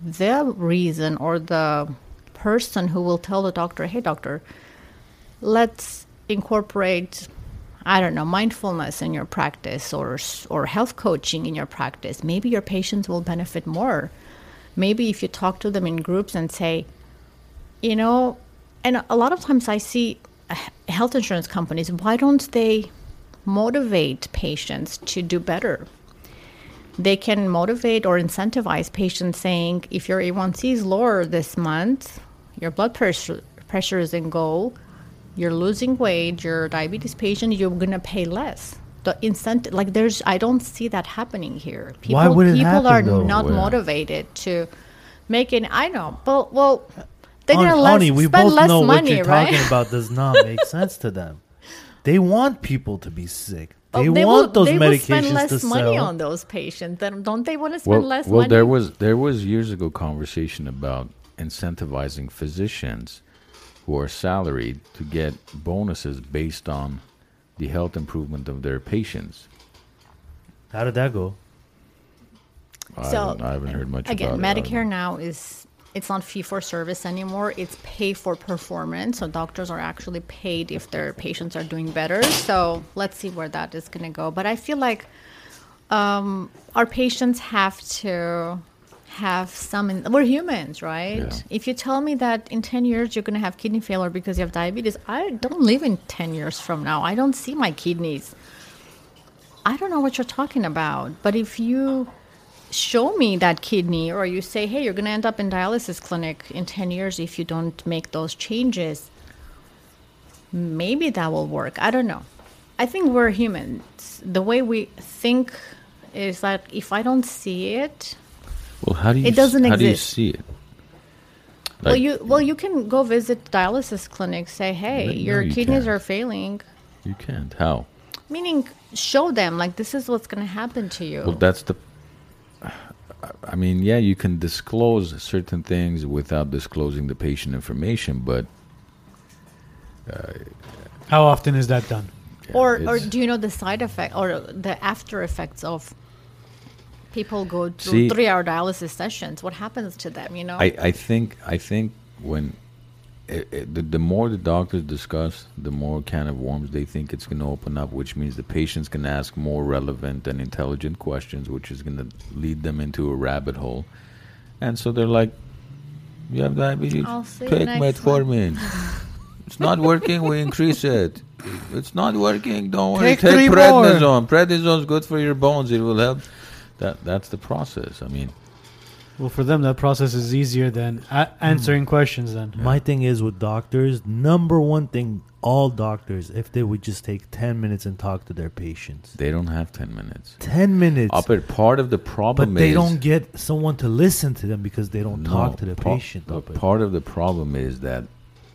the reason or the person who will tell the doctor, hey, doctor, let's incorporate, I don't know, mindfulness in your practice or or health coaching in your practice. Maybe your patients will benefit more. Maybe if you talk to them in groups and say, you know, and a lot of times I see health insurance companies, why don't they motivate patients to do better? They can motivate or incentivize patients saying, if your A one C is lower this month, your blood pressure pressure is in goal, you're losing weight, you're a diabetes patient, you're going to pay less. The incentive, like there's, I don't see that happening here. People, Why would it people happen, are though? not well. motivated to make an, I know, but well, they're going to less, honey, we spend both less know money, what you're right? talking about does not make sense to them. They want people to be sick. They, they want will, those they medications spend less to money sell. on those patients. Then don't they want to spend well, less well, money? Well, there was there was years ago conversation about incentivizing physicians who are salaried to get bonuses based on the health improvement of their patients. How did that go? I, so, haven't, I haven't heard much again, about it. Again, Medicare now is, it's not fee-for-service anymore. It's pay-for-performance. So doctors are actually paid if their patients are doing better. So let's see where that is going to go. But I feel like um, our patients have to have some... In, we're humans, right? Yeah. If you tell me that in ten years you're going to have kidney failure because you have diabetes, I don't live in ten years from now. I don't see my kidneys. I don't know what you're talking about. But if you... show me that kidney, or you say, hey, you're going to end up in dialysis clinic in ten years if you don't make those changes, maybe that will work. I don't know. I think we're humans. The way we think is that if I don't see it, well, how do you, it doesn't how exist. How do you see it? Like, well, you well you can go visit dialysis clinic, say, hey, no, your you kidneys can't. are failing. You can't. How? Meaning, show them, like, this is what's going to happen to you. Well, that's the... I mean, yeah, you can disclose certain things without disclosing the patient information, but... Uh, how often is that done? Yeah, or or do you know the side effect or the after effects of people go through three-hour dialysis sessions? What happens to them, you know? I, I think I think when... It, it, the, the more the doctors discuss, the more can of worms they think it's going to open up, which means the patient's going to ask more relevant and intelligent questions, which is going to lead them into a rabbit hole. And so they're like, you have diabetes? Take metformin. It's not working, we increase it. It's not working, don't worry. Take, Take prednisone. Prednisone is good for your bones. It will help. That That's the process. I mean... Well, for them, that process is easier than a- answering mm. questions then. Yeah. My thing is with doctors, number one thing, all doctors, if they would just take ten minutes and talk to their patients. They don't have ten minutes. ten minutes. Uh, but part of the problem but is... But they don't get someone to listen to them because they don't no, talk to the pa- patient. Pa- part of the problem is that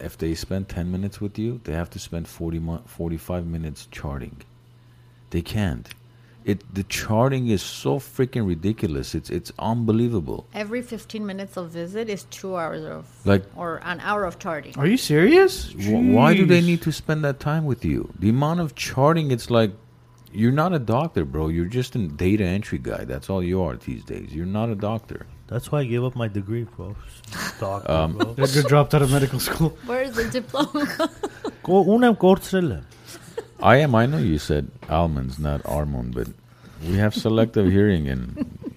if they spend ten minutes with you, they have to spend forty-five minutes charting. They can't. It, the charting is so freaking ridiculous. It's it's unbelievable. Every fifteen minutes of visit is two hours of like or an hour of charting. Are you serious? W- why do they need to spend that time with you? The amount of charting, it's like you're not a doctor, bro. You're just a data entry guy. That's all you are these days. You're not a doctor. That's why I gave up my degree, bro. Doctor, um, bro. I got dropped out of medical school. Where is the diploma? Go unam kortsrele. I am. I know you said almonds, not almond, but we have selective hearing. And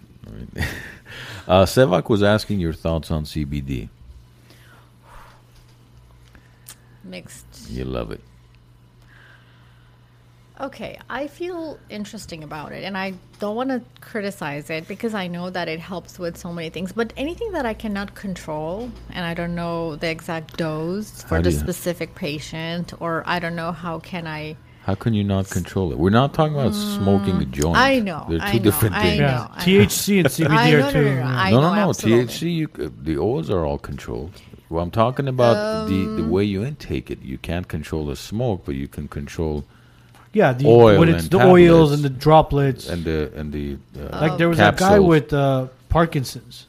uh, Sevak was asking your thoughts on C B D. Mixed. You love it. Okay, I feel interesting about it, and I don't want to criticize it because I know that it helps with so many things. But anything that I cannot control, and I don't know the exact dose for the specific patient, or I don't know how can I... How can you not control it? We're not talking about mm, smoking a joint. I know. They're two I know, different I things. Know, yeah. I T H C and C B D are two. No, no, no. no, no, no. T H C, you, uh, the O's are all controlled. Well, I'm talking about um, the, the way you intake it. You can't control the smoke, but you can control... Yeah, the, oil when it's the oils and the droplets. And the... And the uh, like there was capsules. A guy with uh, Parkinson's.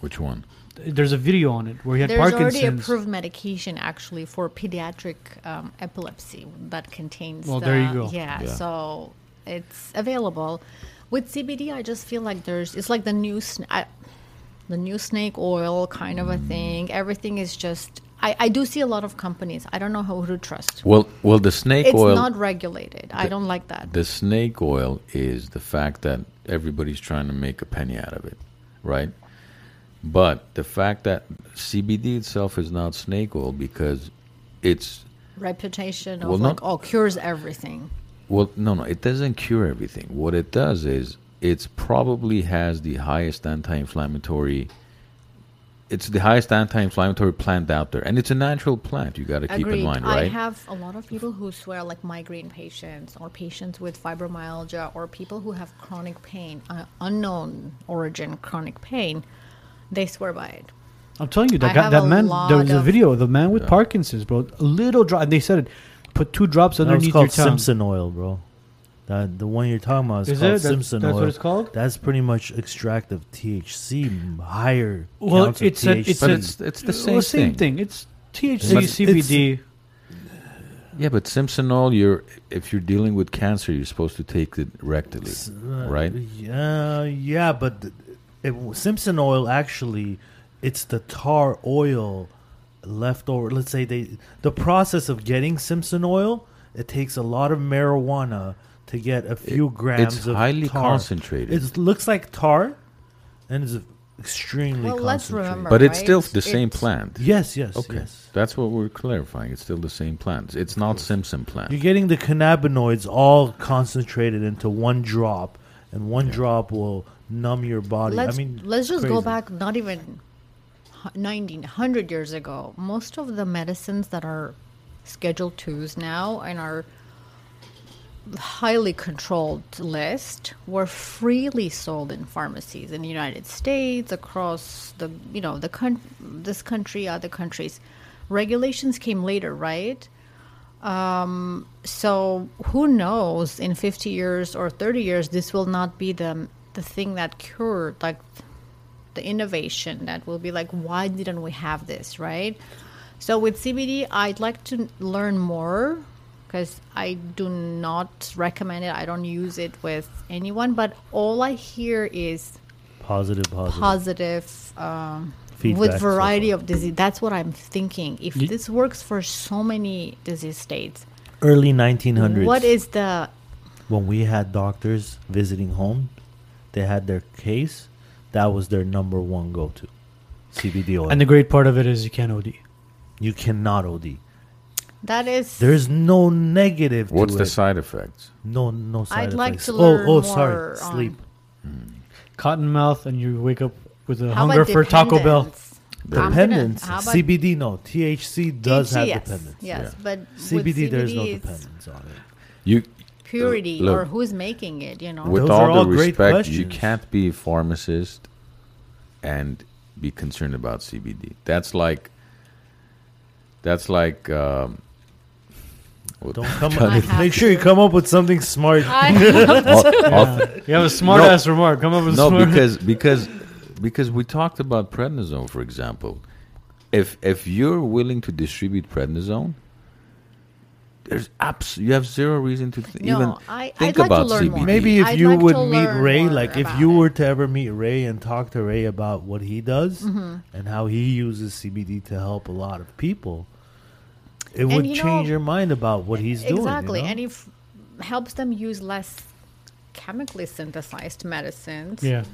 Which one? There's a video on it where he had There's Parkinson's. There's already approved medication actually for pediatric um, epilepsy that contains... Well, the, there you go. Yeah, yeah, so it's available. With C B D, I just feel like there's... It's like the new, sna- I, the new snake oil kind mm. of a thing. Everything is just... I, I do see a lot of companies. I don't know who to trust. Well, well, the snake it's oil... It's not regulated. The, I don't like that. The snake oil is the fact that everybody's trying to make a penny out of it, right? But the fact that C B D itself is not snake oil because it's... Reputation of well, like, not, oh, cures everything. Well, no, no, it doesn't cure everything. What it does is it probably has the highest anti-inflammatory... It's the highest anti-inflammatory plant out there. And it's a natural plant. You got to keep in mind, right? I have a lot of people who swear like migraine patients or patients with fibromyalgia or people who have chronic pain, uh, unknown origin chronic pain. They swear by it. I'm telling you, that, guy, that man, there was a video, the man with yeah. Parkinson's, bro. A little drop. They said it. Put two drops no, underneath your tongue. It's called Simpson oil, bro. That, the one you're talking about is, is called it? Simpson that's, that's oil. That's what it's called? That's pretty much extractive T H C, higher well, it's, a, it's, a, it's, it's the same, well, same thing. thing. It's T H C, but C B D. Yeah, but Simpson oil, you're, if you're dealing with cancer, you're supposed to take it rectally, uh, right? Yeah, yeah, but it, Simpson oil, actually, it's the tar oil left over. Let's say they the process of getting Simpson oil, it takes a lot of marijuana to get a few it, grams it's of tar. It's highly concentrated. It looks like tar, and it's extremely well, concentrated. Let's remember, but it's right? still the it's same plant. Yes, yes, okay. yes. That's what we're clarifying. It's still the same plant. It's not Simpson plant. You're getting the cannabinoids all concentrated into one drop, and one yeah. drop will numb your body. Let's, I mean, let's just crazy. go back, not even nineteen hundred years ago. Most of the medicines that are Schedule twos now and our highly controlled list were freely sold in pharmacies in the United States, across the you know the con- this country, other countries. Regulations came later, right? Um, so who knows? In fifty years or thirty years, this will not be the the thing that cured, like the innovation that will be like, why didn't we have this, right? So with C B D, I'd like to learn more because I do not recommend it. I don't use it with anyone. But all I hear is positive, positive, positive um, feedback with variety so of disease. That's what I'm thinking. If you, this works for so many disease states. Early nineteen hundreds. What is the... When we had doctors visiting home, they had their case. That was their number one go-to, C B D oil. And the great part of it is you can't O D. You cannot O D. That is... There's no negative to it. What's the side effects? No no side effects. I'd like to learn more. Oh, oh, sorry. Sleep. Mm. Cottonmouth and you wake up with a hunger for Taco Bell. Dependence. C B D, no. T H C does have dependence. Yes, but C B D, there's no dependence on it. You... Purity uh, look, or who's making it, you know. With all due respect, you can't be a pharmacist and be concerned about C B D. That's like... That's like. Um, Don't come. Make sure you come up with something smart. I'll, I'll yeah. You have a smart no, ass remark. Come up with no smart because because because we talked about prednisone, for example. If if you're willing to distribute prednisone, there's abs- you have zero reason to th- no, even I, think like about C B D. More. Maybe if I'd you like would meet Ray, like if you were it. to ever meet Ray and talk to Ray about what he does mm-hmm. and how he uses C B D to help a lot of people. It and would you change know, your mind about what he's exactly, doing. Exactly, you know? And it f- helps them use less chemically synthesized medicines. Yeah,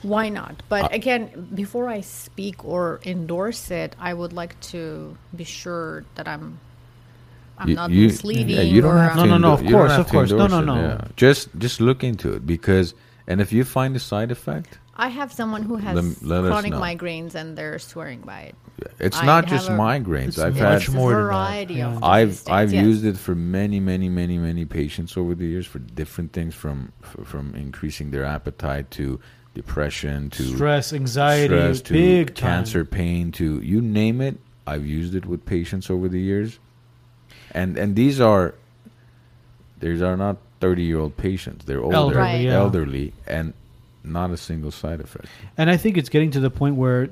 why not? But uh, again, before I speak or endorse it, I would like to be sure that I'm I'm you, not you, misleading. Yeah, you don't have to no, no, no, of course, of course. No, no, no. It, yeah. Just just look into it because, and if you find a side effect. I have someone who has lem, chronic migraines and they're swearing by it. Yeah. It's I not just a, migraines. I've had a variety yeah. of I've I've yes. used it for many, many, many, many patients over the years for different things from f- from increasing their appetite to depression to stress, anxiety, stress, to big cancer, time. pain, to you name it. I've used it with patients over the years. And and these are these are not thirty-year-old patients. They're older, elderly, right. yeah. elderly, and not a single side effect. And I think it's getting to the point where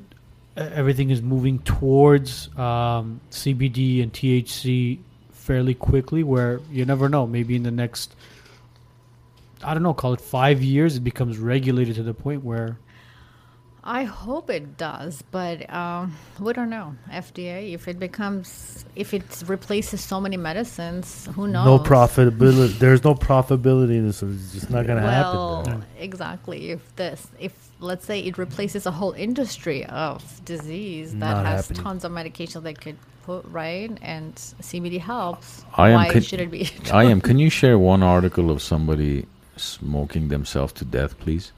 everything is moving towards um, C B D and T H C fairly quickly, where you never know. Maybe in the next, I don't know, call it five years, it becomes regulated to the point where... I hope it does, but um, we don't know. F D A, if it becomes, if it replaces so many medicines, who knows? No profitability. There's no profitability in this. So it's just not going to well, happen. Well, exactly. If this, if let's say it replaces a whole industry of disease that not has happening. tons of medications they could put, right? And C B D helps. I Why am con- should it be? I am. Can you share one article of somebody smoking themselves to death, please?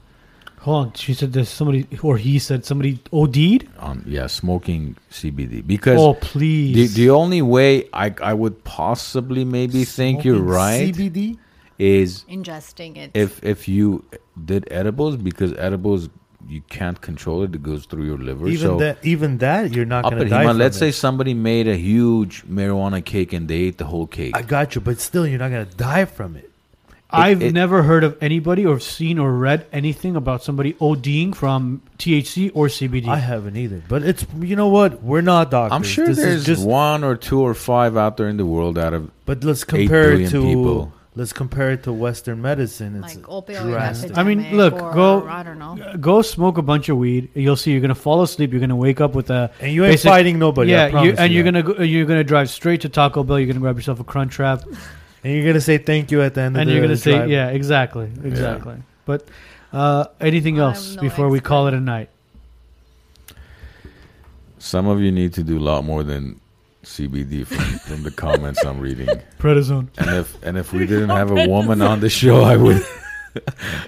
Hold on, she said there's somebody, or he said somebody O D'd? Um, yeah, smoking C B D. Because oh, please. The, the only way I I would possibly maybe smoking think you're right C B D? Is ingesting it. If if you did edibles, because edibles, you can't control it. It goes through your liver. Even, so that, even that, you're not going to die from Let's it. say somebody made a huge marijuana cake and they ate the whole cake. I got you, but still, you're not going to die from it. I've it, never heard of anybody or seen or read anything about somebody ODing from T H C or C B D. I haven't either. But it's, you know what? We're not doctors. I'm sure this there's just one or two or five out there in the world out of but let's compare it to people. Let's compare it to Western medicine. It's like opioid. I mean, look, or, go I don't know. Go smoke a bunch of weed. You'll see you're going to fall asleep. You're going to wake up with a and you ain't basic, fighting nobody. Yeah, I promise you, and you you're going to you're going to drive straight to Taco Bell. You're going to grab yourself a Crunchwrap. And you're going to say thank you at the end of and the And you're going to say, drive. yeah, exactly, exactly. Yeah. But uh, anything well, else no before expert. we call it a night? Some of you need to do a lot more than C B D from, from the comments I'm reading. Prednisone. And if and if we didn't have a woman on the show, I would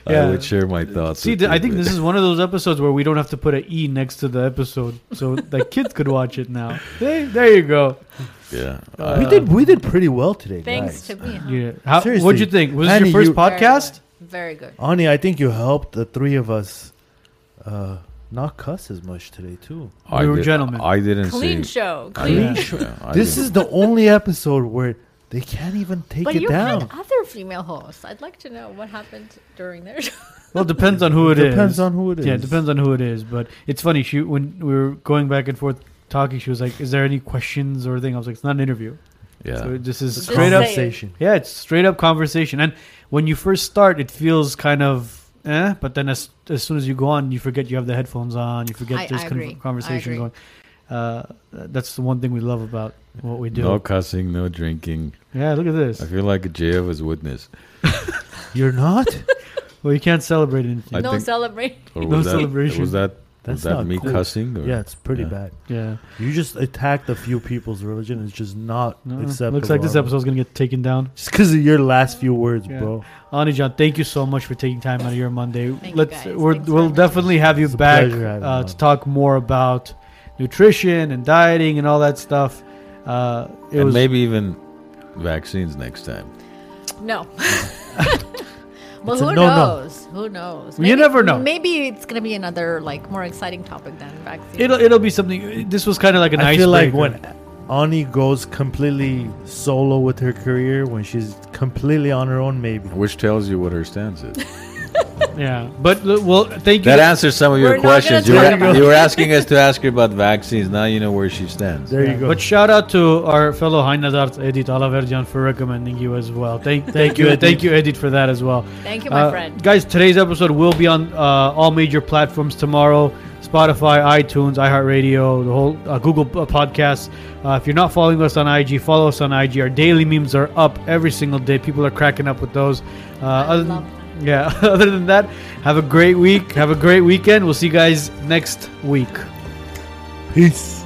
yeah. I would share my thoughts. See, th- I think this is one of those episodes where we don't have to put an E next to the episode, so the kids could watch it now. Hey, there you go. Yeah, uh, we did. We did pretty well today. Thanks guys. to me. Huh? Yeah. How, what'd you think? Was Ani, this your first you, podcast? Very good. very good. Ani, I think you helped the three of us uh, not cuss as much today too. I we were did, gentlemen. I didn't. Clean see, show. Clean yeah. show. Yeah, this didn't. is the only episode where they can't even take but it down. But you had other female hosts. I'd like to know what happened during their show. Well, it depends on who it, it is. Depends on who it is. Yeah, it depends on who it is. But it's funny. She when we were going back and forth. talking, she was like, is there any questions or anything? I was like, it's not an interview. Yeah. So this is it's straight up conversation. Yeah, it's straight up conversation. And when you first start, it feels kind of eh, but then as as soon as you go on, you forget you have the headphones on, you forget I, this I kind of conversation going. Uh, that's the one thing we love about what we do. No cussing, no drinking. Yeah, look at this. I feel like a Jehovah's Witness. You're not? Well, you can't celebrate anything. I no celebrate. No that, celebration. Was that That's was that not me cool. cussing? Or? Yeah, it's pretty yeah. bad. Yeah. You just attacked a few people's religion. It's just not no, acceptable. Looks like this episode's going to get taken down. Just because of your last few words, yeah. bro. Ani John, thank you so much for taking time out of your Monday. Thank Let's you we're, We'll definitely have you it's back uh, to talk more about nutrition and dieting and all that stuff. Uh, it and was, maybe even vaccines next time. No. Well, who, no, knows? No. who knows? Who knows? You never know. Maybe it's going to be another, like, more exciting topic than vaccines. It'll it'll be something. This was kind of like an icebreaker. I ice feel breaker. like when Ani goes completely solo with her career, when she's completely on her own, maybe. Which tells you what her stance is. Yeah, but well, thank you. That answers some of your we're questions. You were, you were asking us to ask her about vaccines. Now you know where she stands. There yeah. you go. But shout out to our fellow Hainazart Edith Alaverdian for recommending you as well. Thank, thank you, thank you, Edith, for that as well. Thank you, my uh, friend. Guys, today's episode will be on uh, all major platforms tomorrow: Spotify, iTunes, iHeartRadio, the whole uh, Google uh, podcasts. Uh, if you're not following us on I G, follow us on I G. Our daily memes are up every single day. People are cracking up with those. Uh, I other love than, Yeah, other than that, have a great week. Have a great weekend. We'll see you guys next week. Peace.